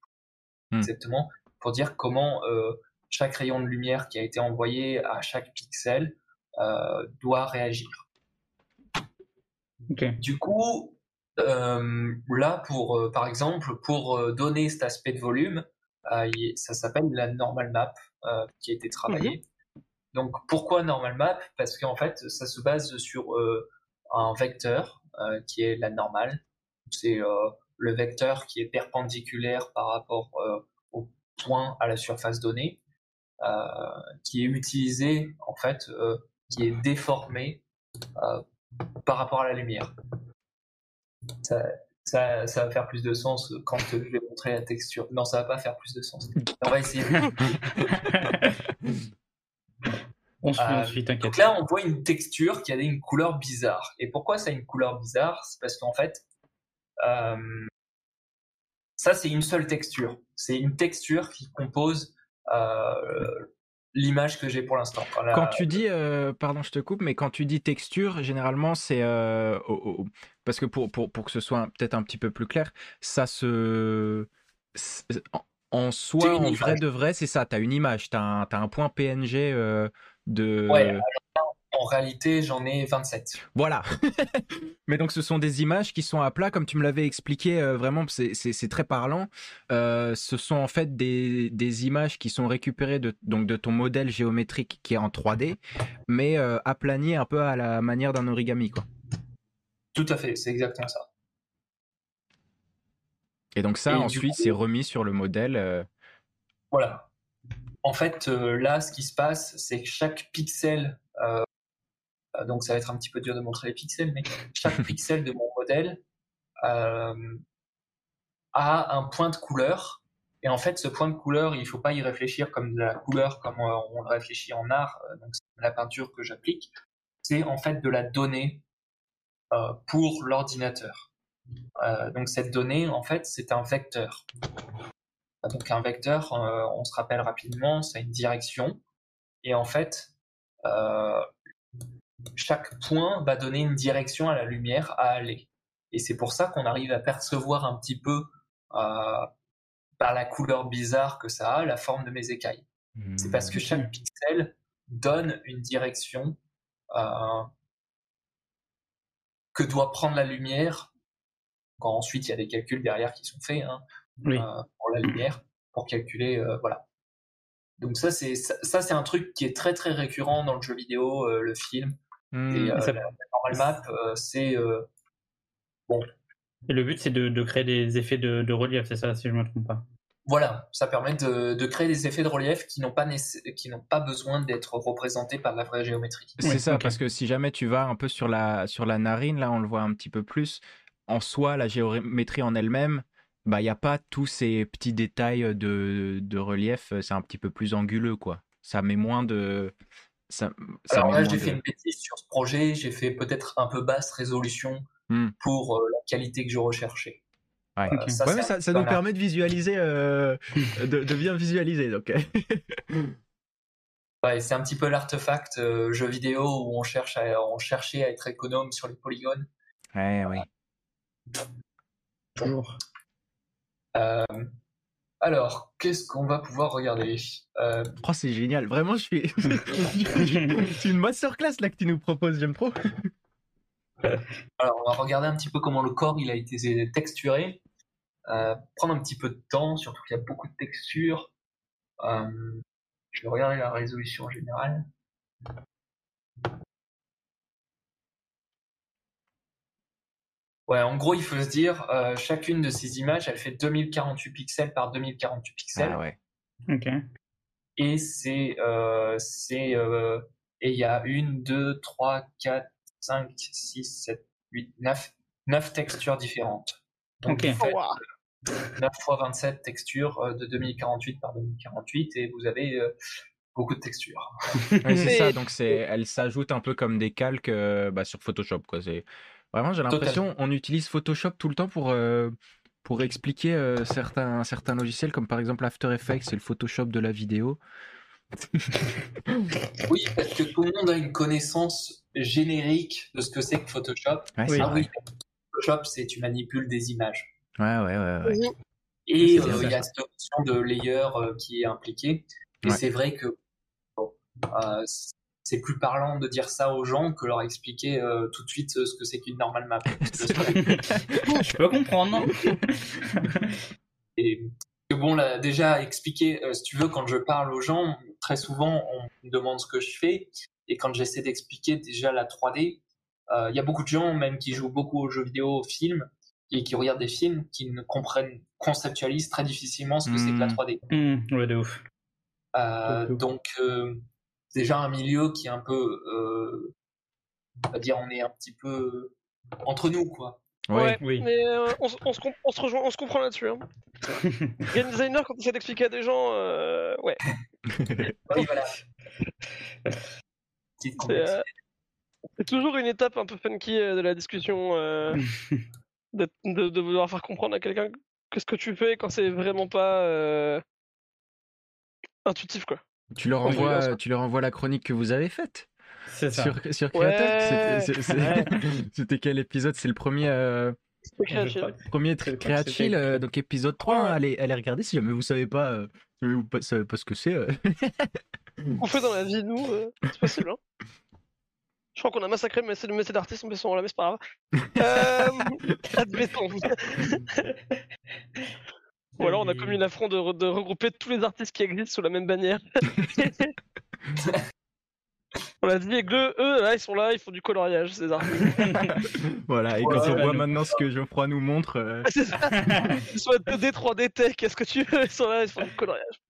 mmh. exactement, pour dire comment euh, chaque rayon de lumière qui a été envoyé à chaque pixel euh, doit réagir. Okay. Du coup, euh, là, pour, euh, par exemple, pour euh, donner cet aspect de volume, ça s'appelle la normal map euh, qui a été travaillée. Mmh. Donc pourquoi normal map ? Parce qu'en fait ça se base sur euh, un vecteur euh, qui est la normale. C'est euh, le vecteur qui est perpendiculaire par rapport euh, au point à la surface donnée, euh, qui est utilisé, en fait, euh, qui est déformé euh, par rapport à la lumière. Ça, ça, ça va faire plus de sens quand je vais montrer la texture. Non, ça va pas faire plus de sens. On va essayer. On suit, euh, on suit, t'inquiète. Donc là, on voit une texture qui a une couleur bizarre. Et pourquoi ça a une couleur bizarre? C'est parce qu'en fait, euh, ça, c'est une seule texture. C'est une texture qui compose euh, l'image que j'ai pour l'instant. Quand, la... quand tu dis, euh, pardon, je te coupe, mais quand tu dis texture, généralement, c'est... Euh, oh, oh, oh. Parce que pour, pour, pour que ce soit peut-être un petit peu plus clair, ça se... C'est... En soi, en vrai de vrai, c'est ça. Tu as une image, tu as un, un point P N G euh, de... Ouais, alors, en réalité, j'en ai vingt-sept. Voilà. Mais donc, ce sont des images qui sont à plat, comme tu me l'avais expliqué, euh, vraiment, c'est, c'est, c'est très parlant. Euh, ce sont en fait des, des images qui sont récupérées de, donc de ton modèle géométrique qui est en trois D, mais euh, aplanies un peu à la manière d'un origami, quoi. Tout à fait, c'est exactement ça. Et donc ça, et ensuite, coup, c'est remis sur le modèle. Euh... Voilà. En fait, euh, là, ce qui se passe, c'est que chaque pixel, euh, donc ça va être un petit peu dur de montrer les pixels, mais chaque pixel de mon modèle euh, a un point de couleur. Et en fait, ce point de couleur, il ne faut pas y réfléchir comme de la couleur, comme euh, on le réfléchit en art, euh, donc c'est la peinture que j'applique. C'est en fait de la donnée euh, pour l'ordinateur. Euh, donc cette donnée, en fait, c'est un vecteur. Donc un vecteur, euh, on se rappelle rapidement, c'est une direction. Et en fait, euh, chaque point va donner une direction à la lumière à aller. Et c'est pour ça qu'on arrive à percevoir un petit peu, euh, par la couleur bizarre que ça a, la forme de mes écailles. Mmh. C'est parce que chaque pixel donne une direction euh, que doit prendre la lumière. Quand ensuite, il y a des calculs derrière qui sont faits, hein, oui. euh, pour la lumière, pour calculer, euh, voilà. Donc ça c'est, ça, ça, c'est un truc qui est très, très récurrent dans le jeu vidéo, euh, le film. Mmh, et euh, ça... la, la normal map, euh, c'est... Euh, bon. Et le but, c'est de, de créer des effets de, de relief, c'est ça, si je ne me trompe pas. Voilà, ça permet de, de créer des effets de relief qui n'ont pas, naiss... qui n'ont pas besoin d'être représentés par de la vraie géométrie. C'est oui, ça, okay. Parce que si jamais tu vas un peu sur la, sur la narine, là, on le voit un petit peu plus... En soi, la géométrie en elle-même, bah, il n'y a pas tous ces petits détails de, de relief. C'est un petit peu plus anguleux, quoi. Ça met moins de... Ça, ça Alors là, j'ai de... fait une bêtise sur ce projet. J'ai fait peut-être un peu basse résolution mm. pour euh, la qualité que je recherchais. Ouais. Euh, ça, ouais, mais ça, ça nous permet de visualiser, euh, de, de bien visualiser. Donc. Ouais, c'est un petit peu l'artefact euh, jeu vidéo où on, cherche à, on cherchait à être économe sur les polygones. Ouais, oui. Toujours. Euh, alors, qu'est-ce qu'on va pouvoir regarder euh... Oh, c'est génial, vraiment, je suis. C'est une masterclass là que tu nous proposes, j'aime trop. Alors, on va regarder un petit peu comment le corps il a été texturé. Euh, prendre un petit peu de temps, surtout qu'il y a beaucoup de textures. Euh, je vais regarder la résolution générale. Ouais, en gros, il faut se dire, euh, chacune de ces images, elle fait deux mille quarante-huit pixels par deux mille quarante-huit pixels. Ah ouais. Ok. Et c'est, euh, c'est, euh, et il y a une, deux, trois, quatre, cinq, six, sept, huit, neuf, neuf textures différentes. Donc, ok. En fait, wow. neuf fois vingt-sept textures euh, de deux mille quarante-huit par deux mille quarante-huit, et vous avez euh, beaucoup de textures. Ouais, c'est ça. Donc c'est, elle s'ajoute un peu comme des calques euh, bah, sur Photoshop, quoi. C'est Vraiment, j'ai l'impression qu'on utilise Photoshop tout le temps pour, euh, pour expliquer euh, certains, certains logiciels, comme par exemple After Effects, c'est le Photoshop de la vidéo. Oui, parce que tout le monde a une connaissance générique de ce que c'est que Photoshop. Ouais, c'est ah, oui, Photoshop, c'est tu manipules des images. Ouais, ouais, ouais. ouais. Oui. Et il euh, y a cette option de layer euh, qui est impliquée. Et ouais. C'est vrai que... Bon, euh, c'est plus parlant de dire ça aux gens que leur expliquer euh, tout de suite euh, ce que c'est qu'une normal map. Je peux comprendre. Et bon, là, déjà, expliquer, euh, si tu veux, quand je parle aux gens, très souvent, on me demande ce que je fais. Et quand j'essaie d'expliquer déjà la trois D, il euh, y a beaucoup de gens, même qui jouent beaucoup aux jeux vidéo, aux films, et qui regardent des films qui ne comprennent, conceptualisent très difficilement ce que mmh. c'est que la trois D. Mmh, ouais, de ouf. Euh, de ouf. Donc, euh, déjà un milieu qui est un peu... Euh, on va dire, on est un petit peu entre nous, quoi. Ouais, ouais, oui. Mais euh, on, on, se comp- on se rejoint, on se comprend là-dessus. Hein. Game designer, quand il essaie d'expliquer à des gens, euh, ouais. Oui, voilà. C'est, euh, c'est toujours une étape un peu funky euh, de la discussion, euh, de, de, de vouloir faire comprendre à quelqu'un que ce que tu fais quand c'est vraiment pas euh, intuitif, quoi. Tu leur envoies, tu leur envoies la chronique que vous avez faite. C'est ça. Sur, sur Créatalk, c'était, c'était, c'était quel épisode ? C'est le premier, euh, premier Créatalk, euh, donc épisode trois. Ouais. Hein, allez, allez regarder si jamais vous savez pas, euh, vous savez pas ce que c'est. Euh. On fait dans la vie, nous, euh, c'est possible. Hein. Je crois qu'on a massacré le métier d'artiste, mais on l'a, mais c'est pas grave. Admettons. Ou alors on a commis l'affront de, re- de regrouper tous les artistes qui existent sous la même bannière. On l'a dit, que eux, eux, là, ils sont là, ils font du coloriage, ces artistes. Voilà, et quand ouais, on voit maintenant ce que Geoffroy nous montre... Euh... Ah, c'est ça. Ils sont à deux D, trois D, tech, qu'est-ce que tu veux ? Ils sont là, ils font du coloriage.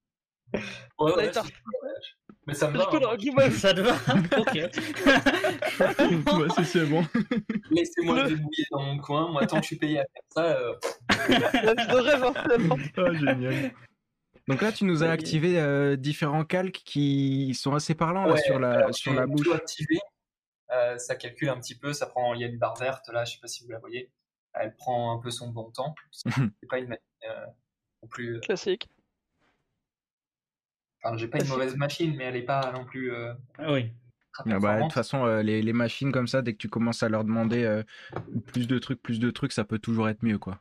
Ouais, ouais, ouais, c'est... Mais ça me va. Hein. Ça te va ? Ok. Ouais, c'est, c'est bon. Laissez-moi me débrouiller dans mon coin, moi, tant que je suis payé à faire ça... Euh... La vie de rêve, hein, finalement. Oh, génial. Donc là, tu nous as activé euh, différents calques qui sont assez parlants ouais, là, sur la, alors, sur la bouche. Tout activé, euh, ça calcule un petit peu, ça prend, il y a une barre verte là, je ne sais pas si vous la voyez, elle prend un peu son bon temps. C'est pas une machine euh, plus... Classique. Enfin, j'ai pas Classique. Une mauvaise machine, mais elle n'est pas non plus... Euh, ah oui. De ah bah, toute façon, euh, les, les machines comme ça, dès que tu commences à leur demander euh, plus de trucs, plus de trucs, ça peut toujours être mieux, quoi.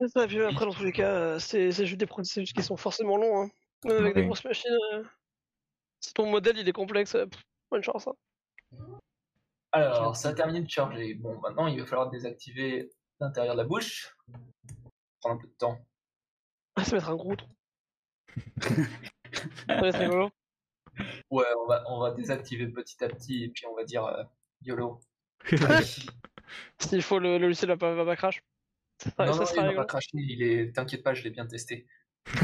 C'est ça, puis après, dans tous les cas, c'est, c'est juste des processus qui sont forcément longs. Hein. Avec oui. des grosses machines, euh, si ton modèle il est complexe, euh, pff, bonne chance. Hein. Alors, ça a terminé de charger. Bon, maintenant, il va falloir désactiver l'intérieur de la bouche. Prendre un peu de temps. Ah, ça va être un gros trou. Ça va être rigolo. Ouais, on va, on va désactiver petit à petit, et puis on va dire euh, YOLO. S'il faut, le, le logiciel va pas, va pas crash. Ça, non, ça non, sera il va pas cracher, il est... t'inquiète pas, je l'ai bien testé.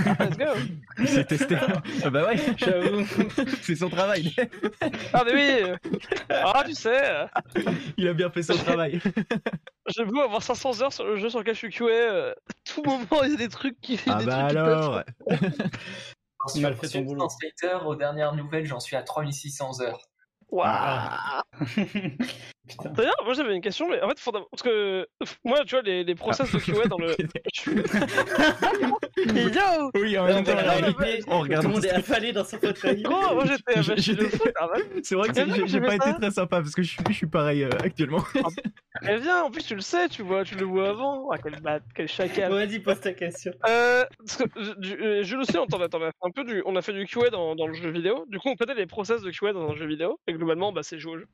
Let's go. C'est testé. Ah bah ouais, j'avoue. C'est son travail. Ah mais oui. Ah tu sais. Il a bien fait son travail. J'ai beau avoir cinq cents heures sur le jeu sur lequel je suis Q A, euh, tout moment il y a des trucs qui... Ah des bah trucs alors qui mal fait son boulot. Aux dernières nouvelles, j'en suis à trois mille six cents heures. Waouh. D'ailleurs, moi j'avais une question, mais en fait, parce que moi, tu vois, les, les process ah. de Q A dans le. Yo oui, en même temps, on regarde. Tout le monde est affalé dans son fauteuil. Gros, moi j'étais. J- j'étais... C'est vrai que j'ai, j'ai, j'ai pas été très sympa parce que je suis, je suis pareil euh, actuellement. Très bien, en plus tu le sais, tu vois, tu le vois avant. Ah, quel, bah, quel chacal. Bon, vas-y, pose ta question. Euh, parce que du, je le sais, on, attends, un peu du, on a fait du Q A dans, dans le jeu vidéo. Du coup, on connaît les process de Q A dans un jeu vidéo. Et globalement, bah, c'est jouer au jeu.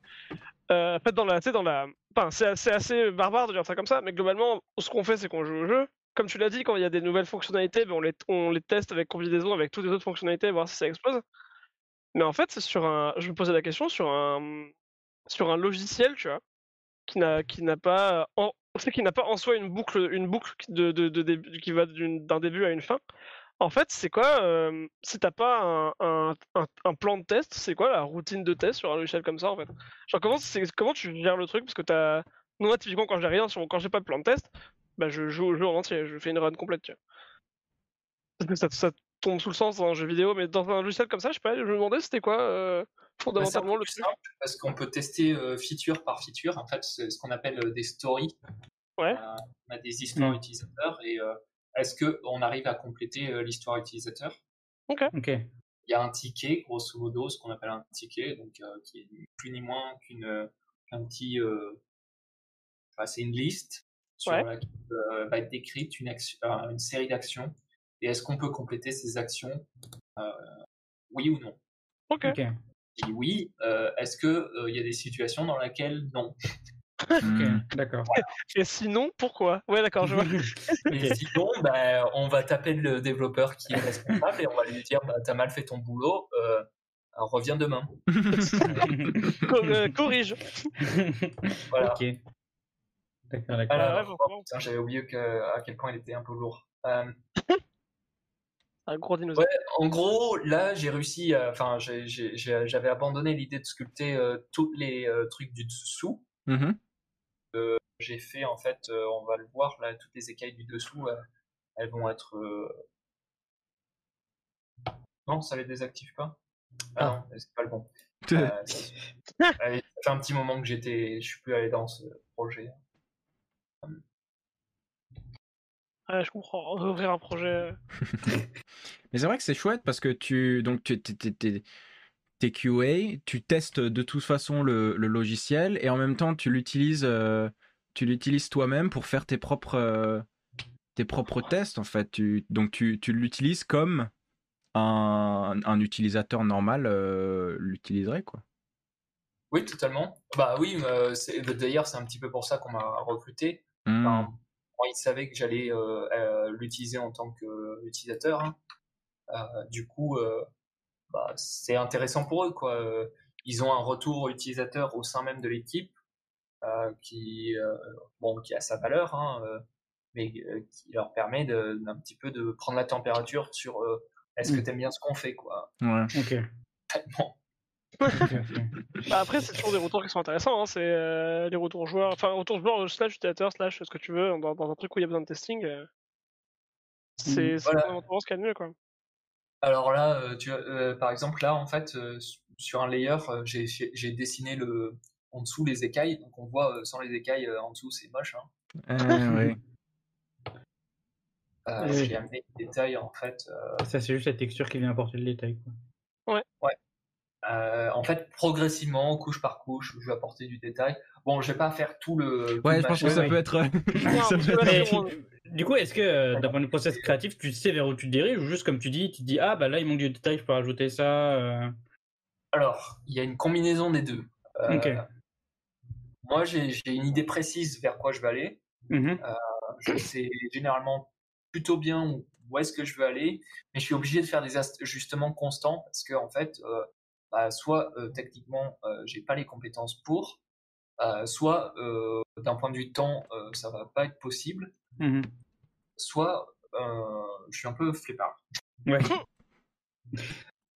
Euh, en fait, dans la, dans la... Enfin, c'est, c'est assez barbare de dire ça comme ça, mais globalement, ce qu'on fait, c'est qu'on joue au jeu. Comme tu l'as dit, quand il y a des nouvelles fonctionnalités, ben on, les, on les teste avec combinaison, avec toutes les autres fonctionnalités, voir si ça explose. Mais en fait, c'est sur un... je me posais la question sur un, sur un logiciel, tu vois, qui n'a, qui n'a pas en, qui n'a pas en soi une boucle, une boucle de, de, de, de, qui va d'une, d'un début à une fin. En fait, c'est quoi, euh, si t'as pas un, un, un, un plan de test, c'est quoi la routine de test sur un logiciel comme ça, en fait ? Genre, comment, c'est, comment tu gères le truc ? Parce que t'as... Moi, typiquement, quand j'ai rien, quand j'ai pas de plan de test, bah, je joue au jeu en entier, je fais une run complète, tu vois. Parce que ça, ça tombe sous le sens dans un jeu vidéo, mais dans un logiciel comme ça, je sais pas, je me demandais c'était quoi, euh, fondamentalement, bah, c'est le truc. Parce qu'on peut tester euh, feature par feature, en fait, c'est ce qu'on appelle euh, des stories. Ouais. Euh, on a des histoires mmh. utilisateurs, et... Euh... Est-ce qu'on arrive à compléter euh, l'histoire utilisateur ? Ok. Il okay. y a un ticket, grosso modo, ce qu'on appelle un ticket, donc, euh, qui est plus ni moins qu'une euh, un petit... Euh, enfin, c'est une liste sur ouais. laquelle euh, va être décrite une, action, euh, une série d'actions. Et est-ce qu'on peut compléter ces actions euh, oui ou non ? Ok. okay. Et oui, euh, est-ce qu'il euh, y a des situations dans lesquelles non ? Ok, d'accord. Voilà. Et sinon, pourquoi ? Ouais, d'accord, je vois. Et sinon, bah, on va taper le développeur qui est responsable et on va lui dire bah, t'as mal fait ton boulot, euh, reviens demain. Co- euh, corrige. Voilà. Ok. D'accord, d'accord. Ah, oh, j'avais oublié que, à quel point il était un peu lourd. Euh... un gros dinosaure. Ouais, en gros, là, j'ai réussi. Enfin, euh, j'avais abandonné l'idée de sculpter euh, tous les euh, trucs du dessous. Mm-hmm. euh, j'ai fait, en fait, euh, on va le voir là, toutes les écailles du dessous, euh, elles vont être. Euh... Non, ça les désactive pas. Ah, ah. Non, c'est pas le bon. euh, ça fait un petit moment que j'étais, je suis plus allé dans ce projet. Ah, je comprends, on va ouvrir un projet. Mais c'est vrai que c'est chouette parce que tu, donc tu t'es Q A, tu testes de toute façon le, le logiciel et en même temps tu l'utilises, euh, tu l'utilises toi-même pour faire tes propres, euh, tes propres tests en fait. Tu, donc tu, tu l'utilises comme Un, un utilisateur normal euh, l'utiliserait quoi. Oui, totalement. Bah oui, euh, c'est, d'ailleurs c'est un petit peu pour ça qu'on m'a recruté. Mmh. Enfin, moi, ils savaient que j'allais euh, euh, l'utiliser en tant qu'utilisateur. Hein. Euh, du coup, euh, bah, c'est intéressant pour eux quoi. Ils ont un retour utilisateur au sein même de l'équipe euh, qui, euh, bon, qui a sa valeur, hein, euh, mais euh, qui leur permet de, d'un petit peu de prendre la température sur euh, est-ce que t'aimes bien ce qu'on fait, quoi. Ouais. Ok. Bon. Bah après, c'est toujours des retours qui sont intéressants. Hein. C'est euh, les retours joueurs, enfin retours joueurs slash utilisateur slash ce que tu veux dans, dans un truc où il y a besoin de testing. Euh... C'est voilà. C'est ce qu'il y a de mieux, quoi. Alors là, euh, tu euh, par exemple là, en fait, euh, sur un layer, euh, j'ai, j'ai dessiné le en dessous les écailles, donc on voit euh, sans les écailles euh, en dessous, c'est moche. Hein. Euh, oui. Euh, oui. J'ai amené des détails en fait. Euh... Ça, c'est juste la texture qui vient apporter le détail. Quoi. Ouais. Ouais. Euh, en fait, progressivement, couche par couche, je vais apporter du détail. Bon, je vais pas faire tout le. Ouais, tout je pense que ça ouais. peut être. Non, ça peut être... Mais, du coup, est-ce que euh, d'un point de process créatif, tu sais vers où tu te diriges ou juste comme tu dis, tu te dis ah bah là il manque du détail, je peux rajouter ça. Euh... Alors, il y a une combinaison des deux. Euh, ok. Moi, j'ai, j'ai une idée précise vers quoi je vais aller. Mm-hmm. Euh, je sais généralement plutôt bien où, où est-ce que je veux aller, mais je suis obligé de faire des ajustements constants parce que en fait, euh, bah, soit euh, techniquement euh, j'ai pas les compétences pour, euh, soit euh, d'un point de vue temps euh, ça va pas être possible, mm-hmm. soit euh, je suis un peu flépard. Ouais.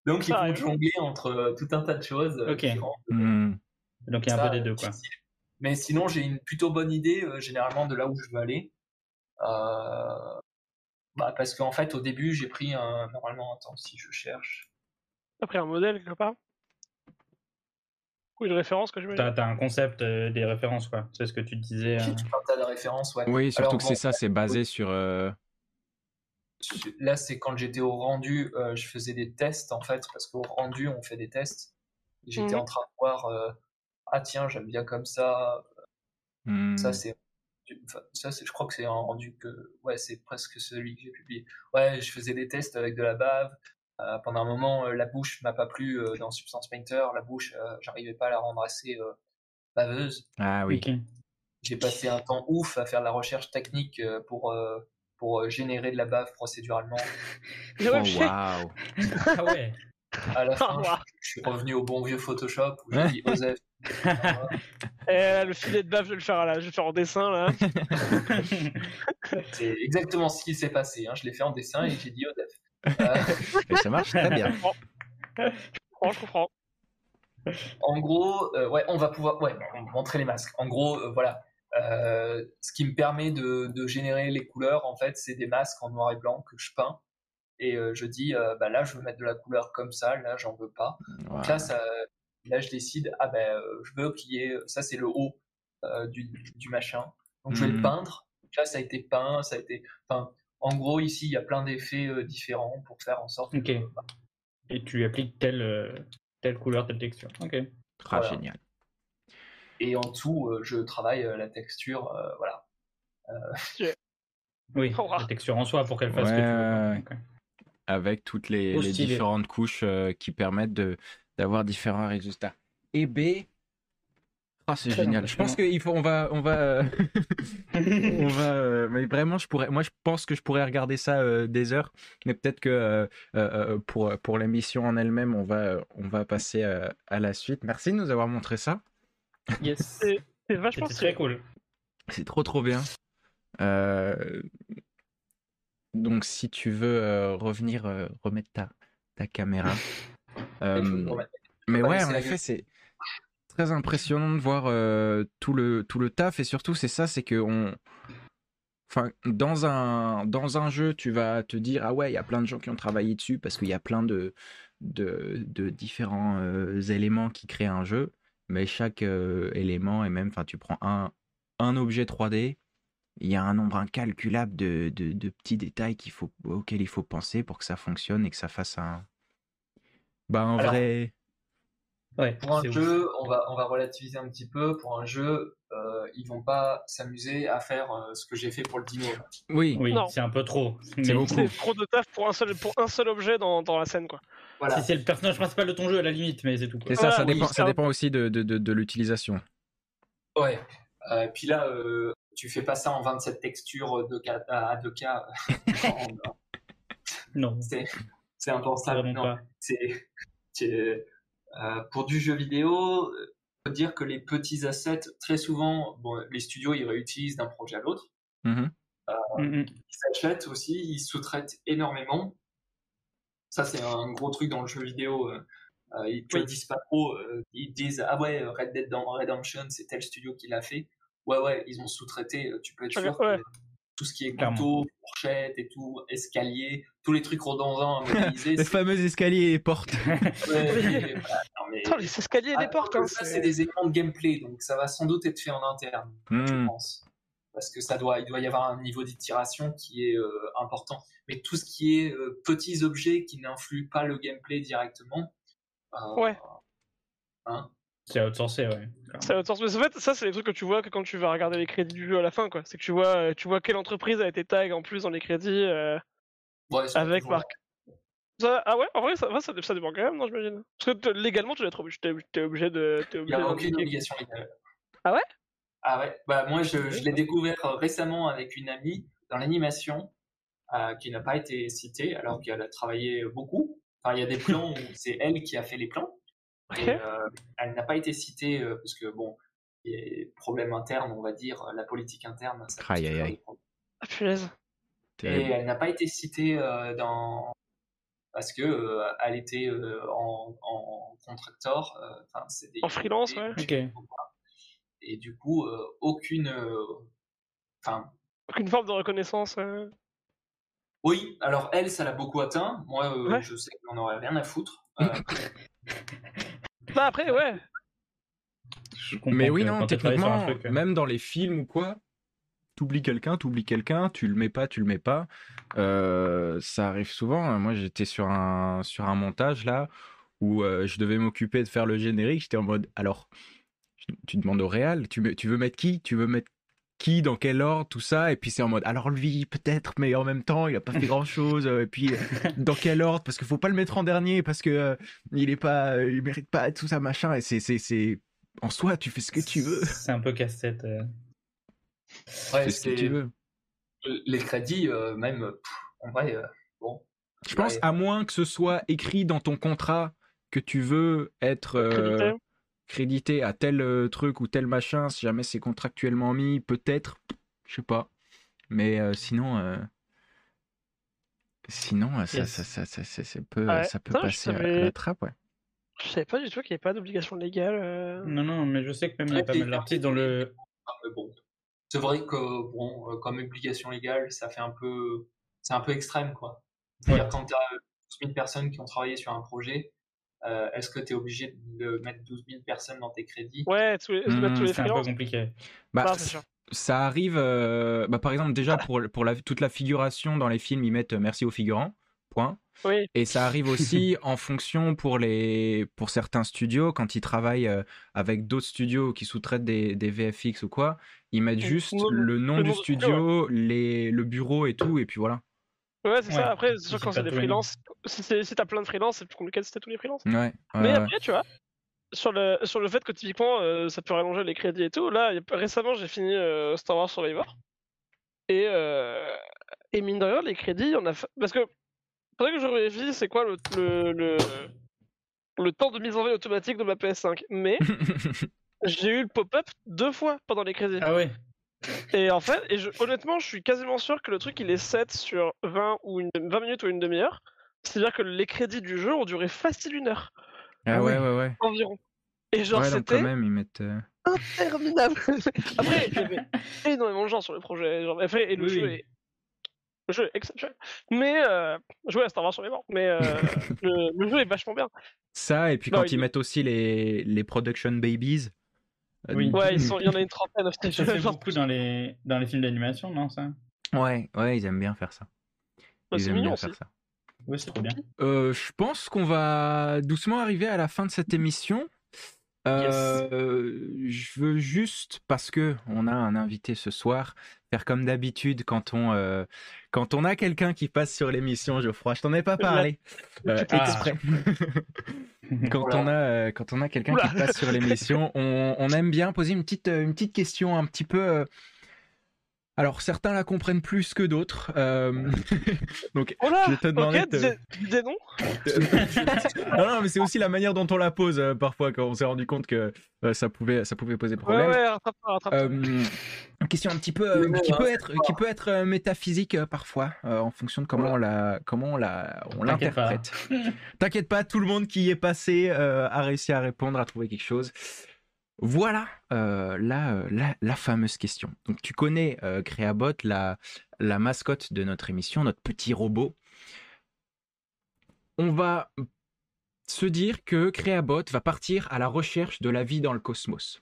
Donc il faut jongler entre euh, tout un tas de choses. Euh, okay. Rendent, euh, mmh. Donc il y a un peu des deux quoi. Difficile. Mais sinon j'ai une plutôt bonne idée euh, généralement de là où je veux aller. Euh... Bah parce qu'en fait au début j'ai pris un normalement attends si je cherche t'as pris un modèle quelque part ou une référence que je veux t'as, t'as un concept euh, des références quoi c'est ce que tu disais euh... j'ai tout un tas de références ouais oui surtout. Alors, que bon, c'est ça c'est basé sur euh... là c'est quand j'étais au rendu euh, je faisais des tests en fait parce qu'au rendu on fait des tests et j'étais mmh. en train de voir euh, ah tiens j'aime bien comme ça mmh. ça c'est Enfin, ça, c'est, je crois que c'est un rendu que, ouais, c'est presque celui que j'ai publié. Ouais, je faisais des tests avec de la bave. Euh, pendant un moment, euh, la bouche m'a pas plu euh, dans Substance Painter. La bouche, euh, j'arrivais pas à la rendre assez euh, baveuse. Ah oui. Okay. J'ai passé un temps ouf à faire de la recherche technique euh, pour euh, pour euh, générer de la bave procéduralement. Oh waouh. Ah ouais. À la fin, oh, wow. je, je suis revenu au bon vieux Photoshop où j'ai dit Osef. euh, le filet de bave, je vais le faire là, je vais le faire en dessin là. C'est exactement ce qui s'est passé. Hein. Je l'ai fait en dessin et j'ai dit Osef. Euh... Et ça marche très bien. Je comprends, je comprends. En gros, euh, ouais, on va pouvoir, ouais, on va montrer les masques. En gros, euh, voilà, euh, ce qui me permet de, de générer les couleurs, en fait, c'est des masques en noir et blanc que je peins. Et euh, je dis, euh, bah là, je veux mettre de la couleur comme ça, là, j'en veux pas. Wow. Donc là, ça, là, je décide, ah ben, bah, je veux qu'il y ait, ça, c'est le haut euh, du, du machin. Donc mmh. je vais le peindre. Là, ça a été peint, ça a été. Enfin, en gros, ici, il y a plein d'effets euh, différents pour faire en sorte. Ok. Que, bah... Et tu appliques telle, euh, telle couleur, telle texture. Ok. Ah, voilà. Génial. Et en dessous, euh, je travaille euh, la texture, euh, voilà. Euh... Oui. Oh, wow. La texture en soi pour qu'elle fasse ouais, ce que tu veux. Ouais. Okay. Avec toutes les, les différentes couches euh, qui permettent de, d'avoir différents résultats. Et B, oh, c'est Très génial. Je pense qu'il faut, on va, on va, on va. Mais vraiment, je pourrais. Moi, je pense que je pourrais regarder ça euh, des heures. Mais peut-être que euh, euh, pour pour l'émission en elle-même, on va, on va passer euh, à la suite. Merci de nous avoir montré ça. Yes, c'est, c'est vachement c'est très cool. C'est trop trop bien. Euh, donc si tu veux euh, revenir, euh, remettre ta, ta caméra. Euh, mais ouais, en effet, c'est très impressionnant de voir euh, tout, le, tout le taf. Et surtout, c'est ça, c'est que on... enfin, dans, un, dans un jeu, tu vas te dire, ah ouais, il y a plein de gens qui ont travaillé dessus parce qu'il y a plein de, de, de différents euh, éléments qui créent un jeu. Mais chaque euh, élément, et même, enfin, tu prends un, un objet trois D, il y a un nombre incalculable de, de, de petits détails qu'il faut, auxquels il faut penser pour que ça fonctionne et que ça fasse un, bah, un Alors, vrai... Ouais, pour un jeu, on va, on va relativiser un petit peu. Pour un jeu, euh, ils vont pas s'amuser à faire euh, ce que j'ai fait pour le dino. Oui, oui c'est un peu trop. C'est beaucoup. C'est trop de taf pour un seul, pour un seul objet dans, dans la scène, quoi. Voilà. Si c'est le personnage principal de ton jeu, à la limite, mais c'est tout. C'est ça, voilà, ça, oui, dépend, ça dépend aussi de, de, de, de l'utilisation. Ouais. Euh, puis là... Euh... Tu fais pas ça en vingt-sept textures deux K, à deux K. Non. C'est, c'est impensable. Non. C'est, c'est, euh, pour du jeu vidéo, faut dire que les petits assets, très souvent, bon, les studios, ils réutilisent d'un projet à l'autre. Mm-hmm. Euh, mm-hmm. Ils s'achètent aussi, ils sous-traitent énormément. Ça, c'est un gros truc dans le jeu vidéo. Euh, ils ne oui. disent pas trop. Euh, ils disent, ah ouais, Red Dead Redemption, c'est tel studio qui l'a fait. Ouais, ouais, ils ont sous-traité, tu peux être sûr, ouais. tout ce qui est couteau, fourchette et tout, escalier, tous les trucs redondants à modéliser. Les fameux escaliers et les portes. Ouais, mais, voilà, non, mais... Attends, les escaliers et les ah, portes. Hein, ça, c'est... c'est des écrans de gameplay, donc ça va sans doute être fait en interne, mmh. je pense. Parce que ça doit, il doit y avoir un niveau d'itération qui est euh, important. Mais tout ce qui est euh, petits objets qui n'influent pas le gameplay directement. Euh, ouais. Hein, c'est outsourcé, ouais. C'est outsourcé. Mais en fait, ça, c'est les trucs que tu vois que quand tu vas regarder les crédits du jeu à la fin, quoi. C'est que tu vois, tu vois quelle entreprise a été tag en plus dans les crédits euh, ouais, avec Marc. Ça, ah ouais, en vrai, ça, ça, ça dépend quand même, non, j'imagine. Parce que légalement, tu dois être obligé, t'es, t'es obligé de. T'es obligé Il n'y a aucune obligation légale. Ah ouais Ah ouais. Bah, moi, je, je l'ai découvert récemment avec une amie dans l'animation euh, qui n'a pas été citée, alors qu'elle a travaillé beaucoup. Enfin, il y a des plans où c'est elle qui a fait les plans. Et, euh, elle n'a pas été citée euh, parce que bon, problème interne, on va dire, la politique interne. Ça aïe aïe aïe. Ah, punaise. Et elle n'a pas été citée euh, dans parce que euh, elle était euh, en, en contractor, euh, c'est des... en freelance, des... ouais. Okay. Et du coup, euh, aucune, enfin, euh, aucune forme de reconnaissance. Euh... Oui, alors elle, ça l'a beaucoup atteint. Moi, euh, ouais. je sais qu'on aurait rien à foutre. Euh... Bah après ouais. Mais oui non techniquement truc, même dans les films ou quoi, t'oublies quelqu'un, t'oublies quelqu'un, tu le mets pas, tu le mets pas. Euh, ça arrive souvent. Moi j'étais sur un sur un montage là où euh, je devais m'occuper de faire le générique. J'étais en mode alors tu demandes au réal, tu tu veux mettre qui, tu veux mettre qui, dans quel ordre, tout ça, et puis c'est en mode alors lui peut-être, mais en même temps il a pas fait grand chose, et puis dans quel ordre, parce qu'il faut pas le mettre en dernier parce que euh, il est pas, il mérite pas tout ça machin, et c'est c'est c'est en soi tu fais ce que tu veux. C'est un peu casse-tête. Euh... Ouais, c'est ce que tu veux. Les crédits euh, même pff, en vrai euh, bon. Je pense ouais. à moins que ce soit écrit dans ton contrat que tu veux être euh... crédité à tel euh, truc ou tel machin, si jamais c'est contractuellement mis, peut-être, je sais pas. Mais euh, sinon, euh... sinon euh, ça, yes. ça, ça, ça, ça, ça peut, ah ouais. ça peut non, passer à, à la trappe, ouais. Je savais pas du tout qu'il n'y avait pas d'obligation légale. Euh... Non, non, mais je sais que même il y a pas mal d'articles dans le. Ah, bon. C'est vrai que bon, euh, comme obligation légale, ça fait un peu, c'est un peu extrême, quoi. C'est-à-dire ouais. quand t'as douze mille personnes qui ont travaillé sur un projet. Euh, est-ce que tu es obligé de mettre douze mille personnes dans tes crédits ? Ouais, tous les, mmh, tous les c'est un peu compliqué. Bah, ah, c- ça arrive, euh, bah, par exemple, déjà pour, pour la, toute la figuration dans les films, ils mettent merci aux figurants, point. Oui. Et ça arrive aussi en fonction pour, les, pour certains studios, quand ils travaillent euh, avec d'autres studios qui sous-traitent des, des V F X ou quoi, ils mettent juste le, le nom le du studio, les, le bureau et tout, et puis voilà. Ouais, c'est ouais. ça. Après, c'est sûr, quand c'est des freelances, si, si t'as plein de freelances, c'est plus compliqué si t'as tous les freelances. Ouais, ouais, mais après, ouais. tu vois, sur le, sur le fait que typiquement, euh, ça peut rallonger les crédits et tout, là, y a, récemment, j'ai fini euh, Star Wars Survivor. Et, euh, et mine de rien, les crédits, on a fa... parce que, pendant que je réfléchis, c'est quoi le, le, le, le temps de mise en veille automatique de ma P S cinq. Mais j'ai eu le pop-up deux fois pendant les crédits. Ah ouais. Et en fait, et je, honnêtement, je suis quasiment sûr que le truc il est sept sur vingt, ou une, vingt minutes ou une demi-heure. C'est-à-dire que les crédits du jeu ont duré facile une heure. Ah ouais, ouais, ouais. Environ. Et genre, ouais, c'était quand même, ils mettent... interminable. Après, il y avait énormément de gens sur le projet. Genre, après, et le, oui. jeu est... le jeu est exceptionnel. Mais, euh, jouer à Star Wars sur les morts, mais euh, le, le jeu est vachement bien. Ça, et puis non, quand il... ils mettent aussi les, les Production Babies. Oui, ouais, ils sont... il y en a une trentaine. Ça se fait beaucoup dans les, dans les films d'animation, non, ça ? Ouais, ouais, ils aiment bien faire ça. Bah, ils aiment bien aussi. faire ça. Ouais, c'est trop bien. Euh, je pense qu'on va doucement arriver à la fin de cette émission. Euh, yes. euh, je veux juste, parce que on a un invité ce soir, faire comme d'habitude quand on euh, quand on a quelqu'un qui passe sur l'émission, Geoffroy. Je t'en ai pas parlé. Euh, exprès. Quand on a euh, quand on a quelqu'un qui passe sur l'émission, on, on aime bien poser une petite une petite question un petit peu. Euh, Alors, certains la comprennent plus que d'autres. Euh... Donc, oh là, je te demandais... Okay, te... Des noms de... Non, non, mais c'est aussi la manière dont on la pose, euh, parfois, quand on s'est rendu compte que euh, ça, pouvait, ça pouvait poser problème. Ouais, ouais, rattrape-toi, rattrape-toi. Euh, une question un petit peu... Euh, qui, peut être, qui peut être euh, métaphysique, euh, parfois, euh, en fonction de comment ouais. on, la, comment on, la, on l'interprète. T'inquiète pas, tout le monde qui y est passé euh, a réussi à répondre, à trouver quelque chose. Voilà euh, la, la, la fameuse question. Donc, tu connais euh, Créabot, la, la mascotte de notre émission, notre petit robot. On va se dire que Créabot va partir à la recherche de la vie dans le cosmos.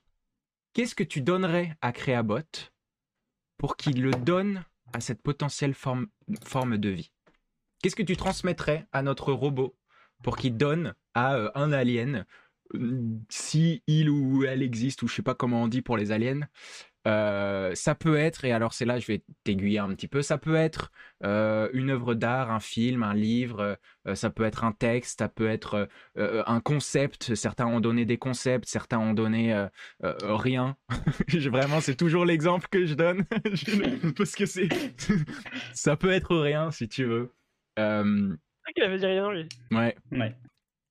Qu'est-ce que tu donnerais à Créabot pour qu'il le donne à cette potentielle forme, forme de vie ? Qu'est-ce que tu transmettrais à notre robot pour qu'il donne à euh, un alien ? Si il ou elle existe, ou je sais pas comment on dit pour les aliens, euh, ça peut être, et alors c'est là je vais t'aiguiller un petit peu, ça peut être euh, une œuvre d'art, un film, un livre, euh, ça peut être un texte, ça peut être euh, un concept, certains ont donné des concepts, certains ont donné euh, euh, rien. Vraiment, c'est toujours l'exemple que je donne, parce que c'est... ça peut être rien si tu veux. Euh... Il avait dit rien, lui. Ouais. Ouais.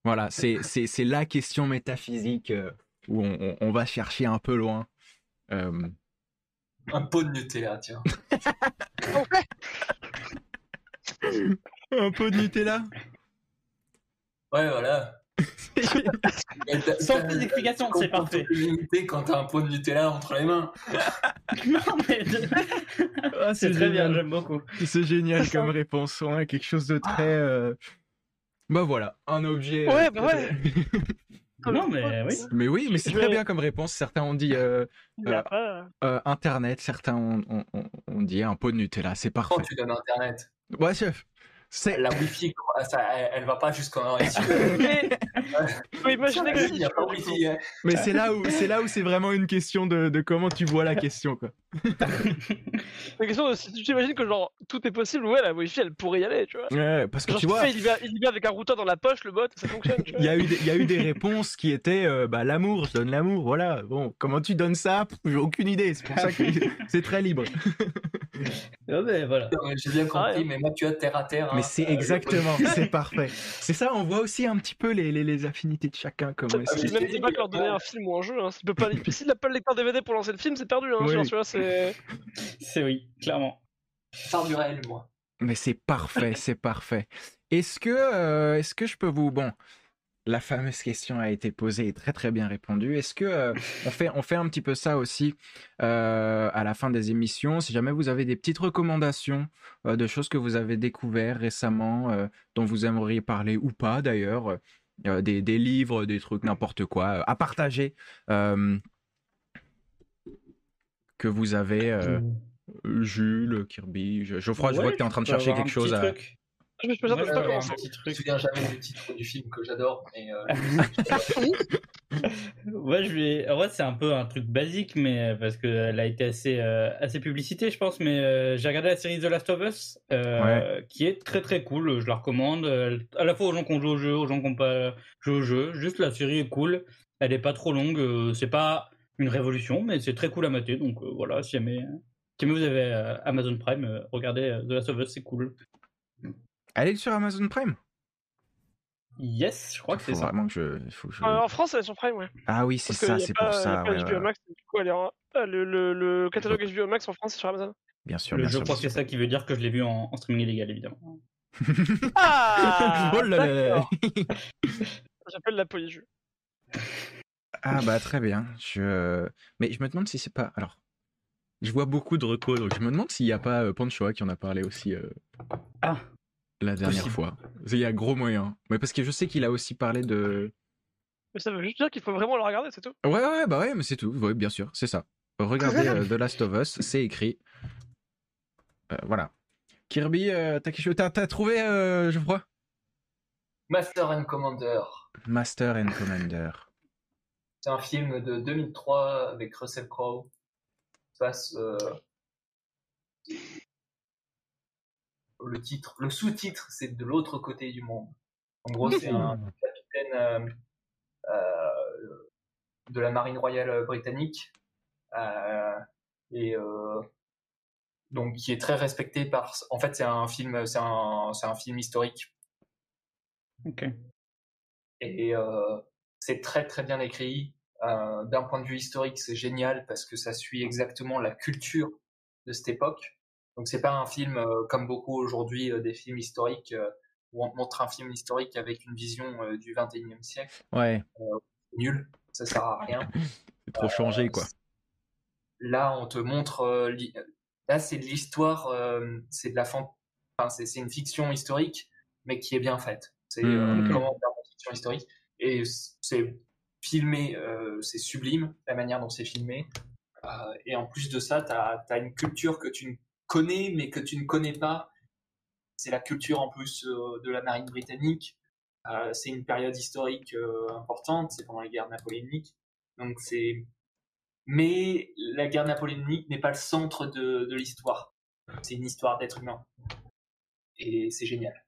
Voilà, c'est, c'est, c'est la question métaphysique euh, où on, on, on va chercher un peu loin. Euh... Un pot de Nutella, tiens. Un pot de Nutella ? Ouais, voilà. Sans plus d'explication, c'est parfait. Quand t'as un pot de Nutella entre les mains. Non, mais... ah, c'est, c'est très bien, j'aime beaucoup. C'est génial comme réponse, ouais, quelque chose de très... Euh... Bah voilà, un objet... Ouais, bah ouais. Non, mais oui. Mais oui, mais c'est très bien comme réponse. Certains ont dit euh, euh, euh, Internet, certains ont, ont, ont dit un pot de Nutella, c'est parfait. Quand tu donnes Internet. Ouais, chef. C'est... La Wi-Fi, ça, elle, elle va pas jusqu'en... Mais c'est là où c'est là où c'est vraiment une question de, de comment tu vois la question, quoi. La question de si tu t'imagines que genre tout est possible, ouais, la Wi-Fi elle pourrait y aller, tu vois. Ouais, parce que genre, tu vois, il vient il vient avec un routeur dans la poche, le bot, ça fonctionne. Il y a eu des, il y a eu des réponses qui étaient euh, bah l'amour, je donne l'amour, voilà. Bon, comment tu donnes ça ? J'ai aucune idée. C'est pour ça que c'est très libre. Non mais voilà. J'ai bien compris, mais moi tu as terre à terre. Mais c'est euh, exactement, c'est parfait. C'est ça, on voit aussi un petit peu les, les, les affinités de chacun. Comment ah, c'est même pas que leur donner un film ou un jeu. Hein. S'il n'a pas, si pas le lecteur D V D pour lancer le film, c'est perdu. Hein, oui. Genre, tu vois, c'est... c'est oui, clairement. Sors du réel, moi. Mais c'est parfait, c'est parfait. Est-ce que, euh, est-ce que je peux vous... Bon, la fameuse question a été posée et très très bien répondue. Est-ce que euh, on, fait, on fait un petit peu ça aussi euh, à la fin des émissions? Si jamais vous avez des petites recommandations euh, de choses que vous avez découvertes récemment, euh, dont vous aimeriez parler ou pas d'ailleurs, euh, des, des livres, des trucs, n'importe quoi, euh, à partager, euh, que vous avez, euh, Jules, Kirby, Geoffroy, ouais, je vois que tu es en train de chercher quelque chose à... Truc. Je me souviens jamais du titre du film que j'adore. Mais euh... ouais, je vais... En vrai, c'est un peu un truc basique, mais parce qu'elle a été assez, euh, assez publicitée, je pense. Mais euh, j'ai regardé la série The Last of Us, euh, ouais. qui est très très cool. Je la recommande euh, à la fois aux gens qui ont joué au jeu, aux gens qui n'ont pas joué au jeu. Juste la série est cool. Elle n'est pas trop longue. Euh, c'est pas une révolution, mais c'est très cool à mater. Donc euh, voilà, si jamais, si jamais vous avez euh, Amazon Prime, euh, regardez euh, The Last of Us, c'est cool. Elle est sur Amazon Prime ? Yes, je crois que c'est ça. Vraiment que je, faut que je... Euh, en France, elle est sur Prime, ouais. Ah oui, c'est ça, c'est pour ça. Du coup, elle est en Ah, le, le, le catalogue H B O Max en France, c'est sur Amazon. Bien sûr. Le bien jeu, je crois que c'est ça qui veut dire que je l'ai vu en, en streaming illégal, évidemment. Ah oh là là. J'appelle la police. Ah bah très bien. Je... Mais je me demande si c'est pas... Alors, je vois beaucoup de recos, donc je me demande s'il n'y a pas euh, Panchoa qui en a parlé aussi euh... ah, la dernière possible. fois. Il y a gros moyen. Mais parce que je sais qu'il a aussi parlé de... Mais ça veut juste dire qu'il faut vraiment le regarder, c'est tout. Ouais, ouais, bah ouais, mais c'est tout. Ouais, bien sûr, c'est ça. Regardez euh, The Last of Us, c'est écrit. Euh, voilà. Kirby, euh, t'as, quelque... t'as, t'as trouvé, euh, je crois Master and Commander. Master and Commander. C'est un film de deux mille trois avec Russell Crowe. Passe, euh... le, titre... le sous-titre, c'est De l'autre côté du monde. En gros, c'est un capitaine euh, euh, de la marine royale britannique. Euh, et... Euh... Donc, qui est très respecté par. En fait, c'est un film, c'est un, c'est un film historique. Ok. Et euh, c'est très très bien écrit. Euh, d'un point de vue historique, c'est génial parce que ça suit exactement la culture de cette époque. Donc, c'est pas un film euh, comme beaucoup aujourd'hui euh, des films historiques euh, où on montre un film historique avec une vision euh, du vingt et unième siècle. Ouais. Euh, nul, ça sert à rien. C'est trop euh, changé, quoi. Là, on te montre. Euh, li... Là, c'est de l'histoire, euh, c'est de la fan... enfin, c'est, c'est une fiction historique, mais qui est bien faite. C'est euh, okay. comment faire une fiction historique. Et c'est filmé, euh, c'est sublime, la manière dont c'est filmé. Euh, et en plus de ça, t'as, t'as une culture que tu connais, mais que tu ne connais pas. C'est la culture, en plus, euh, de la marine britannique. Euh, c'est une période historique euh, importante, c'est pendant la guerre napoléonique. Donc, c'est... Mais la guerre napoléonique n'est pas le centre de, de l'histoire. C'est une histoire d'être humain. Et c'est génial.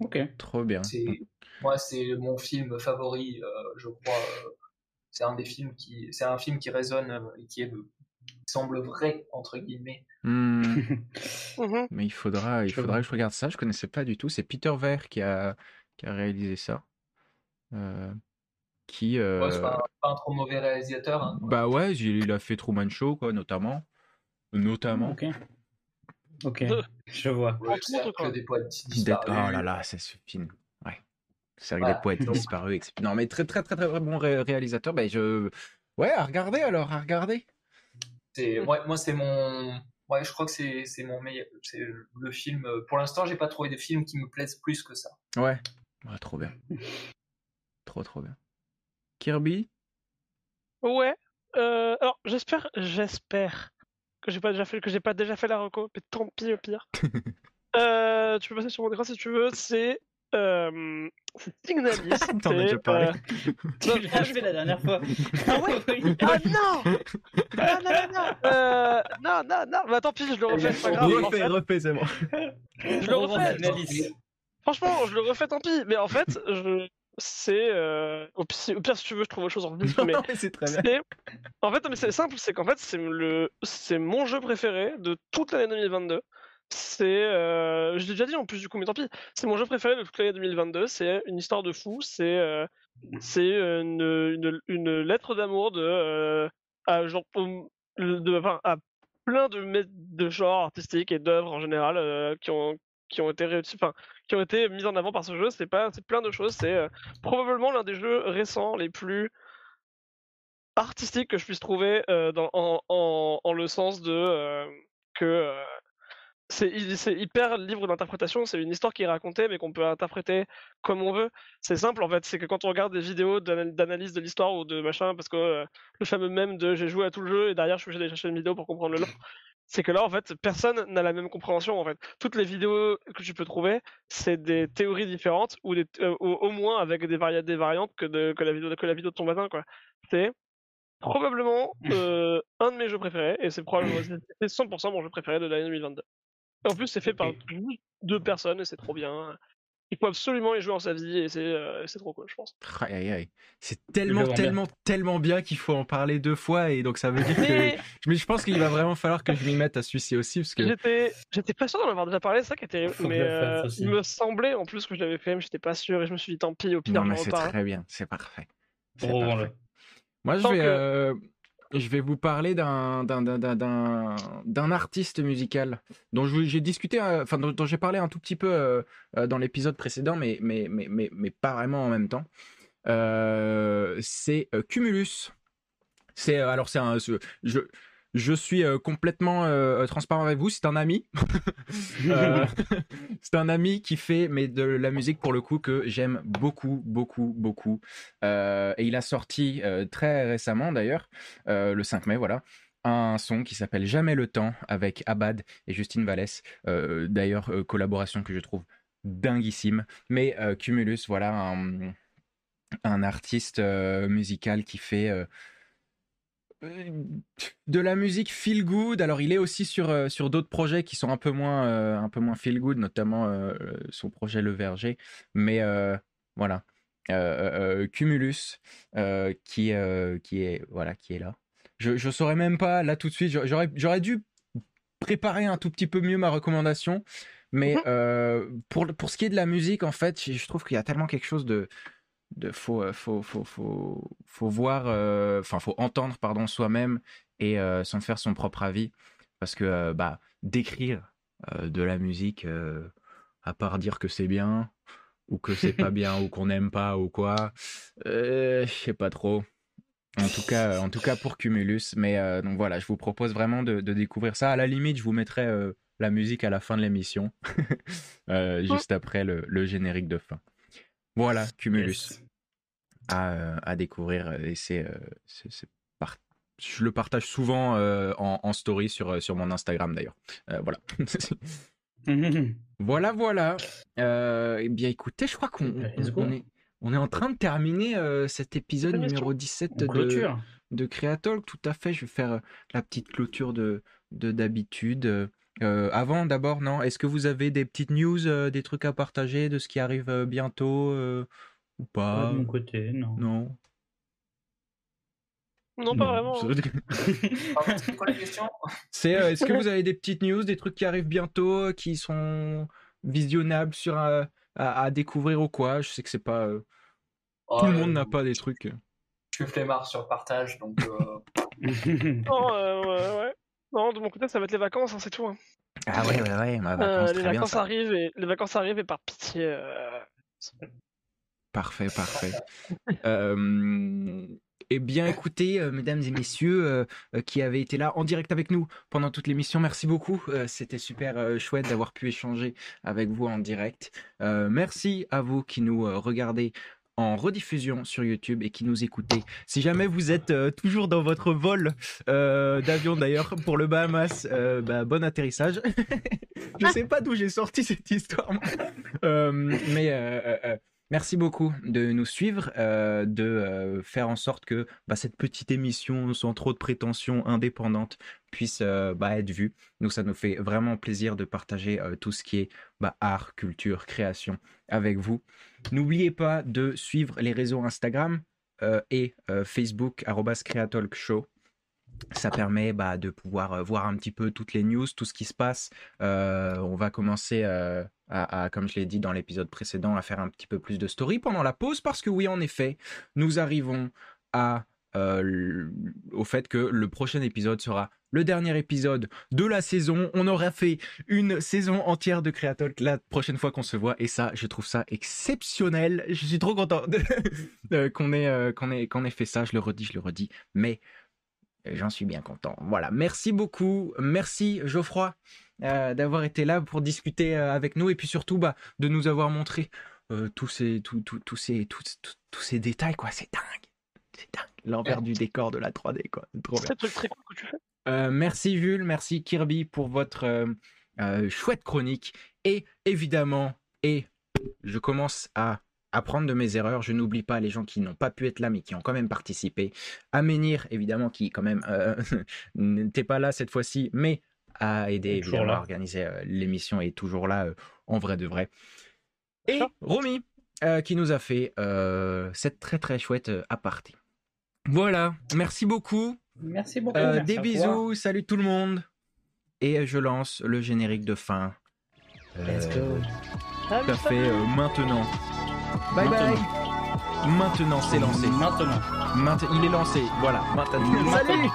Ok, trop bien. C'est, moi, c'est mon film favori, euh, je crois. Euh, c'est un des films qui, c'est un film qui résonne et euh, qui est, qui semble vrai, entre guillemets. Mmh. Mais il faudra, il je faudra que je regarde ça. Je connaissais pas du tout. C'est Peter Weir qui a, qui a réalisé ça. Euh... Qui, euh... ouais, c'est pas un, pas un trop mauvais réalisateur. Hein, bah ouais, il a fait Truman Show, quoi, notamment. Notamment. Ok. Ok. Je vois. Le cercle des poètes disparus. Oh là là, c'est ce film. Ouais. Le cercle voilà. des poètes Donc... disparus. Non, mais très, très, très, très, très bon ré- réalisateur. Bah, je... Ouais, à regarder alors, à regarder. C'est... Ouais, moi, c'est mon. Ouais, je crois que c'est, c'est mon meilleur. C'est le film. Pour l'instant, j'ai pas trouvé de films qui me plaisent plus que ça. Ouais. Ouais, trop bien. trop, trop bien. Kirby ? Ouais. Euh, alors j'espère, j'espère que j'ai pas déjà fait, que j'ai pas déjà fait la reco, mais tant pis au pire. euh, tu peux passer sur mon écran si tu veux. C'est euh, c'est Signalis. T'en as déjà parlé. Euh... tu non, l'as joué la dernière fois. ah ouais. Ah non. Non non non non. Euh, non non non. Bah tant pis, je le refais. C'est pas grave. Refais, en fait. refais, c'est bon. je le refais. Signalis. Franchement, je le refais, tant pis. Mais en fait, je c'est euh, au pire si tu veux je trouve autre chose en plus mais, mais c'est très bien. En fait mais c'est simple, c'est qu'en fait c'est le c'est mon jeu préféré de toute l'année deux mille vingt-deux. C'est euh, je l'ai déjà dit en plus du coup mais tant pis. C'est mon jeu préféré de toute l'année deux mille vingt-deux. C'est une histoire de fou. C'est euh, c'est une, une une lettre d'amour de euh, à genre de enfin, à plein de de genres artistiques et d'œuvres en général euh, qui ont qui ont été réussis, enfin, qui ont été mises en avant par ce jeu, c'est pas, c'est plein de choses. C'est euh, probablement l'un des jeux récents les plus artistiques que je puisse trouver euh, dans, en, en, en le sens de euh, que euh, c'est, c'est hyper libre d'interprétation. C'est une histoire qui est racontée, mais qu'on peut interpréter comme on veut. C'est simple en fait, c'est que quand on regarde des vidéos d'anal- d'analyse de l'histoire ou de machin, parce que euh, le fameux mème de j'ai joué à tout le jeu et derrière je suis obligé d'aller chercher une vidéo pour comprendre le lore. C'est que là, en fait, personne n'a la même compréhension, en fait. Toutes les vidéos que tu peux trouver, c'est des théories différentes, ou, des, euh, ou au moins avec des, vari- des variantes que, de, que, la vidéo, que la vidéo de ton matin, quoi. C'est probablement euh, un de mes jeux préférés, et c'est probablement c'est cent pour cent mon jeu préféré de l'année deux mille vingt-deux. Et en plus, c'est fait par deux personnes, et c'est trop bien. Il faut absolument y jouer en sa vie, et c'est, euh, c'est trop cool, je pense. Aïe, aïe, aïe. C'est tellement, tellement, bien. tellement bien qu'il faut en parler deux fois, et donc ça veut dire que... Mais je pense qu'il va vraiment falloir que je m'y mette à celui-ci aussi, parce que... J'étais, j'étais pas sûr d'en avoir déjà parlé, c'est ça qui est terrible, mais euh, il me semblait, en plus, que je l'avais fait, mais j'étais pas sûr, et je me suis dit, tant pis, au pire, non, mais c'est très bien, c'est parfait. C'est oh, parfait. Moi, je Tant vais... Que... Euh... Je vais vous parler d'un d'un d'un d'un d'un artiste musical dont j'ai discuté, enfin dont, dont j'ai parlé un tout petit peu euh, dans l'épisode précédent, mais mais mais mais mais pas vraiment en même temps. Euh, c'est euh, Cumulus. C'est alors c'est un je Je suis euh, complètement euh, transparent avec vous, c'est un ami. euh, c'est un ami qui fait mais de la musique pour le coup que j'aime beaucoup, beaucoup, beaucoup. Euh, et il a sorti euh, très récemment d'ailleurs, euh, le cinq mai, voilà, un son qui s'appelle Jamais le temps avec Abad et Justine Vallès. Euh, d'ailleurs, euh, collaboration que je trouve dinguissime. Mais euh, Cumulus, voilà, un, un artiste euh, musical qui fait... Euh, de la musique feel good. Alors il est aussi sur euh, sur d'autres projets qui sont un peu moins euh, un peu moins feel good, notamment euh, son projet Le Verger, mais euh, voilà euh, euh, Cumulus euh, qui euh, qui est voilà qui est là. Je je saurais même pas là tout de suite. J'aurais j'aurais dû préparer un tout petit peu mieux ma recommandation, mais mmh. euh, pour pour ce qui est de la musique en fait, je trouve qu'il y a tellement quelque chose de De, faut, faut, faut, faut, faut voir, enfin, euh, faut entendre, pardon, soi-même et euh, s'en faire son propre avis. Parce que, euh, bah, décrire euh, de la musique, euh, à part dire que c'est bien, ou que c'est pas bien, ou qu'on n'aime pas, ou quoi, euh, je sais pas trop. En tout cas, en tout cas pour Cumulus. Mais euh, donc voilà, je vous propose vraiment de, de découvrir ça. À la limite, je vous mettrai euh, la musique à la fin de l'émission, euh, juste après le, le générique de fin. Voilà, Cumulus. Yes. À, à découvrir, et c'est, c'est, c'est par... je le partage souvent euh, en, en story sur, sur mon Instagram d'ailleurs. Euh, voilà. mm-hmm. Voilà, voilà. Euh, eh bien écoutez, je crois qu'on on, on est, on est en train de terminer euh, cet épisode numéro dix-sept de, de Créatalk. Tout à fait, je vais faire la petite clôture de, de, d'habitude. Euh, avant d'abord, non, est-ce que vous avez des petites news, euh, des trucs à partager de ce qui arrive euh, bientôt euh, ou pas? De mon côté, non. Non, non pas non. vraiment. C'est quoi la question? C'est euh, est-ce que vous avez des petites news, des trucs qui arrivent bientôt, euh, qui sont visionnables sur euh, à, à découvrir ou quoi? Je sais que c'est pas euh... oh, tout le monde euh, n'a pas des trucs. Je suis flemmard sur partage, donc. Euh... non, euh, ouais, ouais. Non, de mon côté, ça va être les vacances, hein, c'est tout. Hein. Ah ouais, ouais, ouais, ma vacances, euh, les, vacances bien, arrivent et, les vacances arrivent et par pitié... Euh... Parfait, parfait. euh, eh bien, écoutez, euh, mesdames et messieurs euh, euh, qui avez été là en direct avec nous pendant toute l'émission, merci beaucoup. Euh, c'était super euh, chouette d'avoir pu échanger avec vous en direct. Euh, merci à vous qui nous euh, regardez en rediffusion sur YouTube et qui nous écoutez. Si jamais vous êtes euh, toujours dans votre vol euh, d'avion d'ailleurs pour le Bahamas, euh, bah, bon atterrissage. Je sais pas d'où j'ai sorti cette histoire. euh, mais euh, euh, merci beaucoup de nous suivre, euh, de euh, faire en sorte que bah, cette petite émission sans trop de prétention indépendante puisse euh, bah, être vue. Nous, ça nous fait vraiment plaisir de partager euh, tout ce qui est bah, art, culture, création avec vous. N'oubliez pas de suivre les réseaux Instagram euh, et euh, Facebook arobase créatalkshow. Ça permet bah, de pouvoir euh, voir un petit peu toutes les news, tout ce qui se passe. Euh, on va commencer, euh, à, à, comme je l'ai dit dans l'épisode précédent, à faire un petit peu plus de story pendant la pause parce que oui, en effet, nous arrivons à, euh, au fait que le prochain épisode sera le dernier épisode de la saison. On aura fait une saison entière de Créatalk la prochaine fois qu'on se voit. Et ça, je trouve ça exceptionnel. Je suis trop content de... qu'on ait, euh, qu'on ait, qu'on ait fait ça. Je le redis, je le redis. Mais j'en suis bien content. Voilà, merci beaucoup. Merci Geoffroy euh, d'avoir été là pour discuter euh, avec nous. Et puis surtout, bah, de nous avoir montré euh, tous, ces, tout, tout, tout ces, tout, tout, tous ces détails. Quoi. C'est dingue. C'est dingue. L'envers du décor de la trois D. Quoi. Trop bien. C'est un truc très cool que tu fais. Euh, merci Jules, merci Kirby pour votre euh, euh, chouette chronique et évidemment, et je commence à apprendre de mes erreurs, je n'oublie pas les gens qui n'ont pas pu être là mais qui ont quand même participé, Aménir évidemment qui quand même euh, n'était pas là cette fois-ci mais a aidé évidemment à organiser euh, l'émission et est toujours là euh, en vrai de vrai, et sure. Romy euh, qui nous a fait euh, cette très très chouette euh, aparté. Voilà, merci beaucoup. Merci beaucoup. Euh, merci des bisous, toi. Salut tout le monde. Et je lance le générique de fin. Let's go. Tout à fait euh, maintenant. Bye maintenant. Bye. Maintenant, c'est lancé. Maintenant. Maintenant. Il est lancé. Voilà. Maintenant. Salut.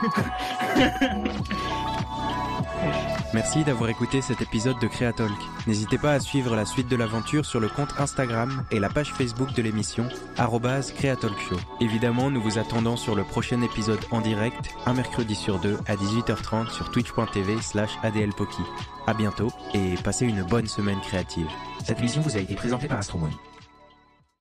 Merci d'avoir écouté cet épisode de Créatalk. N'hésitez pas à suivre la suite de l'aventure sur le compte Instagram et la page Facebook de l'émission arobase créatalkshow. Évidemment, nous vous attendons sur le prochain épisode en direct, un mercredi sur deux à dix-huit heures trente sur twitch point t v slash adel poki. A bientôt et passez une bonne semaine créative. Cette émission vous a été présentée par Astromoon.